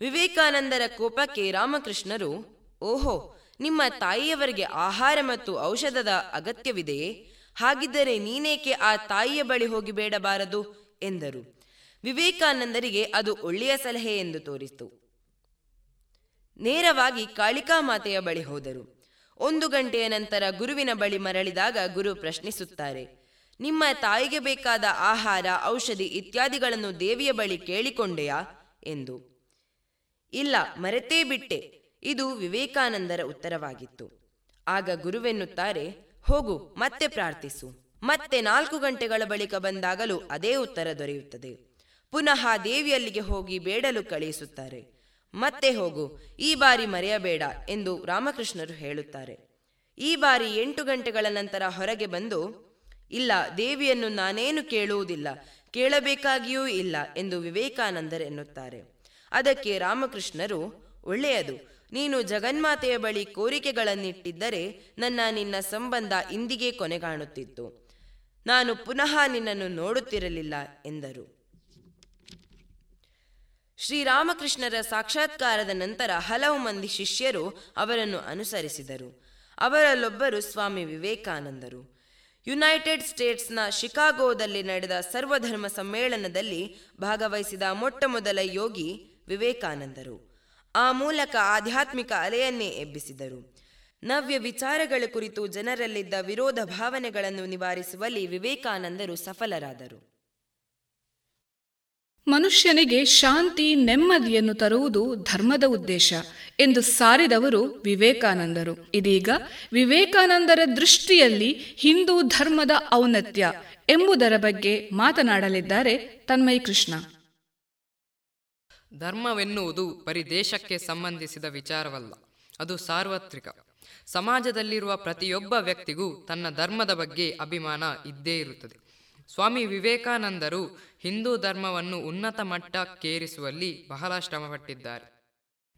ವಿವೇಕಾನಂದರ ಕೋಪಕ್ಕೆ ರಾಮಕೃಷ್ಣರು, ಓಹೋ, ನಿಮ್ಮ ತಾಯಿಯವರಿಗೆ ಆಹಾರ ಮತ್ತು ಔಷಧದ ಅಗತ್ಯವಿದೆಯೇ? ಹಾಗಿದ್ದರೆ ನೀನೇಕೆ ಆ ತಾಯಿಯ ಬಳಿ ಹೋಗಿ ಬೇಡಬಾರದು ಎಂದರು. ವಿವೇಕಾನಂದರಿಗೆ ಅದು ಒಳ್ಳೆಯ ಸಲಹೆ ಎಂದು ತೋರಿತು. ನೇರವಾಗಿ ಕಾಳಿಕಾ ಮಾತೆಯ ಬಳಿ ಹೋದರು. 1 ಗಂಟೆಯ ನಂತರ ಗುರುವಿನ ಬಳಿ ಮರಳಿದಾಗ ಗುರು ಪ್ರಶ್ನಿಸುತ್ತಾರೆ, ನಿಮ್ಮ ತಾಯಿಗೆ ಬೇಕಾದ ಆಹಾರ, ಔಷಧಿ ಇತ್ಯಾದಿಗಳನ್ನು ದೇವಿಯ ಬಳಿ ಕೇಳಿಕೊಂಡೆಯಾ ಎಂದು. ಇಲ್ಲ, ಮರೆತೇ ಬಿಟ್ಟೆ, ಇದು ವಿವೇಕಾನಂದರ ಉತ್ತರವಾಗಿತ್ತು. ಆಗ ಗುರುವೆನ್ನುತ್ತಾರೆ, ಹೋಗು, ಮತ್ತೆ ಪ್ರಾರ್ಥಿಸು. ಮತ್ತೆ 4 ಗಂಟೆಗಳ ಬಳಿಕ ಬಂದಾಗಲೂ ಅದೇ ಉತ್ತರ ದೊರೆಯುತ್ತದೆ. ಪುನಃ ದೇವಿಯಲ್ಲಿಗೆ ಹೋಗಿ ಬೇಡಲು ಕಳುಹಿಸುತ್ತಾರೆ. ಮತ್ತೆ ಹೋಗು, ಈ ಬಾರಿ ಮರೆಯಬೇಡ ಎಂದು ರಾಮಕೃಷ್ಣರು ಹೇಳುತ್ತಾರೆ. ಈ ಬಾರಿ 8 ಗಂಟೆಗಳ ನಂತರ ಹೊರಗೆ ಬಂದು, ಇಲ್ಲ, ದೇವಿಯನ್ನು ನಾನೇನು ಕೇಳುವುದಿಲ್ಲ, ಕೇಳಬೇಕಾಗಿಯೂ ಇಲ್ಲ ಎಂದು ವಿವೇಕಾನಂದರು ಎನ್ನುತ್ತಾರೆ. ಅದಕ್ಕೆ ರಾಮಕೃಷ್ಣರು, ಒಳ್ಳೆಯದು, ನೀನು ಜಗನ್ಮಾತೆಯ ಬಳಿ ಕೋರಿಕೆಗಳನ್ನಿಟ್ಟಿದ್ದರೆ ನನ್ನ ನಿನ್ನ ಸಂಬಂಧ ಇಂದಿಗೆ ಕೊನೆಗಾಣುತ್ತಿತ್ತು. ನಾನು ಪುನಃ ನಿನ್ನನ್ನು ನೋಡುತ್ತಿರಲಿಲ್ಲ ಎಂದರು. ಶ್ರೀರಾಮಕೃಷ್ಣರ ಸಾಕ್ಷಾತ್ಕಾರದ ನಂತರ ಹಲವು ಮಂದಿ ಶಿಷ್ಯರು ಅವರನ್ನು ಅನುಸರಿಸಿದರು. ಅವರಲ್ಲೊಬ್ಬರು ಸ್ವಾಮಿ ವಿವೇಕಾನಂದರು. ಯುನೈಟೆಡ್ ಸ್ಟೇಟ್ಸ್ನ ಶಿಕಾಗೋದಲ್ಲಿ ನಡೆದ ಸರ್ವಧರ್ಮ ಸಮ್ಮೇಳನದಲ್ಲಿ ಭಾಗವಹಿಸಿದ ಮೊಟ್ಟಮೊದಲ ಯೋಗಿ ವಿವೇಕಾನಂದರು. ಆ ಮೂಲಕ ಆಧ್ಯಾತ್ಮಿಕ ಅಲೆಯನ್ನೇ ಎಬ್ಬಿಸಿದರು. ನವ್ಯ ವಿಚಾರಗಳ ಕುರಿತು ಜನರಲ್ಲಿದ್ದ ವಿರೋಧ ಭಾವನೆಗಳನ್ನು ನಿವಾರಿಸುವಲ್ಲಿ ವಿವೇಕಾನಂದರು ಸಫಲರಾದರು. ಮನುಷ್ಯನಿಗೆ ಶಾಂತಿ, ನೆಮ್ಮದಿಯನ್ನು ತರುವುದು ಧರ್ಮದ ಉದ್ದೇಶ ಎಂದು ಸಾರಿದವರು ವಿವೇಕಾನಂದರು. ಇದೀಗ ವಿವೇಕಾನಂದರ ದೃಷ್ಟಿಯಲ್ಲಿ ಹಿಂದೂ ಧರ್ಮದ ಔನ್ನತ್ಯ ಎಂಬುದರ ಬಗ್ಗೆ ಮಾತನಾಡಲಿದ್ದಾರೆ ತನ್ಮಯ್ ಕೃಷ್ಣ. ಧರ್ಮವೆನ್ನುವುದು ಬರೀ ದೇಶಕ್ಕೆ ಸಂಬಂಧಿಸಿದ ವಿಚಾರವಲ್ಲ, ಅದು ಸಾರ್ವತ್ರಿಕ. ಸಮಾಜದಲ್ಲಿರುವ ಪ್ರತಿಯೊಬ್ಬ ವ್ಯಕ್ತಿಗೂ ತನ್ನ ಧರ್ಮದ ಬಗ್ಗೆ ಅಭಿಮಾನ ಇದ್ದೇ ಇರುತ್ತದೆ. ಸ್ವಾಮಿ ವಿವೇಕಾನಂದರು ಹಿಂದೂ ಧರ್ಮವನ್ನು ಉನ್ನತ ಮಟ್ಟಕ್ಕೇರಿಸುವಲ್ಲಿ ಬಹಳ ಶ್ರಮಪಟ್ಟಿದ್ದಾರೆ.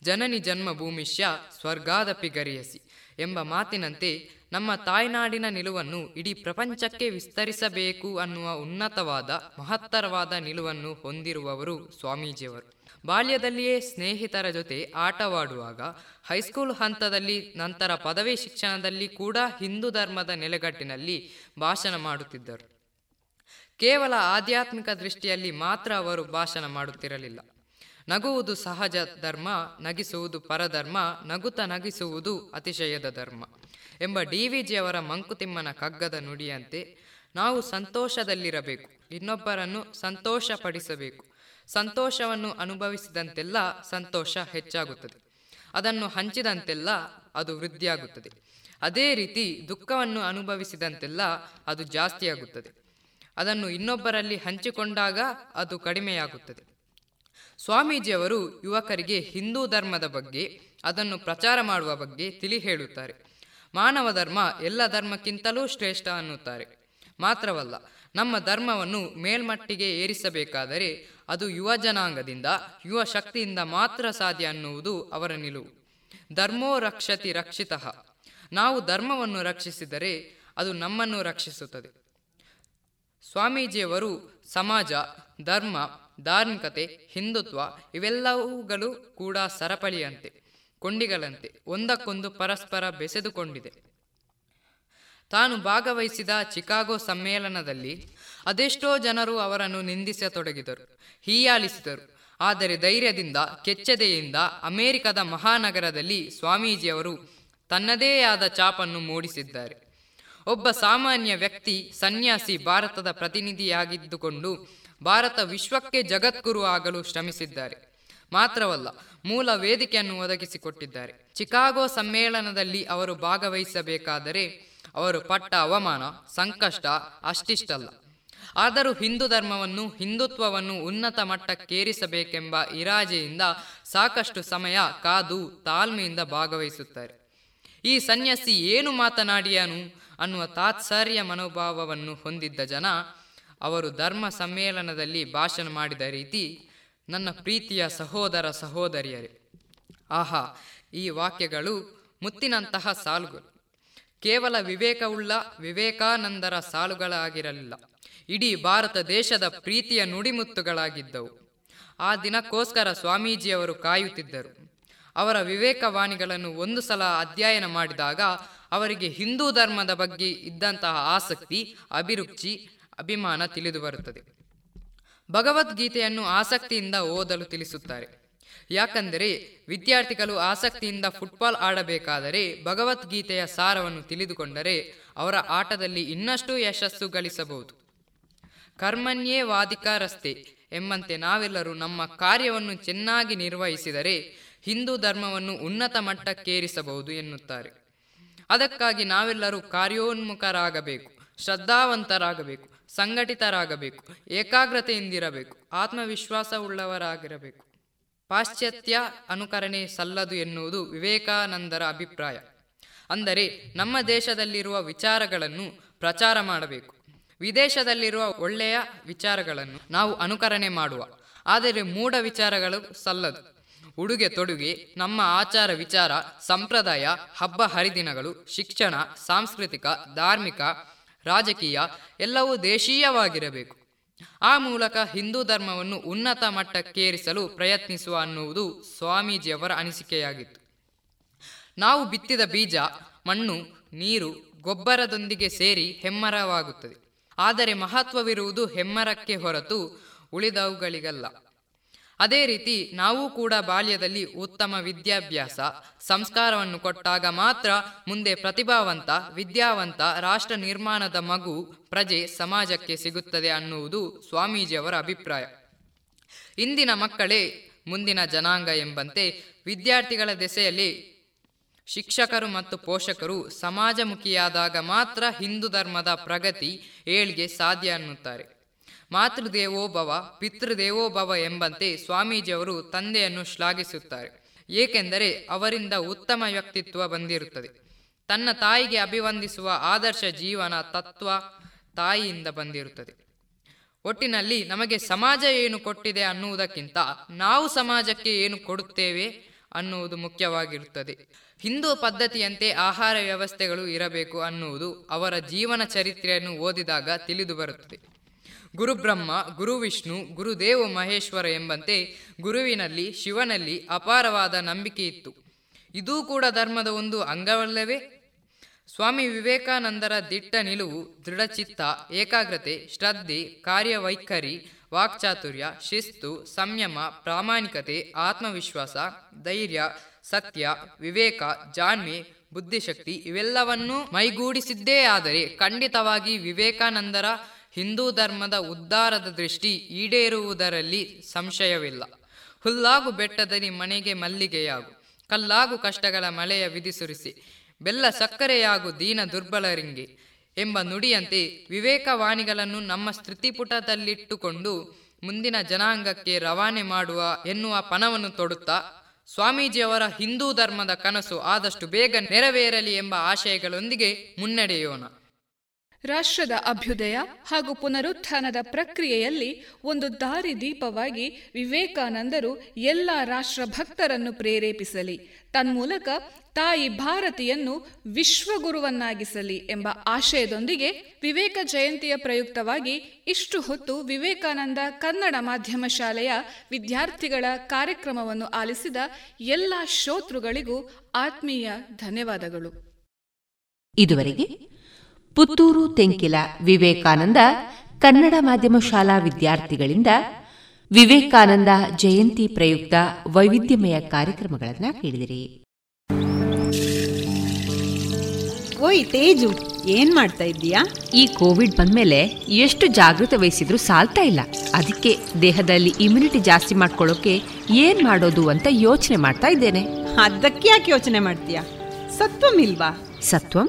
ಜನನಿ ಜನ್ಮಭೂಮಿಷ್ಯ ಸ್ವರ್ಗಾದಪಿ ಗರಿಯಸಿ ಎಂಬ ಮಾತಿನಂತೆ ನಮ್ಮ ತಾಯ್ನಾಡಿನ ನಿಲುವನ್ನು ಇಡೀ ಪ್ರಪಂಚಕ್ಕೆ ವಿಸ್ತರಿಸಬೇಕು ಅನ್ನುವ ಉನ್ನತವಾದ ಮಹತ್ತರವಾದ ನಿಲುವನ್ನು ಹೊಂದಿರುವವರು ಸ್ವಾಮೀಜಿಯವರು. ಬಾಲ್ಯದಲ್ಲಿಯೇ ಸ್ನೇಹಿತರ ಜೊತೆ ಆಟವಾಡುವಾಗ, ಹೈಸ್ಕೂಲ್ ಹಂತದಲ್ಲಿ, ನಂತರ ಪದವಿ ಶಿಕ್ಷಣದಲ್ಲಿ ಕೂಡ ಹಿಂದೂ ಧರ್ಮದ ನೆಲೆಗಟ್ಟಿನಲ್ಲಿ ಭಾಷಣ ಮಾಡುತ್ತಿದ್ದರು. ಕೇವಲ ಆಧ್ಯಾತ್ಮಿಕ ದೃಷ್ಟಿಯಲ್ಲಿ ಮಾತ್ರ ಅವರು ಭಾಷಣ ಮಾಡುತ್ತಿರಲಿಲ್ಲ. ನಗುವುದು ಸಹಜ ಧರ್ಮ, ನಗಿಸುವುದು ಪರಧರ್ಮ, ನಗುತ ನಗಿಸುವುದು ಅತಿಶಯದ ಧರ್ಮ ಎಂಬ ಡಿವಿಜಿಯವರ ಮಂಕುತಿಮ್ಮನ ಕಗ್ಗದ ನುಡಿಯಂತೆ ನಾವು ಸಂತೋಷದಲ್ಲಿರಬೇಕು, ಇನ್ನೊಬ್ಬರನ್ನು ಸಂತೋಷಪಡಿಸಬೇಕು. ಸಂತೋಷವನ್ನು ಅನುಭವಿಸಿದಂತೆಲ್ಲ ಸಂತೋಷ ಹೆಚ್ಚಾಗುತ್ತದೆ, ಅದನ್ನು ಹಂಚಿದಂತೆಲ್ಲ ಅದು ವೃದ್ಧಿಯಾಗುತ್ತದೆ. ಅದೇ ರೀತಿ ದುಃಖವನ್ನು ಅನುಭವಿಸಿದಂತೆಲ್ಲ ಅದು ಜಾಸ್ತಿಯಾಗುತ್ತದೆ, ಅದನ್ನು ಇನ್ನೊಬ್ಬರಲ್ಲಿ ಹಂಚಿಕೊಂಡಾಗ ಅದು ಕಡಿಮೆಯಾಗುತ್ತದೆ. ಸ್ವಾಮೀಜಿಯವರು ಯುವಕರಿಗೆ ಹಿಂದೂ ಧರ್ಮದ ಬಗ್ಗೆ, ಅದನ್ನು ಪ್ರಚಾರ ಮಾಡುವ ಬಗ್ಗೆ ತಿಳಿ ಹೇಳುತ್ತಾರೆ. ಮಾನವ ಧರ್ಮ ಎಲ್ಲ ಧರ್ಮಕ್ಕಿಂತಲೂ ಶ್ರೇಷ್ಠ ಅನ್ನುತ್ತಾರೆ. ಮಾತ್ರವಲ್ಲ, ನಮ್ಮ ಧರ್ಮವನ್ನು ಮೇಲ್ಮಟ್ಟಿಗೆ ಏರಿಸಬೇಕಾದರೆ ಅದು ಯುವ ಜನಾಂಗದಿಂದ, ಯುವ ಶಕ್ತಿಯಿಂದ ಮಾತ್ರ ಸಾಧ್ಯ ಅನ್ನುವುದು ಅವರ ನಿಲುವು. ಧರ್ಮೋ ರಕ್ಷತಿ ರಕ್ಷಿತಃ. ನಾವು ಧರ್ಮವನ್ನು ರಕ್ಷಿಸಿದರೆ ಅದು ನಮ್ಮನ್ನು ರಕ್ಷಿಸುತ್ತದೆ. ಸ್ವಾಮೀಜಿಯವರು ಸಮಾಜ, ಧರ್ಮ, ಧಾರ್ಮಿಕತೆ, ಹಿಂದುತ್ವ ಇವೆಲ್ಲವುಗಳು ಕೂಡ ಸರಪಳಿಯಂತೆ, ಕೊಂಡಿಗಳಂತೆ ಒಂದಕ್ಕೊಂದು ಪರಸ್ಪರ ಬೆಸೆದುಕೊಂಡಿದೆ. ತಾನು ಭಾಗವಹಿಸಿದ ಚಿಕಾಗೋ ಸಮ್ಮೇಳನದಲ್ಲಿ ಅದೆಷ್ಟೋ ಜನರು ಅವರನ್ನು ನಿಂದಿಸತೊಡಗಿದರು, ಹೀಯಾಳಿಸಿದರು. ಆದರೆ ಧೈರ್ಯದಿಂದ, ಕೆಚ್ಚೆದೆಯಿಂದ ಅಮೆರಿಕದ ಮಹಾನಗರದಲ್ಲಿ ಸ್ವಾಮೀಜಿಯವರು ತನ್ನದೇ ಆದ ಛಾಪನ್ನು ಮೂಡಿಸಿದ್ದಾರೆ. ಒಬ್ಬ ಸಾಮಾನ್ಯ ವ್ಯಕ್ತಿ, ಸನ್ಯಾಸಿ, ಭಾರತದ ಪ್ರತಿನಿಧಿಯಾಗಿದ್ದುಕೊಂಡು ಭಾರತ ವಿಶ್ವಕ್ಕೆ ಜಗದ್ಗುರು ಆಗಲು ಶ್ರಮಿಸಿದ್ದಾರೆ. ಮಾತ್ರವಲ್ಲ, ಮೂಲ ವೇದಿಕೆಯನ್ನು ಒದಗಿಸಿಕೊಟ್ಟಿದ್ದಾರೆ. ಚಿಕಾಗೋ ಸಮ್ಮೇಳನದಲ್ಲಿ ಅವರು ಭಾಗವಹಿಸಬೇಕಾದರೆ ಅವರು ಪಟ್ಟ ಅವಮಾನ, ಸಂಕಷ್ಟ ಅಷ್ಟಿಷ್ಟಲ್ಲ. ಆದರೂ ಹಿಂದೂ ಧರ್ಮವನ್ನು, ಹಿಂದುತ್ವವನ್ನು ಉನ್ನತ ಮಟ್ಟಕ್ಕೇರಿಸಬೇಕೆಂಬ ಇರಾಜೆಯಿಂದ ಸಾಕಷ್ಟು ಸಮಯ ಕಾದು ತಾಳ್ಮೆಯಿಂದ ಭಾಗವಹಿಸುತ್ತಾರೆ. ಈ ಸನ್ಯಾಸಿ ಏನು ಮಾತನಾಡಿಯಾನು ಅನ್ನುವ ತಾತ್ಸಾರ್ಯ ಮನೋಭಾವವನ್ನು ಹೊಂದಿದ್ದ ಜನ ಅವರು ಧರ್ಮ ಸಮ್ಮೇಳನದಲ್ಲಿ ಭಾಷಣ ಮಾಡಿದ ರೀತಿ, ನನ್ನ ಪ್ರೀತಿಯ ಸಹೋದರ ಸಹೋದರಿಯರೇ. ಆಹಾ, ಈ ವಾಕ್ಯಗಳು ಮುತ್ತಿನಂತಹ ಸಾಲುಗಳು. ಕೇವಲ ವಿವೇಕವುಳ್ಳ ವಿವೇಕಾನಂದರ ಸಾಲುಗಳಾಗಿರಲಿಲ್ಲ, ಇಡೀ ಭಾರತ ದೇಶದ ಪ್ರೀತಿಯ ನುಡಿಮುತ್ತುಗಳಾಗಿದ್ದವು. ಆ ದಿನಕ್ಕೋಸ್ಕರ ಸ್ವಾಮೀಜಿಯವರು ಕಾಯುತ್ತಿದ್ದರು. ಅವರ ವಿವೇಕವಾಣಿಗಳನ್ನು ಒಂದು ಸಲ ಅಧ್ಯಯನ ಮಾಡಿದಾಗ ಅವರಿಗೆ ಹಿಂದೂ ಧರ್ಮದ ಬಗ್ಗೆ ಇದ್ದಂತಹ ಆಸಕ್ತಿ, ಅಭಿರುಚಿ, ಅಭಿಮಾನ ತಿಳಿದು ಬರುತ್ತದೆ. ಭಗವದ್ಗೀತೆಯನ್ನು ಆಸಕ್ತಿಯಿಂದ ಓದಲು ತಿಳಿಸುತ್ತಾರೆ. ಯಾಕಂದರೆ ವಿದ್ಯಾರ್ಥಿಗಳು ಆಸಕ್ತಿಯಿಂದ ಫುಟ್ಬಾಲ್ ಆಡಬೇಕಾದರೆ ಭಗವದ್ಗೀತೆಯ ಸಾರವನ್ನು ತಿಳಿದುಕೊಂಡರೆ ಅವರ ಆಟದಲ್ಲಿ ಇನ್ನಷ್ಟು ಯಶಸ್ಸು ಗಳಿಸಬಹುದು. ಕರ್ಮಣ್ಯೇ ವಾದಿಕಾರಸ್ತೆ ಎಂಬಂತೆ ನಾವೆಲ್ಲರೂ ನಮ್ಮ ಕಾರ್ಯವನ್ನು ಚೆನ್ನಾಗಿ ನಿರ್ವಹಿಸಿದರೆ ಹಿಂದೂ ಧರ್ಮವನ್ನು ಉನ್ನತ ಮಟ್ಟಕ್ಕೇರಿಸಬಹುದು ಎನ್ನುತ್ತಾರೆ. ಅದಕ್ಕಾಗಿ ನಾವೆಲ್ಲರೂ ಕಾರ್ಯೋನ್ಮುಖರಾಗಬೇಕು, ಶ್ರದ್ಧಾವಂತರಾಗಬೇಕು, ಸಂಘಟಿತರಾಗಬೇಕು, ಏಕಾಗ್ರತೆಯಿಂದಿರಬೇಕು, ಆತ್ಮವಿಶ್ವಾಸವುಳ್ಳವರಾಗಿರಬೇಕು. ಪಾಶ್ಚಾತ್ಯ ಅನುಕರಣೆ ಸಲ್ಲದು ಎನ್ನುವುದು ವಿವೇಕಾನಂದರ ಅಭಿಪ್ರಾಯ. ಅಂದರೆ ನಮ್ಮ ದೇಶದಲ್ಲಿರುವ ವಿಚಾರಗಳನ್ನು ಪ್ರಚಾರ ಮಾಡಬೇಕು, ವಿದೇಶದಲ್ಲಿರುವ ಒಳ್ಳೆಯ ವಿಚಾರಗಳನ್ನು ನಾವು ಅನುಕರಣೆ ಮಾಡುವ. ಆದರೆ ಮೂಢ ವಿಚಾರಗಳು ಸಲ್ಲದು. ಉಡುಗೆ ತೊಡುಗೆ, ನಮ್ಮ ಆಚಾರ ವಿಚಾರ, ಸಂಪ್ರದಾಯ, ಹಬ್ಬ ಹರಿದಿನಗಳು, ಶಿಕ್ಷಣ, ಸಾಂಸ್ಕೃತಿಕ, ಧಾರ್ಮಿಕ, ರಾಜಕೀಯ ಎಲ್ಲವೂ ದೇಶೀಯವಾಗಿರಬೇಕು. ಆ ಮೂಲಕ ಹಿಂದೂ ಧರ್ಮವನ್ನು ಉನ್ನತ ಮಟ್ಟಕ್ಕೇರಿಸಲು ಪ್ರಯತ್ನಿಸುವ ಅನ್ನುವುದು ಸ್ವಾಮೀಜಿಯವರ ಅನಿಸಿಕೆಯಾಗಿತ್ತು. ನಾವು ಬಿತ್ತಿದ ಬೀಜ ಮಣ್ಣು ನೀರು ಗೊಬ್ಬರದೊಂದಿಗೆ ಸೇರಿ ಹೆಮ್ಮರವಾಗುತ್ತದೆ. ಆದರೆ ಮಹತ್ವವಿರುವುದು ಹೆಮ್ಮರಕ್ಕೆ ಹೊರತು ಉಳಿದವುಗಳಿಗಲ್ಲ. ಅದೇ ರೀತಿ ನಾವು ಕೂಡ ಬಾಲ್ಯದಲ್ಲಿ ಉತ್ತಮ ವಿದ್ಯಾಭ್ಯಾಸ ಸಂಸ್ಕಾರವನ್ನು ಕೊಟ್ಟಾಗ ಮಾತ್ರ ಮುಂದೆ ಪ್ರತಿಭಾವಂತ ವಿದ್ಯಾವಂತ ರಾಷ್ಟ್ರ ನಿರ್ಮಾಣದ ಮಗು ಪ್ರಜೆ ಸಮಾಜಕ್ಕೆ ಸಿಗುತ್ತದೆ ಅನ್ನುವುದು ಸ್ವಾಮೀಜಿಯವರ ಅಭಿಪ್ರಾಯ. ಇಂದಿನ ಮಕ್ಕಳೇ ಮುಂದಿನ ಜನಾಂಗ ಎಂಬಂತೆ ವಿದ್ಯಾರ್ಥಿಗಳ ದೆಸೆಯಲ್ಲಿ ಶಿಕ್ಷಕರು ಮತ್ತು ಪೋಷಕರು ಸಮಾಜಮುಖಿಯಾದಾಗ ಮಾತ್ರ ಹಿಂದೂ ಧರ್ಮದ ಪ್ರಗತಿ ಏಳ್ಗೆ ಸಾಧ್ಯ ಅನ್ನುತ್ತಾರೆ. ಮಾತೃದೇವೋಭವ ಪಿತೃದೇವೋಭವ ಎಂಬಂತೆ ಸ್ವಾಮೀಜಿಯವರು ತಂದೆಯನ್ನು ಶ್ಲಾಘಿಸುತ್ತಾರೆ. ಏಕೆಂದರೆ ಅವರಿಂದ ಉತ್ತಮ ವ್ಯಕ್ತಿತ್ವ ಬಂದಿರುತ್ತದೆ. ತನ್ನ ತಾಯಿಗೆ ಅಭಿವಂದಿಸುವ ಆದರ್ಶ ಜೀವನ ತತ್ವ ತಾಯಿಯಿಂದ ಬಂದಿರುತ್ತದೆ. ಒಟ್ಟಿನಲ್ಲಿ ನಮಗೆ ಸಮಾಜ ಏನು ಕೊಟ್ಟಿದೆ ಅನ್ನುವುದಕ್ಕಿಂತ ನಾವು ಸಮಾಜಕ್ಕೆ ಏನು ಕೊಡುತ್ತೇವೆ ಅನ್ನುವುದು ಮುಖ್ಯವಾಗಿರುತ್ತದೆ. ಹಿಂದೂ ಪದ್ಧತಿಯಂತೆ ಆಹಾರ ವ್ಯವಸ್ಥೆಗಳು ಇರಬೇಕು ಅನ್ನುವುದು ಅವರ ಜೀವನ ಚರಿತ್ರೆಯನ್ನು ಓದಿದಾಗ ತಿಳಿದು ಬರುತ್ತದೆ. ಗುರುಬ್ರಹ್ಮ ಗುರುವಿಷ್ಣು ಗುರುದೇವ ಮಹೇಶ್ವರ ಎಂಬಂತೆ ಗುರುವಿನಲ್ಲಿ ಶಿವನಲ್ಲಿ ಅಪಾರವಾದ ನಂಬಿಕೆ ಇತ್ತು. ಇದೂ ಕೂಡ ಧರ್ಮದ ಒಂದು ಅಂಗವಲ್ಲವೇ? ಸ್ವಾಮಿ ವಿವೇಕಾನಂದರ ದಿಟ್ಟ ನಿಲುವು, ದೃಢಚಿತ್ತ, ಏಕಾಗ್ರತೆ, ಶ್ರದ್ಧೆ, ಕಾರ್ಯವೈಖರಿ, ವಾಕ್ಚಾತುರ್ಯ, ಶಿಸ್ತು, ಸಂಯಮ, ಪ್ರಾಮಾಣಿಕತೆ, ಆತ್ಮವಿಶ್ವಾಸ, ಧೈರ್ಯ, ಸತ್ಯ, ವಿವೇಕ, ಜಾಣ್ಮೆ, ಬುದ್ಧಿಶಕ್ತಿ ಇವೆಲ್ಲವನ್ನೂ ಮೈಗೂಡಿಸಿದ್ದೇ. ಆದರೆ ಖಂಡಿತವಾಗಿ ವಿವೇಕಾನಂದರ ಹಿಂದೂ ಧರ್ಮದ ಉದ್ಧಾರದ ದೃಷ್ಟಿ ಈಡೇರುವುದರಲ್ಲಿ ಸಂಶಯವಿಲ್ಲ. ಹುಲ್ಲಾಗು ಬೆಟ್ಟದಲ್ಲಿ ಮನೆಗೆ ಮಲ್ಲಿಗೆಯಾಗು, ಕಲ್ಲಾಗು ಕಷ್ಟಗಳ ಮಳೆಯ ವಿಧಿಸುರಿಸಿ, ಬೆಲ್ಲ ಸಕ್ಕರೆಯಾಗು ದೀನ ದುರ್ಬಲರಿಂಗೆ ಎಂಬ ನುಡಿಯಂತೆ ವಿವೇಕವಾಣಿಗಳನ್ನು ನಮ್ಮ ಸ್ಮೃತಿಪುಟದಲ್ಲಿಟ್ಟುಕೊಂಡು ಮುಂದಿನ ಜನಾಂಗಕ್ಕೆ ರವಾನೆ ಮಾಡುವ ಎನ್ನುವ ಪಣವನ್ನು ತೊಡುತ್ತಾ ಸ್ವಾಮೀಜಿಯವರ ಹಿಂದೂ ಧರ್ಮದ ಕನಸು ಆದಷ್ಟು ಬೇಗ ನೆರವೇರಲಿ ಎಂಬ ಆಶಯಗಳೊಂದಿಗೆ ಮುನ್ನಡೆಯೋಣ. ರಾಷ್ಟ್ರದ ಅಭ್ಯುದಯ ಹಾಗೂ ಪುನರುತ್ಥಾನದ ಪ್ರಕ್ರಿಯೆಯಲ್ಲಿ ಒಂದು ದಾರಿದೀಪವಾಗಿ ವಿವೇಕಾನಂದರು ಎಲ್ಲ ರಾಷ್ಟ್ರಭಕ್ತರನ್ನು ಪ್ರೇರೇಪಿಸಲಿ, ತನ್ಮೂಲಕ ತಾಯಿ ಭಾರತಿಯನ್ನು ವಿಶ್ವಗುರುವನ್ನಾಗಿಸಲಿ ಎಂಬ ಆಶಯದೊಂದಿಗೆ ವಿವೇಕ ಜಯಂತಿಯ ಪ್ರಯುಕ್ತವಾಗಿ ಇಷ್ಟು ಹೊತ್ತು ವಿವೇಕಾನಂದ ಕನ್ನಡ ಮಾಧ್ಯಮ ಶಾಲೆಯ ವಿದ್ಯಾರ್ಥಿಗಳ ಕಾರ್ಯಕ್ರಮವನ್ನು ಆಲಿಸಿದ ಎಲ್ಲ ಶ್ರೋತೃಗಳಿಗೂ ಆತ್ಮೀಯ ಧನ್ಯವಾದಗಳು. ಇದುವರೆಗೆ ಪುತ್ತೂರು ತೆಂಕಿಲ ವಿವೇಕಾನಂದ ಕನ್ನಡ ಮಾಧ್ಯಮ ಶಾಲಾ ವಿದ್ಯಾರ್ಥಿಗಳಿಂದ ವಿವೇಕಾನಂದ ಜಯಂತಿ ಪ್ರಯುಕ್ತ ವೈವಿಧ್ಯಮಯ ಕಾರ್ಯಕ್ರಮಗಳನ್ನು ಕೇಳಿದಿರಿ. ಓಯ್ ತೇಜು, ಏನ್ ಮಾಡ್ತಾ ಇದ್ದೀಯಾ? ಈ ಕೋವಿಡ್ ಬಂದ್ಮೇಲೆ ಎಷ್ಟು ಜಾಗೃತ ವಹಿಸಿದ್ರು ಸಾಲ್ತಾ ಇಲ್ಲ. ಅದಕ್ಕೆ ದೇಹದಲ್ಲಿ ಇಮ್ಯುನಿಟಿ ಜಾಸ್ತಿ ಮಾಡ್ಕೊಳ್ಳೋಕೆ ಏನ್ ಮಾಡೋದು ಅಂತ ಯೋಚನೆ ಮಾಡ್ತಾ ಇದ್ದೇನೆ. ಅದಕ್ಕೆ ಯಾಕೆ ಯೋಚನೆ ಮಾಡ್ತೀಯಾ? ಸತ್ವಂ ಇಲ್ವಾ? ಸತ್ವಂ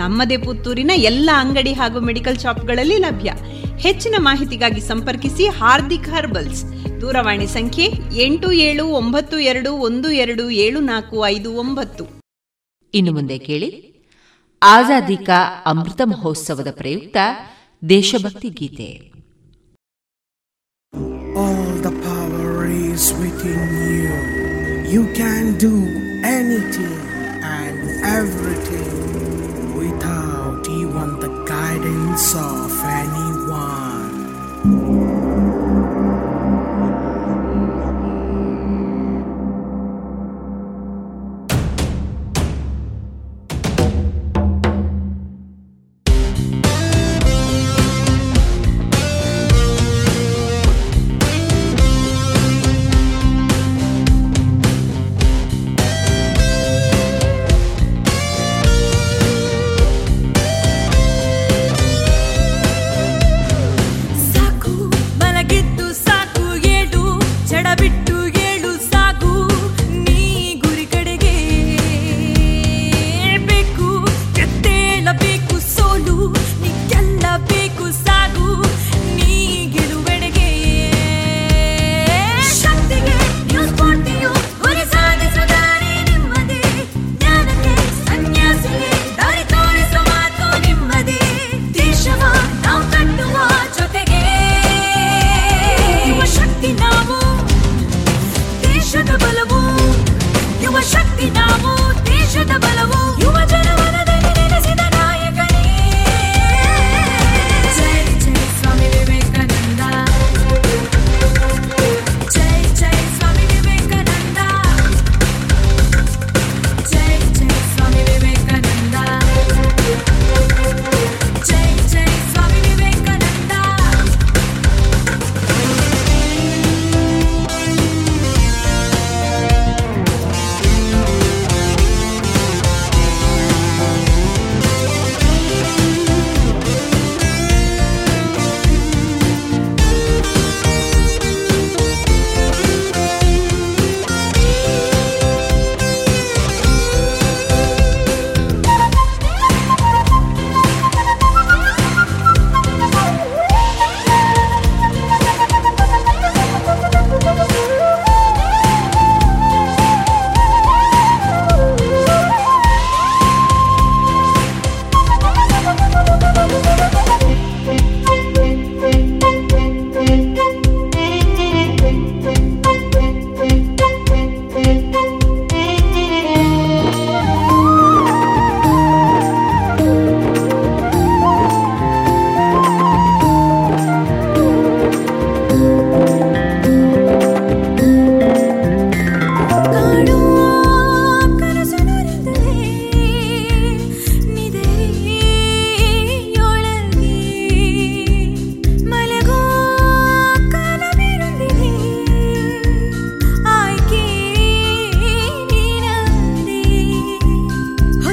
ನಮ್ಮದೇ ಪುತ್ತೂರಿನ ಎಲ್ಲ ಅಂಗಡಿ ಹಾಗೂ ಮೆಡಿಕಲ್ ಶಾಪ್ಗಳಲ್ಲಿ ಲಭ್ಯ. ಹೆಚ್ಚಿನ ಮಾಹಿತಿಗಾಗಿ ಸಂಪರ್ಕಿಸಿ ಹಾರ್ದಿಕ್ ಹರ್ಬಲ್ಸ್. ದೂರವಾಣಿ ಸಂಖ್ಯೆ 8792127459. ಇನ್ನು ಮುಂದೆ ಕೇಳಿ ಆಜಾದಿ ಕಾ ಅಮೃತ ಮಹೋತ್ಸವದ ಪ್ರಯುಕ್ತ ದೇಶಭಕ್ತಿ ಗೀತೆ. All the power is within you. You can do anything and everything. Without even the guidance of anyone,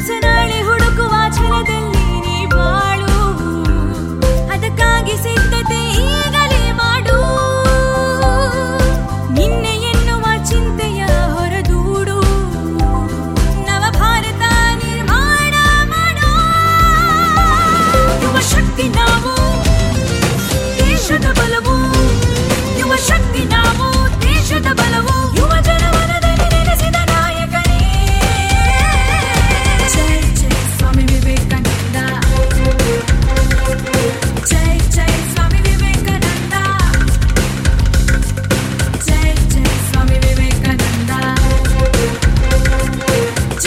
ಹೊಸನಾಳೆ ಹುಡುಕುವ ಛಲದಲ್ಲಿ ನೀ ಬಾಳು, ಅದಕ್ಕಾಗಿ ಸಿದ್ಧತೆ ಈಗಲೇ ಮಾಡು. ನಿನ್ನೆ ಎನ್ನುವ ಚಿಂತೆಯ ಹೊರದೂಡು, ನವ ಭಾರತ ನಿರ್ಮಾಣ ಮಾಡು. ಯುವ ಶಕ್ತಿ ನಾವು, ದೇಶದ ಬಲವು. ಯುವ ಶಕ್ತಿ ನಾವು, ದೇಶದ ಬಲವು. ಯುವ ಜನವನದಲ್ಲಿ ನೆಲೆಸಿದ ನಾಯಕರೇ, ಜೈ ಜೈ ಸ್ವಾಮಿ ವಿವೇಕಾನಂದ. ಜೈ ಜೈ ಸ್ವಾಮಿ ವಿವೇಕಾನಂದ. ಜೈ ಜೈ ಸ್ವಾಮಿ ವಿವೇಕಾನಂದ.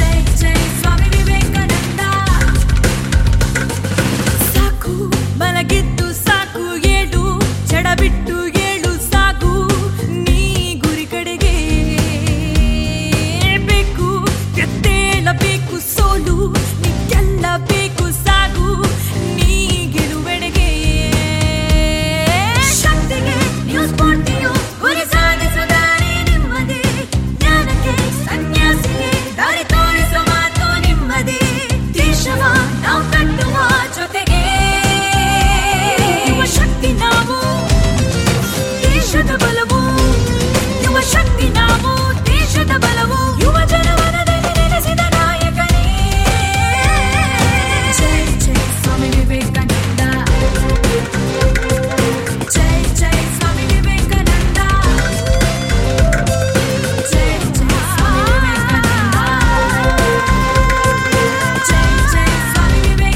ಜೈ ಜೈ ಸ್ವಾಮಿ ವಿವೇಕಾನಂದ. ಸಾಕು ಮಲಗಿದ್ದು, ಸಾಕು ಏಳು, ಚಡ ಬಿಟ್ಟು ಏಳು, ಸಾಕು ನೀ ಗುರಿ ಕಡೆಗೆ. ಬೇಕು ಗೆದ್ದೇಳಬೇಕು, ಸೋಲು ನೀ ಗೆಲ್ಲಬೇಕು, ಸಾಗು ನೀ ಗೆಲುವೆಡೆಗೆ. ಶಕ್ತಿಗೆ ನ್ಯೂಸ್ ಸ್ಫೂರ್ತಿಯು ಗುರಿ ಸಾಗಿಸುವುದಾರೆ ನಿಮ್ಮದೇ, ಜ್ಞಾನಕ್ಕೆ ಸನ್ಯಾಸಿಗೆ ದಾರಿ ತೋರಿಸುವ ಮಾತು ನಿಮ್ಮದೇ. ದೇಶವ ನಾವು ಕಟ್ಟುವ ಜೊತೆಗೆ, ಯುವ ಶಕ್ತಿ ನಾವು, ದೇಶದ ಬಲವು. ಯುವ ಶಕ್ತಿ ನಾವು, ದೇಶದ ಬಲವು. ಯುವ ಜನವನದಲ್ಲಿ ನೆಲೆಸಿದ ನಾಯಕನೇ, ಜೈ ಜೈ ಸ್ವಾಮಿ ವಿವೇಕಾನಂದ. ಜೈ ಜೈ ಸ್ವಾಮಿ ವಿವೇಕಾನಂದ. ಜೈ ಜೈ ಸ್ವಾಮಿ ವಿವೇಕಾನಂದ. ಜೈ ಜೈ ಸ್ವಾಮಿ ವಿವೇಕಾನಂದ. ಜೈ ಜೈ ಸ್ವಾಮಿ ವಿವೇಕಾನಂದ. ಜೈ ಜೈ ಸ್ವಾಮಿ ವಿವೇಕಾನಂದ. ಜೈ ಜೈ ಸ್ವಾಮಿ ವಿವೇಕಾನಂದ. ಜೈ ಜೈ ಸ್ವಾಮಿ ವಿವೇಕಾನಂದ.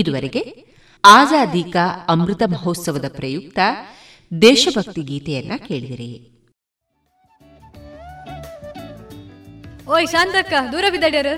ಇದುವರೆಗೆ ಆಜಾದಿ ಕಾ ಅಮೃತ ಮಹೋತ್ಸವದ ಪ್ರಯುಕ್ತ ದೇಶಭಕ್ತಿ ಗೀತೆಯನ್ನ ಕೇಳಿದಿರಿ. ಓಯ್ ಶಾಂತಕ್ಕ, ದೂರ ಬಿದ್ದಾಡ್ಯಾರು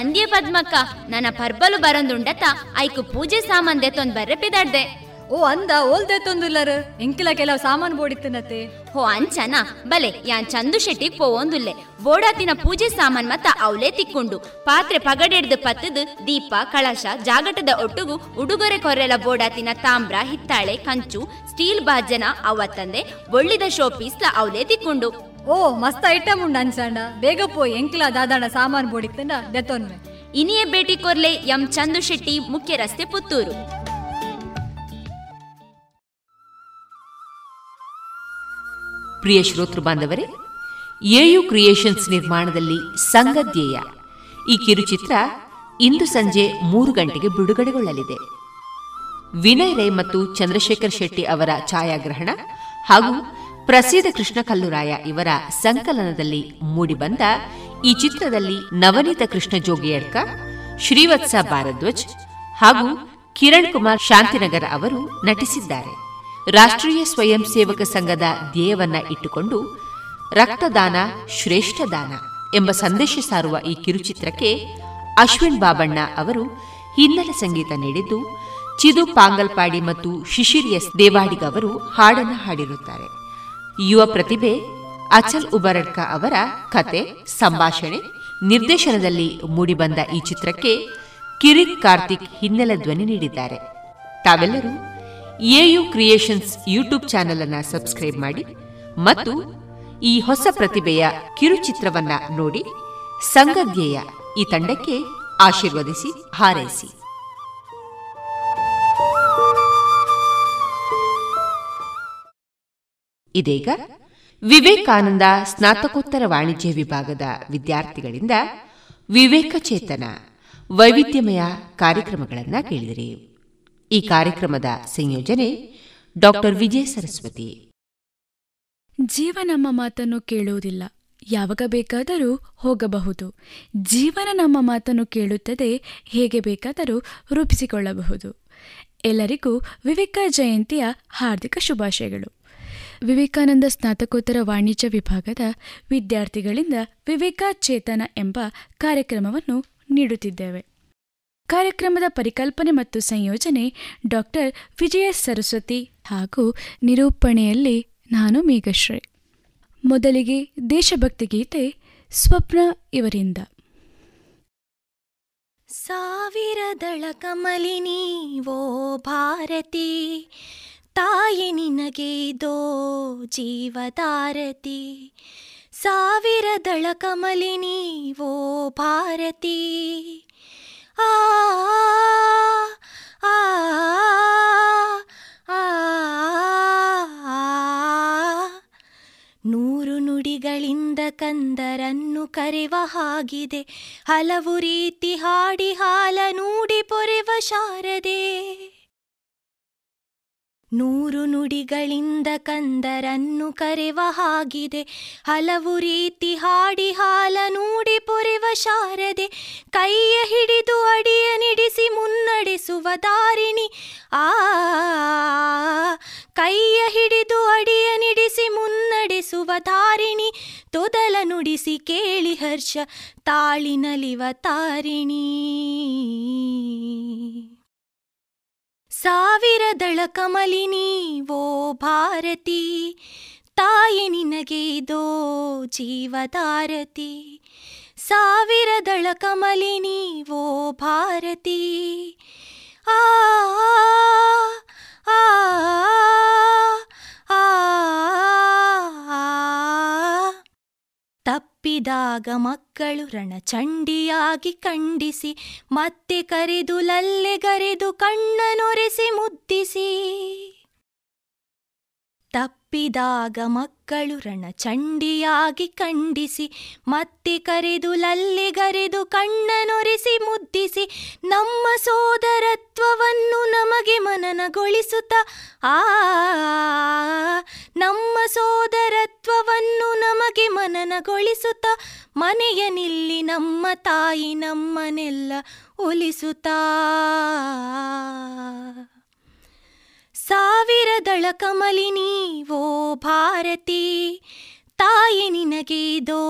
ಅಂದ್ಯ ಪದ್ಮಕ್ಕ. ನನ್ನ ಪರ್ಬಲು ಬರಂದುಂಡತ ಐಕು ಪೂಜೆ ಸಾಮಾನ್ ದೆತ್ತೊಂದ್ ಬರ್ರೆ ಪಿದಾಡ್ದೆ. ಓ ಅಂದ ಓಲ್ದೆ ತೊಂದುಲ್ಲರು ಇಂಕಿಲ ಕೆಲವು ಸಾಮಾನು ಬೋಡಿತ್ತನತ್ತೆ. ಹೋ ಅಂಚನ ಬಲೆ ಯಾನ್ ಚಂದು ಶೆಟ್ಟಿಗ್ ಪೋವೊಂದುಲ್ಲೆ. ಬೋಡಾತಿನ ಪೂಜೆ ಸಾಮಾನ್ ಮತ್ತ ಅವಲೇ ತಿಕ್ಕೊಂಡು ಪಾತ್ರೆ ಪಗಡೆಡ್ದು ಪತ್ತದು ದೀಪ ಕಳಶ ಜಾಗಟದ ಒಟ್ಟುಗು ಉಡುಗೊರೆ ಕೊರೆಲ ಬೋಡಾತಿನ ತಾಮ್ರ ಹಿತ್ತಾಳೆ ಕಂಚು ಸ್ಟೀಲ್ ಬಾಜನ ಅವತ್ತಂದೆ ಒಳ್ಳಿದ ಶೋಪೀಸ್ಲ ಅವಲೇ ತಿಕ್ಕೊಂಡು. ಓ ಮಸ್ತ ಐಟಮ್ ಉಂಡು ಅಂಚಂಡ. ಬೇಗ ಪೋಯ್ ಎಂಕ್ಲ ದಾದಾಣ ಸಾಮಾನು ಬೋಡಿತ್ತನ ದೆತ್ತೊನ್ವೆ. ಇನಿಯೇ ಭೇಟಿ ಕೊರ್ಲೆ ಎಂ ಚಂದು ಶೆಟ್ಟಿ, ಮುಖ್ಯ ರಸ್ತೆ, ಪುತ್ತೂರು. ಪ್ರಿಯ ಶ್ರೋತೃ ಬಾಂಧವರೇ, ಎಯು ಕ್ರಿಯೇಷನ್ಸ್ ನಿರ್ಮಾಣದಲ್ಲಿ ಸಂಗಧ್ಯೇಯ ಈ ಕಿರುಚಿತ್ರ ಇಂದು ಸಂಜೆ 3 ಗಂಟೆಗೆ ಬಿಡುಗಡೆಗೊಳ್ಳಲಿದೆ. ವಿನಯ್ ರೈ ಮತ್ತು ಚಂದ್ರಶೇಖರ್ ಶೆಟ್ಟಿ ಅವರ ಛಾಯಾಗ್ರಹಣ ಹಾಗೂ ಪ್ರಸಿದ್ಧ ಕೃಷ್ಣ ಕಲ್ಲುರಾಯ ಇವರ ಸಂಕಲನದಲ್ಲಿ ಮೂಡಿಬಂದ ಈ ಚಿತ್ರದಲ್ಲಿ ನವನೀತ ಕೃಷ್ಣ ಜೋಗಿಯಡ್ಕ, ಶ್ರೀವತ್ಸ ಭಾರದ್ವಾಜ್ ಹಾಗೂ ಕಿರಣ್ ಕುಮಾರ್ ಶಾಂತಿನಗರ ಅವರು ನಟಿಸಿದ್ದಾರೆ. ರಾಷ್ಟ್ರೀಯ ಸ್ವಯಂ ಸೇವಕ ಸಂಘದ ಧ್ಯೇಯವನ್ನ ಇಟ್ಟುಕೊಂಡು ರಕ್ತದಾನ ಶ್ರೇಷ್ಠ ದಾನ ಎಂಬ ಸಂದೇಶ ಸಾರುವ ಈ ಕಿರುಚಿತ್ರಕ್ಕೆ ಅಶ್ವಿನ್ ಬಾಬಣ್ಣ ಅವರು ಹಿನ್ನೆಲೆ ಸಂಗೀತ ನೀಡಿದ್ದು, ಚಿದು ಪಾಂಗಲ್ಪಾಡಿ ಮತ್ತು ಶಿಶಿರ್ ಎಸ್ ದೇವಾಡಿಗ ಅವರು ಹಾಡನ್ನು ಹಾಡಿರುತ್ತಾರೆ. ಯುವ ಪ್ರತಿಭೆ ಅಚಲ್ ಉಬರಡ್ಕ ಅವರ ಕತೆ, ಸಂಭಾಷಣೆ, ನಿರ್ದೇಶನದಲ್ಲಿ ಮೂಡಿಬಂದ ಈ ಚಿತ್ರಕ್ಕೆ ಕಿರಿಕ್ ಕಾರ್ತಿಕ್ ಹಿನ್ನೆಲೆ ಧ್ವನಿ ನೀಡಿದ್ದಾರೆ. ತಾವೆಲ್ಲರೂ ಎಯು ಕ್ರಿಯೇಷನ್ಸ್ ಯೂಟ್ಯೂಬ್ ಚಾನೆಲ್ ಅನ್ನು ಸಬ್ಸ್ಕ್ರೈಬ್ ಮಾಡಿ ಮತ್ತು ಈ ಹೊಸ ಪ್ರತಿಭೆಯ ಕಿರುಚಿತ್ರವನ್ನ ನೋಡಿ ಸಂಗಧ್ಯೇಯ ಈ ತಂಡಕ್ಕೆ ಆಶೀರ್ವದಿಸಿ ಹಾರೈಸಿ. ಇದೀಗ ವಿವೇಕಾನಂದ ಸ್ನಾತಕೋತ್ತರ ವಾಣಿಜ್ಯ ವಿಭಾಗದ ವಿದ್ಯಾರ್ಥಿಗಳಿಂದ ವಿವೇಕ ಚೇತನ ವೈವಿಧ್ಯಮಯ ಕಾರ್ಯಕ್ರಮಗಳನ್ನು ಕೇಳಿದಿರಿ. ಈ ಕಾರ್ಯಕ್ರಮದ ಸಂಯೋಜನೆ ಡಾ ವಿಜಯ ಸರಸ್ವತಿ. ಜೀವ ನಮ್ಮ ಮಾತನ್ನು ಕೇಳುವುದಿಲ್ಲ, ಯಾವಾಗ ಬೇಕಾದರೂ ಹೋಗಬಹುದು. ಜೀವನ ನಮ್ಮ ಮಾತನ್ನು ಕೇಳುತ್ತದೆ, ಹೇಗೆ ಬೇಕಾದರೂ ರೂಪಿಸಿಕೊಳ್ಳಬಹುದು. ಎಲ್ಲರಿಗೂ ವಿವೇಕ ಜಯಂತಿಯ ಹಾರ್ದಿಕ ಶುಭಾಶಯಗಳು. ವಿವೇಕಾನಂದ ಸ್ನಾತಕೋತ್ತರ ವಾಣಿಜ್ಯ ವಿಭಾಗದ ವಿದ್ಯಾರ್ಥಿಗಳಿಂದ ವಿವೇಕ ಚೇತನ ಎಂಬ ಕಾರ್ಯಕ್ರಮವನ್ನು ನೀಡುತ್ತಿದ್ದೇವೆ. ಕಾರ್ಯಕ್ರಮದ ಪರಿಕಲ್ಪನೆ ಮತ್ತು ಸಂಯೋಜನೆ ಡಾಕ್ಟರ್ ವಿಜಯ ಸರಸ್ವತಿ ಹಾಗೂ ನಿರೂಪಣೆಯಲ್ಲಿ ನಾನು ಮೇಘಶ್ರೀ. ಮೊದಲಿಗೆ ದೇಶಭಕ್ತಿಗೀತೆ ಸ್ವಪ್ನ ಇವರಿಂದ. ಸಾವಿರದಳ ಕಮಲಿನೀ ವೋ ಭಾರತಿ, ತಾಯಿ ನಿನಗೆ ಇದೋ ಜೀವಧಾರತಿ. ಸಾವಿರದಳ ಕಮಲಿನೀ ವೋ ಭಾರತಿ, ಆ ಆ ಆ ನೂರು ನುಡಿಗಳಿಂದ ಕಂದರನ್ನು ಕರೆವ ಹಾಗಿದೆ, ಹಲವು ರೀತಿ ಹಾಡಿ ಹಾಲ ನೂಡಿ ಪೊರೆವ ಶಾರದೆ. ನೂರು ನುಡಿಗಳಿಂದ ಕಂದರನ್ನು ಕರೆವ ಹಾಗಿದೆ, ಹಲವು ರೀತಿ ಹಾಡಿ ಹಾಲ ನೂಡಿ ಪೊರೆವ ಶಾರದೆ. ಕೈಯ ಹಿಡಿದು ಅಡಿಯ ನಿಡಿಸಿ ಮುನ್ನಡೆಸುವ ದಾರಿಣಿ, ಆ ಕೈಯ ಹಿಡಿದು ಅಡಿಯ ನಿಡಿಸಿ ಮುನ್ನಡೆಸುವ ದಾರಿಣಿ. ತೊದಲ ನುಡಿಸಿ ಕೇಳಿ ಹರ್ಷ ತಾಳಿನಲಿವ ತಾರಿಣಿ. ಸಾವಿರದಳ ಕಮಲಿನೀ ವೋ ಭಾರತಿ, ತಾಯಿ ನಿನಗೆ ಇದೋ ಜೀವಧಾರತಿ. ಸಾವಿರದಳ ಕಮಲಿನೀ ವೋ ಭಾರತಿ, ಆ ಆ ಆ ತಪ್ಪಿದಾಗ ಮಕ್ಕಳು ರಣಚಂಡಿಯಾಗಿ ಖಂಡಿಸಿ, ಮತ್ತೆ ಕರೆದು ಲಲ್ಲೆಗರೆದು ಕಣ್ಣ ನೊರೆಸಿ ಮುದ್ದಿಸಿ. ತಪ್ಪಿದಾಗ ಮಕ್ಕಳು ರಣಚಂಡಿಯಾಗಿ ಖಂಡಿಸಿ, ಮತ್ತೆ ಕರೆದು ಲಲ್ಲೆಗರೆದು ಕಣ್ಣ ನೊರೆಸಿ ಮುದ್ದಿಸಿ. ನಮ್ಮ ಸೋದರತ್ವವನ್ನು ನಮಗೆ ಮನನಗೊಳಿಸುತ್ತಾ, ಆ ನಮ್ಮ ಸೋದರತ್ವವನ್ನು ನಮಗೆ ಮನನಗೊಳಿಸುತ್ತಾ. ಮನೆಯನಿಲ್ಲಿ ನಮ್ಮ ತಾಯಿ ನಮ್ಮನೆಲ್ಲ ಒಲಿಸುತ್ತಾ. ಸಾವಿರದಳ ಕಮಲಿನೀ ವೋ ಭಾರತಿ, ತಾಯಿ ನಿನಗೆ ಇದೋ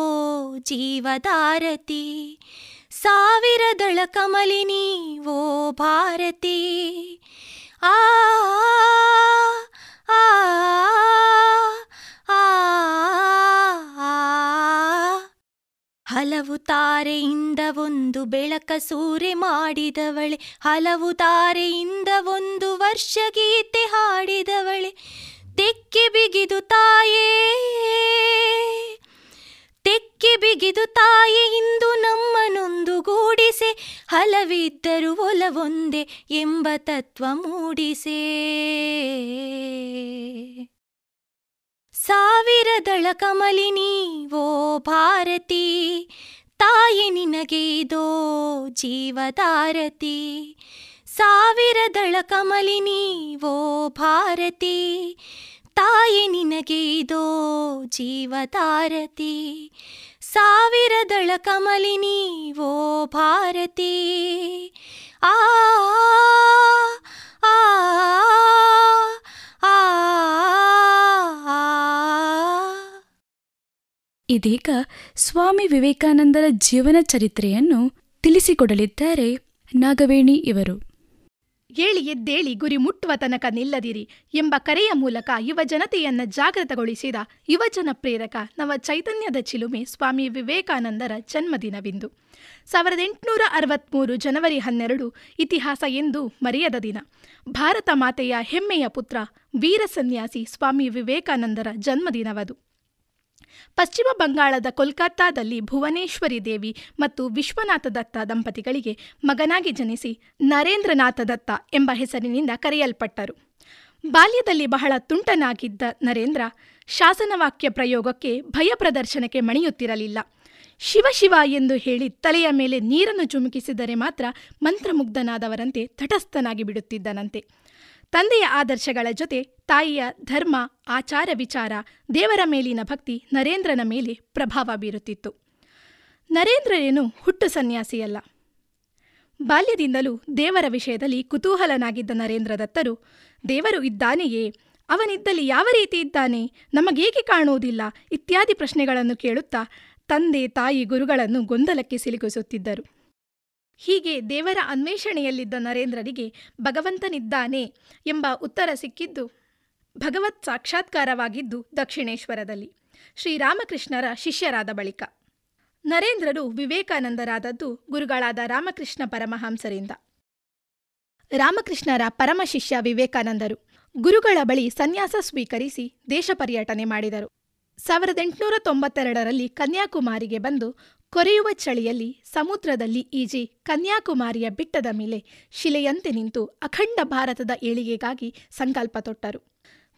ಜೀವಧಾರತಿ. ಸಾವಿರದಳ ಕಮಲಿನೀ ವೋ ಭಾರತಿ, ಆ ಆ ಆ ಹಲವು ತಾರೆಯಿಂದ ಒಂದು ಬೆಳಕ ಸೂರೆ ಮಾಡಿದವಳೆ, ಹಲವು ತಾರೆಯಿಂದ ಒಂದು ವರ್ಷ ಗೀತೆ ಹಾಡಿದವಳೆ. ತೆಕ್ಕೆ ಬಿಗಿದು ತಾಯೇ ಇಂದು ನಮ್ಮನೊಂದು ಗೂಡಿಸೆ, ಹಲವಿದ್ದರೂ ಒಲವೊಂದೆ ಎಂಬ ತತ್ವ ಮೂಡಿಸೆ. ಸಾವಿರದಳ ಕಮಲಿನೀ ವೋ ಭಾರತಿ, ತಾಯಿ ನಿನಗೆ ಇದೋ ಜೀವಧಾರತಿ. ಸಾವಿರದಳ ಕಮಲಿನೀ ವೋ ಭಾರತಿ, ತಾಯಿ ನಿನಗೆ ಇದೋ ಜೀವಧಾರತಿ. ಸಾವಿರದಳ ಕಮಲಿನೀ ವೋ ಭಾರತಿ, ಆ ಆ ಆ. ಇದೀಗ ಸ್ವಾಮಿ ವಿವೇಕಾನಂದರ ಜೀವನ ಚರಿತ್ರೆಯನ್ನು ತಿಳಿಸಿಕೊಡಲಿದ್ದಾರೆ ನಾಗವೇಣಿ ಇವರು. ಏಳಿ ಎದ್ದೇಳಿ ಗುರಿ ಮುಟ್ಟುವ ತನಕ ನಿಲ್ಲದಿರಿ ಎಂಬ ಕರೆಯ ಮೂಲಕ ಯುವ ಜನತೆಯನ್ನು ಜಾಗೃತಗೊಳಿಸಿದ ಯುವಜನ ಪ್ರೇರಕ ನವ ಚೈತನ್ಯದ ಚಿಲುಮೆ ಸ್ವಾಮಿ ವಿವೇಕಾನಂದರ ಜನ್ಮದಿನವಿಂದು. 1863 ಜನವರಿ 12 ಇತಿಹಾಸ ಎಂದು ಮರೆಯದ ದಿನ. ಭಾರತ ಮಾತೆಯ ಹೆಮ್ಮೆಯ ಪುತ್ರ ವೀರ ಸನ್ಯಾಸಿ ಸ್ವಾಮಿ ವಿವೇಕಾನಂದರ ಜನ್ಮದಿನವದು. ಪಶ್ಚಿಮ ಬಂಗಾಳದ ಕೋಲ್ಕತ್ತಾದಲ್ಲಿ ಭುವನೇಶ್ವರಿ ದೇವಿ ಮತ್ತು ವಿಶ್ವನಾಥ ದತ್ತ ದಂಪತಿಗಳಿಗೆ ಮಗನಾಗಿ ಜನಿಸಿ ನರೇಂದ್ರನಾಥ ದತ್ತ ಎಂಬ ಹೆಸರಿನಿಂದ ಕರೆಯಲ್ಪಟ್ಟರು. ಬಾಲ್ಯದಲ್ಲಿ ಬಹಳ ತುಂಟನಾಗಿದ್ದ ನರೇಂದ್ರ ಶಾಸನವಾಕ್ಯ ಪ್ರಯೋಗಕ್ಕೆ ಭಯ ಪ್ರದರ್ಶನಕ್ಕೆ ಮಣಿಯುತ್ತಿರಲಿಲ್ಲ. ಶಿವಶಿವ ಎಂದು ಹೇಳಿ ತಲೆಯ ಮೇಲೆ ನೀರನ್ನು ಚುಮುಕಿಸಿದರೆ ಮಾತ್ರ ಮಂತ್ರಮುಗ್ಧನಾದವರಂತೆ ತಟಸ್ಥನಾಗಿ ಬಿಡುತ್ತಿದ್ದನಂತೆ. ತಂದೆಯ ಆದರ್ಶಗಳ ಜೊತೆ ತಾಯಿಯ ಧರ್ಮ, ಆಚಾರ ವಿಚಾರ, ದೇವರ ಮೇಲಿನ ಭಕ್ತಿ ನರೇಂದ್ರನ ಮೇಲೆ ಪ್ರಭಾವ ಬೀರುತ್ತಿತ್ತು. ನರೇಂದ್ರನೇನು ಹುಟ್ಟು ಸನ್ಯಾಸಿಯಲ್ಲ. ಬಾಲ್ಯದಿಂದಲೂ ದೇವರ ವಿಷಯದಲ್ಲಿ ಕುತೂಹಲನಾಗಿದ್ದ ನರೇಂದ್ರ ದತ್ತರು, ದೇವರು ಇದ್ದಾನೆಯೇ, ಅವನಿದ್ದಲ್ಲಿ ಯಾವ ರೀತಿ ಇದ್ದಾನೆ, ನಮಗೇಕೆ ಕಾಣುವುದಿಲ್ಲ ಇತ್ಯಾದಿ ಪ್ರಶ್ನೆಗಳನ್ನು ಕೇಳುತ್ತಾ ತಂದೆ ತಾಯಿ ಗುರುಗಳನ್ನು ಗೊಂದಲಕ್ಕೆ ಸಿಲುಕಿಸುತ್ತಿದ್ದರು. ಹೀಗೆ ದೇವರ ಅನ್ವೇಷಣೆಯಲ್ಲಿದ್ದ ನರೇಂದ್ರನಿಗೆ ಭಗವಂತನಿದ್ದಾನೆ ಎಂಬ ಉತ್ತರ ಸಿಕ್ಕಿದ್ದು ಭಗವತ್ ಸಾಕ್ಷಾತ್ಕಾರವಾಗಿದ್ದು ದಕ್ಷಿಣೇಶ್ವರದಲ್ಲಿ ಶ್ರೀರಾಮಕೃಷ್ಣರ ಶಿಷ್ಯರಾದ ಬಳಿಕ. ನರೇಂದ್ರರು ವಿವೇಕಾನಂದರಾದದ್ದು ಗುರುಗಳಾದ ರಾಮಕೃಷ್ಣ ಪರಮಹಂಸರಿಂದ. ರಾಮಕೃಷ್ಣರ ಪರಮಶಿಷ್ಯ ವಿವೇಕಾನಂದರು ಗುರುಗಳ ಬಳಿ ಸನ್ಯಾಸ ಸ್ವೀಕರಿಸಿ ದೇಶ ಪರ್ಯಟನೆ ಮಾಡಿದರು. 1892ರಲ್ಲಿ ಕನ್ಯಾಕುಮಾರಿಗೆ ಬಂದು ಕೊರೆಯುವ ಚಳಿಯಲ್ಲಿ ಸಮುದ್ರದಲ್ಲಿ ಈಜಿ ಕನ್ಯಾಕುಮಾರಿಯ ಬೆಟ್ಟದ ಮೇಲೆ ಶಿಲೆಯಂತೆ ನಿಂತು ಅಖಂಡ ಭಾರತದ ಏಳಿಗೆಗಾಗಿ ಸಂಕಲ್ಪ ತೊಟ್ಟರು.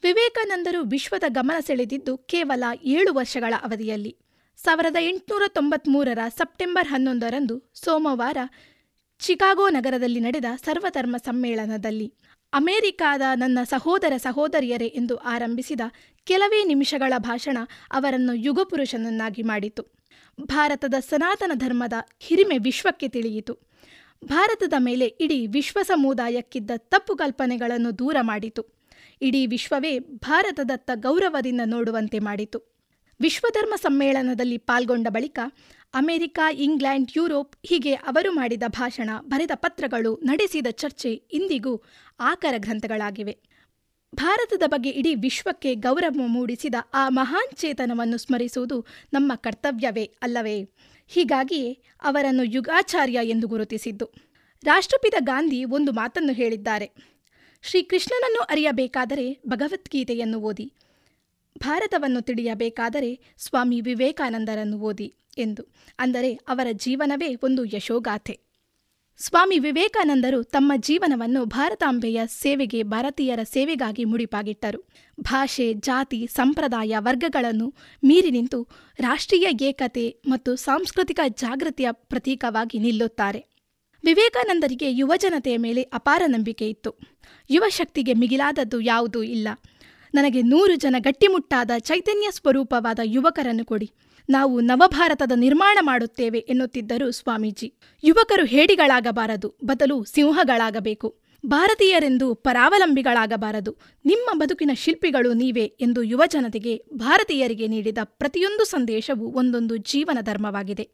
ವಿವೇಕಾನಂದರು ವಿಶ್ವದ ಗಮನ ಸೆಳೆದಿದ್ದು ಕೇವಲ 7 ವರ್ಷಗಳ ಅವಧಿಯಲ್ಲಿ. 1893ರ ಸೆಪ್ಟೆಂಬರ್ 11ರಂದು ಸೋಮವಾರ ಚಿಕಾಗೋ ನಗರದಲ್ಲಿ ನಡೆದ ಸರ್ವಧರ್ಮ ಸಮ್ಮೇಳನದಲ್ಲಿ ಅಮೆರಿಕಾದ ನನ್ನ ಸಹೋದರ ಸಹೋದರಿಯರೇ ಎಂದು ಆರಂಭಿಸಿದ ಕೆಲವೇ ನಿಮಿಷಗಳ ಭಾಷಣ ಅವರನ್ನು ಯುಗಪುರುಷನನ್ನಾಗಿ ಮಾಡಿತು. ಭಾರತದ ಸನಾತನ ಧರ್ಮದ ಹಿರಿಮೆ ವಿಶ್ವಕ್ಕೆ ತಿಳಿಯಿತು. ಭಾರತದ ಮೇಲೆ ಇಡೀ ವಿಶ್ವ ಸಮುದಾಯಕ್ಕಿದ್ದ ತಪ್ಪು ಕಲ್ಪನೆಗಳನ್ನು ದೂರ ಮಾಡಿತು. ಇಡೀ ವಿಶ್ವವೇ ಭಾರತದತ್ತ ಗೌರವದಿಂದ ನೋಡುವಂತೆ ಮಾಡಿತು. ವಿಶ್ವಧರ್ಮ ಸಮ್ಮೇಳನದಲ್ಲಿ ಪಾಲ್ಗೊಂಡ ಬಳಿಕ ಅಮೆರಿಕ, ಇಂಗ್ಲೆಂಡ್, ಯುರೋಪ್ ಹೀಗೆ ಅವರು ಮಾಡಿದ ಭಾಷಣ, ಬರೆದ ಪತ್ರಗಳು, ನಡೆಸಿದ ಚರ್ಚೆ ಇಂದಿಗೂ ಆಕರ ಗ್ರಂಥಗಳಾಗಿವೆ. ಭಾರತದ ಬಗ್ಗೆ ಇಡೀ ವಿಶ್ವಕ್ಕೆ ಗೌರವ ಮೂಡಿಸಿದ ಆ ಮಹಾನ್ ಚೇತನವನ್ನು ಸ್ಮರಿಸುವುದು ನಮ್ಮ ಕರ್ತವ್ಯವೇ ಅಲ್ಲವೇ? ಹೀಗಾಗಿಯೇ ಅವರನ್ನು ಯುಗಾಚಾರ್ಯ ಎಂದು ಗುರುತಿಸಿದ್ದು. ರಾಷ್ಟ್ರಪಿತ ಗಾಂಧಿ ಒಂದು ಮಾತನ್ನು ಹೇಳಿದ್ದಾರೆ: ಶ್ರೀಕೃಷ್ಣನನ್ನು ಅರಿಯಬೇಕಾದರೆ ಭಗವದ್ಗೀತೆಯನ್ನು ಓದಿ, ಭಾರತವನ್ನು ತಿಳಿಯಬೇಕಾದರೆ ಸ್ವಾಮಿ ವಿವೇಕಾನಂದರನ್ನು ಓದಿ ಎಂದು. ಅಂದರೆ ಅವರ ಜೀವನವೇ ಒಂದು ಯಶೋಗಾಥೆ. ಸ್ವಾಮಿ ವಿವೇಕಾನಂದರು ತಮ್ಮ ಜೀವನವನ್ನು ಭಾರತಾಂಬೆಯ ಸೇವೆಗೆ, ಭಾರತೀಯರ ಸೇವೆಗಾಗಿ ಮುಡಿಪಾಗಿಟ್ಟರು. ಭಾಷೆ, ಜಾತಿ, ಸಂಪ್ರದಾಯ, ವರ್ಗಗಳನ್ನು ಮೀರಿ ನಿಂತು ರಾಷ್ಟ್ರೀಯ ಏಕತೆ ಮತ್ತು ಸಾಂಸ್ಕೃತಿಕ ಜಾಗೃತಿಯ ಪ್ರತೀಕವಾಗಿ ನಿಲ್ಲುತ್ತಾರೆ. ವಿವೇಕಾನಂದರಿಗೆ ಯುವಜನತೆಯ ಮೇಲೆ ಅಪಾರ ನಂಬಿಕೆ ಇತ್ತು. ಯುವಶಕ್ತಿಗೆ ಮಿಗಿಲಾದದ್ದು ಯಾವುದೂ ಇಲ್ಲ. ನನಗೆ 100 ಜನ ಗಟ್ಟಿಮುಟ್ಟಾದ ಚೈತನ್ಯ ಸ್ವರೂಪವಾದ ಯುವಕರನ್ನು ಕೊಡಿ, ನಾವು ನವಭಾರತದ ನಿರ್ಮಾಣ ಮಾಡುತ್ತೇವೆ ಎನ್ನುತ್ತಿದ್ದರು ಸ್ವಾಮೀಜಿ. ಯುವಕರು ಹೇಡಿಗಳಾಗಬಾರದು, ಬದಲು ಸಿಂಹಗಳಾಗಬೇಕು. ಭಾರತೀಯರೆಂದು ಪರಾವಲಂಬಿಗಳಾಗಬಾರದು. ನಿಮ್ಮ ಬದುಕಿನ ಶಿಲ್ಪಿಗಳು ನೀವೇ ಎಂದು ಯುವಜನತೆಗೆ, ಭಾರತೀಯರಿಗೆ ನೀಡಿದ ಪ್ರತಿಯೊಂದು ಸಂದೇಶವು ಒಂದೊಂದು ಜೀವನ ಧರ್ಮವಾಗಿದೆ.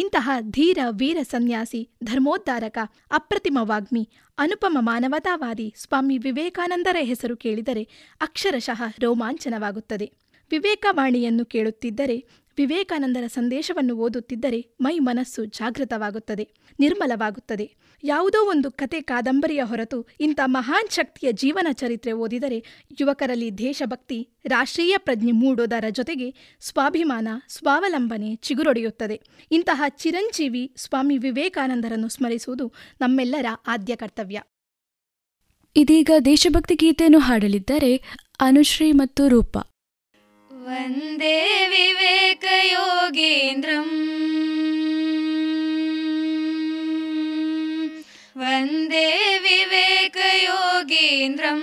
ಇಂತಹ ಧೀರ ವೀರ ಸನ್ಯಾಸಿ, ಧರ್ಮೋದ್ಧಾರಕ, ಅಪ್ರತಿಮ ವಾಗ್ಮಿ, ಅನುಪಮ ಮಾನವತಾವಾದಿ ಸ್ವಾಮಿ ವಿವೇಕಾನಂದರ ಹೆಸರು ಕೇಳಿದರೆ ಅಕ್ಷರಶಃ ರೋಮಾಂಚನವಾಗುತ್ತದೆ. ವಿವೇಕವಾಣಿಯನ್ನು ಕೇಳುತ್ತಿದ್ದರೆ, ವಿವೇಕಾನಂದರ ಸಂದೇಶವನ್ನು ಓದುತ್ತಿದ್ದರೆ ಮೈ ಮನಸ್ಸು ಜಾಗೃತವಾಗುತ್ತದೆ, ನಿರ್ಮಲವಾಗುತ್ತದೆ. ಯಾವುದೋ ಒಂದು ಕತೆ, ಕಾದಂಬರಿಯ ಹೊರತು ಇಂಥ ಮಹಾನ್ ಶಕ್ತಿಯ ಜೀವನ ಚರಿತ್ರೆ ಓದಿದರೆ ಯುವಕರಲ್ಲಿ ದೇಶಭಕ್ತಿ, ರಾಷ್ಟ್ರೀಯ ಪ್ರಜ್ಞೆ ಮೂಡೋದರ ಜೊತೆಗೆ ಸ್ವಾಭಿಮಾನ, ಸ್ವಾವಲಂಬನೆ ಚಿಗುರೊಡೆಯುತ್ತದೆ. ಇಂತಹ ಚಿರಂಜೀವಿ ಸ್ವಾಮಿ ವಿವೇಕಾನಂದರನ್ನು ಸ್ಮರಿಸುವುದು ನಮ್ಮೆಲ್ಲರ ಆದ್ಯ ಕರ್ತವ್ಯ. ಇದೀಗ ದೇಶಭಕ್ತಿ ಗೀತೆಯನ್ನು ಹಾಡಲಿದ್ದಾರೆ ಅನುಶ್ರೀ ಮತ್ತು ರೂಪಾ. ವಂದೇ ವಿವೇಕಯೋಗೇಂದ್ರಂ, ವಂದೇ ವಿವೇಕಯೋಗೇಂದ್ರಂ,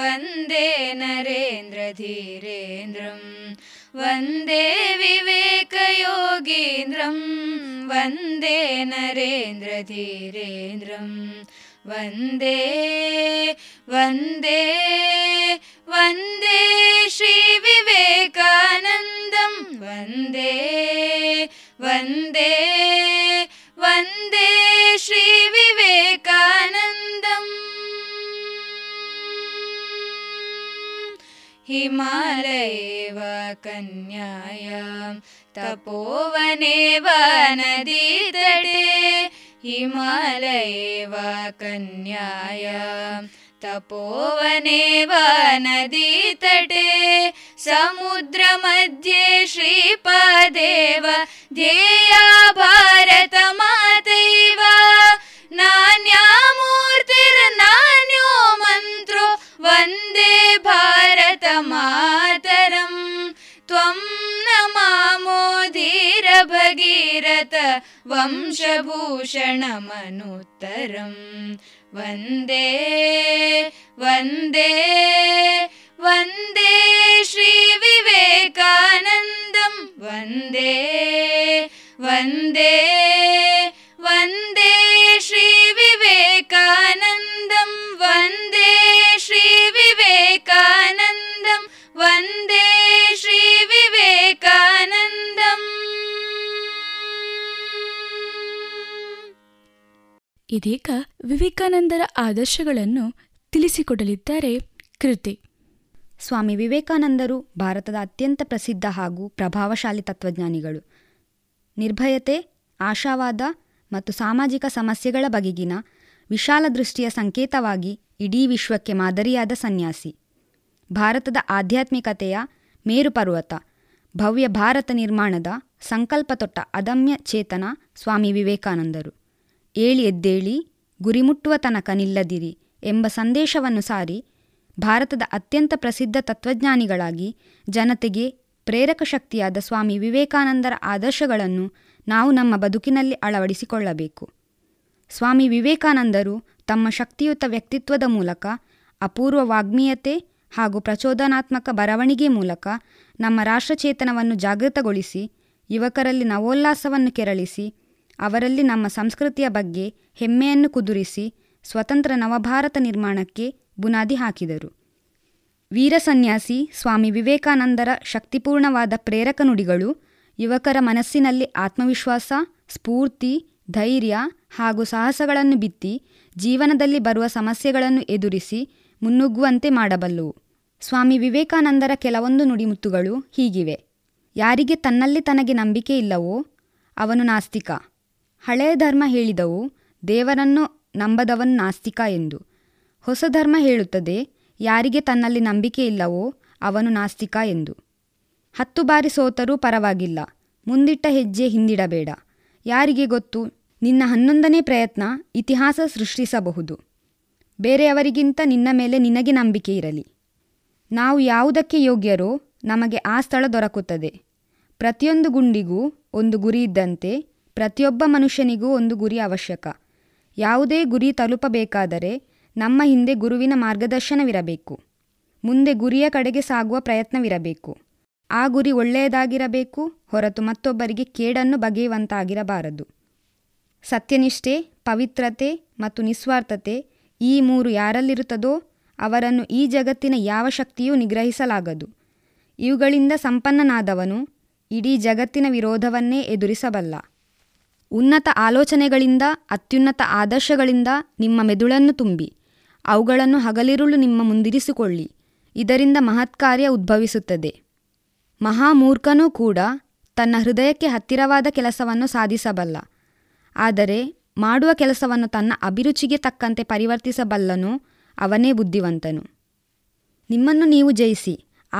ವಂದೇ ನರೇಂದ್ರಧೀರೇಂದ್ರಂ, ವಂದೇ ವಿವೇಕಯೋಗೇಂದ್ರಂ, ವಂದೇ ನರೇಂದ್ರಧೀರೇಂದ್ರಂ, ವಂದೇ ವಂದೇ ವಂದೇ ಶ್ರೀ ವಿವೇಕಾನಂದಂ, ವಂದೇ ವಂದೇ ವಂದೇ ಶ್ರೀ ವಿವೇಕಾನಂದಂ. ಹಿಮಾಲಯೇವ ಕನ್ಯಾಯಾಂ ತಪೋವನೇವ ನದೀತಟೇ, ಹಿಮಾಲಯೇವ ಕನ್ಯಾಯಾಂ ತಪೋವನೇವ ನದೀತಟೇ, ಸಮುದ್ರಮಧ್ಯೆ ಶ್ರೀಪಾದೇವ ಧ್ಯೇಯಾ ಭಾರತ ಮಾತೈವ, ನಾನ್ಯಾ ಮೂರ್ತಿರ್ನಾನ್ಯೋ ಮಂತ್ರೋ ವಂದೇ ಭಾರತ ಮಾತರಂ, ತ್ವಂ ನಮಾಮೋ ಧೀರ ಭಗೀರಥ ವಂಶಭೂಷಣ ಮನುತ್ತರಂ, ವಂದೇ ವಂದೇ ವಂದೇ ಶ್ರೀ ವಿವೇಕಾನಂದಂ, ವಂದೇ ವಂದೇ ವಂದೇ ಶ್ರೀ ವಿವೇಕಾನಂದಂ, ವಂದೇ ಶ್ರೀ ವಿವೇಕಾನಂದಂ, ವಂದೇ ಶ್ರೀ ವಿವೇಕಾನಂದಂ. ಇದೀಗ ವಿವೇಕಾನಂದರ ಆದರ್ಶಗಳನ್ನು ತಿಳಿಸಿಕೊಡಲಿದ್ದಾರೆ ಕೃತಿ. ಸ್ವಾಮಿ ವಿವೇಕಾನಂದರು ಭಾರತದ ಅತ್ಯಂತ ಪ್ರಸಿದ್ಧ ಹಾಗೂ ಪ್ರಭಾವಶಾಲಿ ತತ್ವಜ್ಞಾನಿಗಳು. ನಿರ್ಭಯತೆ, ಆಶಾವಾದ ಮತ್ತು ಸಾಮಾಜಿಕ ಸಮಸ್ಯೆಗಳ ಬಗೆಗಿನ ವಿಶಾಲ ದೃಷ್ಟಿಯ ಸಂಕೇತವಾಗಿ ಇಡೀ ವಿಶ್ವಕ್ಕೆ ಮಾದರಿಯಾದ ಸನ್ಯಾಸಿ. ಭಾರತದ ಆಧ್ಯಾತ್ಮಿಕತೆಯ ಮೇರುಪರ್ವತ, ಭವ್ಯ ಭಾರತ ನಿರ್ಮಾಣದ ಸಂಕಲ್ಪ ತೊಟ್ಟ ಅದಮ್ಯ ಚೇತನ ಸ್ವಾಮಿ ವಿವೇಕಾನಂದರು. ಏಳಿ ಎದ್ದೇಳಿ, ಗುರಿ ಮುಟ್ಟುವ ತನಕ ನಿಲ್ಲದಿರಿ ಎಂಬ ಸಂದೇಶವನ್ನು ಸಾರಿ ಭಾರತದ ಅತ್ಯಂತ ಪ್ರಸಿದ್ಧ ತತ್ವಜ್ಞಾನಿಗಳಾಗಿ ಜನತೆಗೆ ಪ್ರೇರಕ ಶಕ್ತಿಯಾದ ಸ್ವಾಮಿ ವಿವೇಕಾನಂದರ ಆದರ್ಶಗಳನ್ನು ನಾವು ನಮ್ಮ ಬದುಕಿನಲ್ಲಿ ಅಳವಡಿಸಿಕೊಳ್ಳಬೇಕು. ಸ್ವಾಮಿ ವಿವೇಕಾನಂದರು ತಮ್ಮ ಶಕ್ತಿಯುತ ವ್ಯಕ್ತಿತ್ವದ ಮೂಲಕ, ಅಪೂರ್ವ ವಾಗ್ಮೀಯತೆ ಹಾಗೂ ಪ್ರಚೋದನಾತ್ಮಕ ಬರವಣಿಗೆ ಮೂಲಕ ನಮ್ಮ ರಾಷ್ಟ್ರಚೇತನವನ್ನು ಜಾಗೃತಗೊಳಿಸಿ, ಯುವಕರಲ್ಲಿ ನವೋಲ್ಲಾಸವನ್ನು ಕೆರಳಿಸಿ, ಅವರಲ್ಲಿ ನಮ್ಮ ಸಂಸ್ಕೃತಿಯ ಬಗ್ಗೆ ಹೆಮ್ಮೆಯನ್ನು ಕುದುರಿಸಿ ಸ್ವತಂತ್ರ ನವಭಾರತ ನಿರ್ಮಾಣಕ್ಕೆ ಬುನಾದಿ ಹಾಕಿದರು. ವೀರ ಸನ್ಯಾಸಿ ಸ್ವಾಮಿ ವಿವೇಕಾನಂದರ ಶಕ್ತಿಪೂರ್ಣವಾದ ಪ್ರೇರಕ ನುಡಿಗಳು ಯುವಕರ ಮನಸ್ಸಿನಲ್ಲಿ ಆತ್ಮವಿಶ್ವಾಸ, ಸ್ಫೂರ್ತಿ, ಧೈರ್ಯ ಹಾಗೂ ಸಾಹಸಗಳನ್ನು ಬಿತ್ತಿ ಜೀವನದಲ್ಲಿ ಬರುವ ಸಮಸ್ಯೆಗಳನ್ನು ಎದುರಿಸಿ ಮುನ್ನುಗ್ಗುವಂತೆ ಮಾಡಬಲ್ಲವು. ಸ್ವಾಮಿ ವಿವೇಕಾನಂದರ ಕೆಲವೊಂದು ನುಡಿಮುತ್ತುಗಳು ಹೀಗಿವೆ: ಯಾರಿಗೆ ತನ್ನಲ್ಲಿ ತನಗೆ ನಂಬಿಕೆ ಇಲ್ಲವೋ ಅವನು ನಾಸ್ತಿಕ. ಹಳೆಯ ಧರ್ಮ ಹೇಳಿದವು ದೇವರನ್ನು ನಂಬದವನು ನಾಸ್ತಿಕ ಎಂದು. ಹೊಸ ಧರ್ಮ ಹೇಳುತ್ತದೆ ಯಾರಿಗೆ ತನ್ನಲ್ಲಿ ನಂಬಿಕೆ ಇಲ್ಲವೋ ಅವನು ನಾಸ್ತಿಕ ಎಂದು. 10 ಬಾರಿ ಸೋತರೂ ಪರವಾಗಿಲ್ಲ, ಮುಂದಿಟ್ಟ ಹೆಜ್ಜೆ ಹಿಂದಿಡಬೇಡ. ಯಾರಿಗೆ ಗೊತ್ತು, ನಿನ್ನ 11ನೇ ಪ್ರಯತ್ನ ಇತಿಹಾಸ ಸೃಷ್ಟಿಸಬಹುದು. ಬೇರೆಯವರಿಗಿಂತ ನಿನ್ನ ಮೇಲೆ ನಿನಗೆ ನಂಬಿಕೆ ಇರಲಿ. ನಾವು ಯಾವುದಕ್ಕೆ ಯೋಗ್ಯರೋ ನಮಗೆ ಆ ಸ್ಥಳ ದೊರಕುತ್ತದೆ. ಪ್ರತಿಯೊಂದು ಗುಂಡಿಗೂ ಒಂದು ಗುರಿ ಇದ್ದಂತೆ ಪ್ರತಿಯೊಬ್ಬ ಮನುಷ್ಯನಿಗೂ ಒಂದು ಗುರಿ ಅವಶ್ಯಕ. ಯಾವುದೇ ಗುರಿ ತಲುಪಬೇಕಾದರೆ ನಮ್ಮ ಹಿಂದೆ ಗುರುವಿನ ಮಾರ್ಗದರ್ಶನವಿರಬೇಕು. ಮುಂದೆ ಗುರಿಯ ಕಡೆಗೆ ಸಾಗುವ ಪ್ರಯತ್ನವಿರಬೇಕು. ಆ ಗುರಿ ಒಳ್ಳೆಯದಾಗಿರಬೇಕು ಹೊರತು ಮತ್ತೊಬ್ಬರಿಗೆ ಕೇಡನ್ನು ಬಗೆಯುವಂತಾಗಿರಬಾರದು. ಸತ್ಯನಿಷ್ಠೆ, ಪವಿತ್ರತೆ ಮತ್ತು ನಿಸ್ವಾರ್ಥತೆ ಈ 3 ಯಾರಲ್ಲಿರುತ್ತದೋ ಅವರನ್ನು ಈ ಜಗತ್ತಿನ ಯಾವ ಶಕ್ತಿಯೂ ನಿಗ್ರಹಿಸಲಾಗದು. ಇವುಗಳಿಂದ ಸಂಪನ್ನನಾದವನು ಇಡೀ ಜಗತ್ತಿನ ವಿರೋಧವನ್ನೇ ಎದುರಿಸಬಲ್ಲ. ಉನ್ನತ ಆಲೋಚನೆಗಳಿಂದ, ಅತ್ಯುನ್ನತ ಆದರ್ಶಗಳಿಂದ ನಿಮ್ಮ ಮೆದುಳನ್ನು ತುಂಬಿ ಅವುಗಳನ್ನು ಹಗಲಿರುಳು ನಿಮ್ಮ ಮುಂದಿರಿಸಿಕೊಳ್ಳಿ. ಇದರಿಂದ ಮಹತ್ಕಾರ್ಯ ಉದ್ಭವಿಸುತ್ತದೆ. ಮಹಾಮೂರ್ಖನೂ ಕೂಡ ತನ್ನ ಹೃದಯಕ್ಕೆ ಹತ್ತಿರವಾದ ಕೆಲಸವನ್ನು ಸಾಧಿಸಬಲ್ಲ, ಆದರೆ ಮಾಡುವ ಕೆಲಸವನ್ನು ತನ್ನ ಅಭಿರುಚಿಗೆ ತಕ್ಕಂತೆ ಪರಿವರ್ತಿಸಬಲ್ಲನು ಅವನೇ ಬುದ್ಧಿವಂತನು. ನಿಮ್ಮನ್ನು ನೀವು ಜಯಿಸಿ,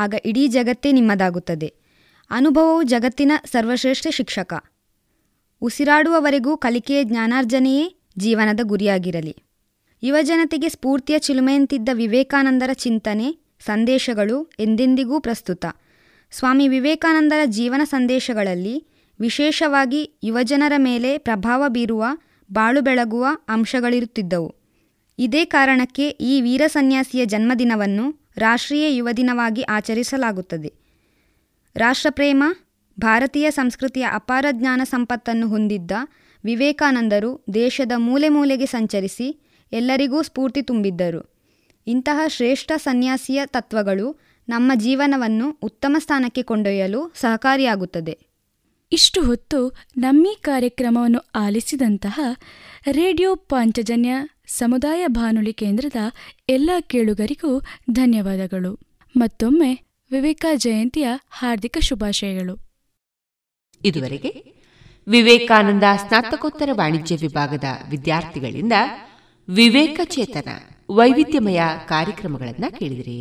ಆಗ ಇಡೀ ಜಗತ್ತೇ ನಿಮ್ಮದಾಗುತ್ತದೆ. ಅನುಭವವು ಜಗತ್ತಿನ ಸರ್ವಶ್ರೇಷ್ಠ ಶಿಕ್ಷಕ. ಉಸಿರಾಡುವವರೆಗೂ ಕಲಿಕೆಯ ಜ್ಞಾನಾರ್ಜನೆಯೇ ಜೀವನದ ಗುರಿಯಾಗಿರಲಿ. ಯುವಜನತೆಗೆ ಸ್ಫೂರ್ತಿಯ ಚಿಲುಮೆಯಂತಿದ್ದ ವಿವೇಕಾನಂದರ ಚಿಂತನೆ, ಸಂದೇಶಗಳು ಎಂದೆಂದಿಗೂ ಪ್ರಸ್ತುತ. ಸ್ವಾಮಿ ವಿವೇಕಾನಂದರ ಜೀವನ ಸಂದೇಶಗಳಲ್ಲಿ ವಿಶೇಷವಾಗಿ ಯುವಜನರ ಮೇಲೆ ಪ್ರಭಾವ ಬೀರುವ, ಬಾಳು ಬೆಳಗುವ ಅಂಶಗಳಿರುತ್ತಿದ್ದವು. ಇದೇ ಕಾರಣಕ್ಕೆ ಈ ವೀರ ಸನ್ಯಾಸಿಯ ಜನ್ಮದಿನವನ್ನು ರಾಷ್ಟ್ರೀಯ ಯುವ ದಿನವಾಗಿ ಆಚರಿಸಲಾಗುತ್ತದೆ. ರಾಷ್ಟ್ರಪ್ರೇಮ, ಭಾರತೀಯ ಸಂಸ್ಕೃತಿಯ ಅಪಾರ ಜ್ಞಾನ ಸಂಪತ್ತನ್ನು ಹೊಂದಿದ್ದ ವಿವೇಕಾನಂದರು ದೇಶದ ಮೂಲೆ ಮೂಲೆಗೆ ಸಂಚರಿಸಿ ಎಲ್ಲರಿಗೂ ಸ್ಫೂರ್ತಿ ತುಂಬಿದ್ದರು. ಇಂತಹ ಶ್ರೇಷ್ಠ ಸನ್ಯಾಸಿಯ ತತ್ವಗಳು ನಮ್ಮ ಜೀವನವನ್ನು ಉತ್ತಮ ಸ್ಥಾನಕ್ಕೆ ಕೊಂಡೊಯ್ಯಲು ಸಹಕಾರಿಯಾಗುತ್ತದೆ. ಇಷ್ಟು ಹೊತ್ತು ನಮ್ಮೀ ಕಾರ್ಯಕ್ರಮವನ್ನು ಆಲಿಸಿದಂತಹ ರೇಡಿಯೋ ಪಾಂಚಜನ್ಯ ಸಮುದಾಯ ಬಾನುಲಿ ಕೇಂದ್ರದ ಎಲ್ಲ ಕೇಳುಗರಿಗೂ ಧನ್ಯವಾದಗಳು. ಮತ್ತೊಮ್ಮೆ ವಿವೇಕಾ ಜಯಂತಿಯ ಹಾರ್ದಿಕ ಶುಭಾಶಯಗಳು. ಇದುವರೆಗೆ ವಿವೇಕಾನಂದ ಸ್ನಾತಕೋತ್ತರ ವಾಣಿಜ್ಯ ವಿಭಾಗದ ವಿದ್ಯಾರ್ಥಿಗಳಿಂದ ವಿವೇಕ ಚೇತನ ವೈವಿಧ್ಯಮಯ ಕಾರ್ಯಕ್ರಮಗಳನ್ನು ಕೇಳಿದಿರಿ.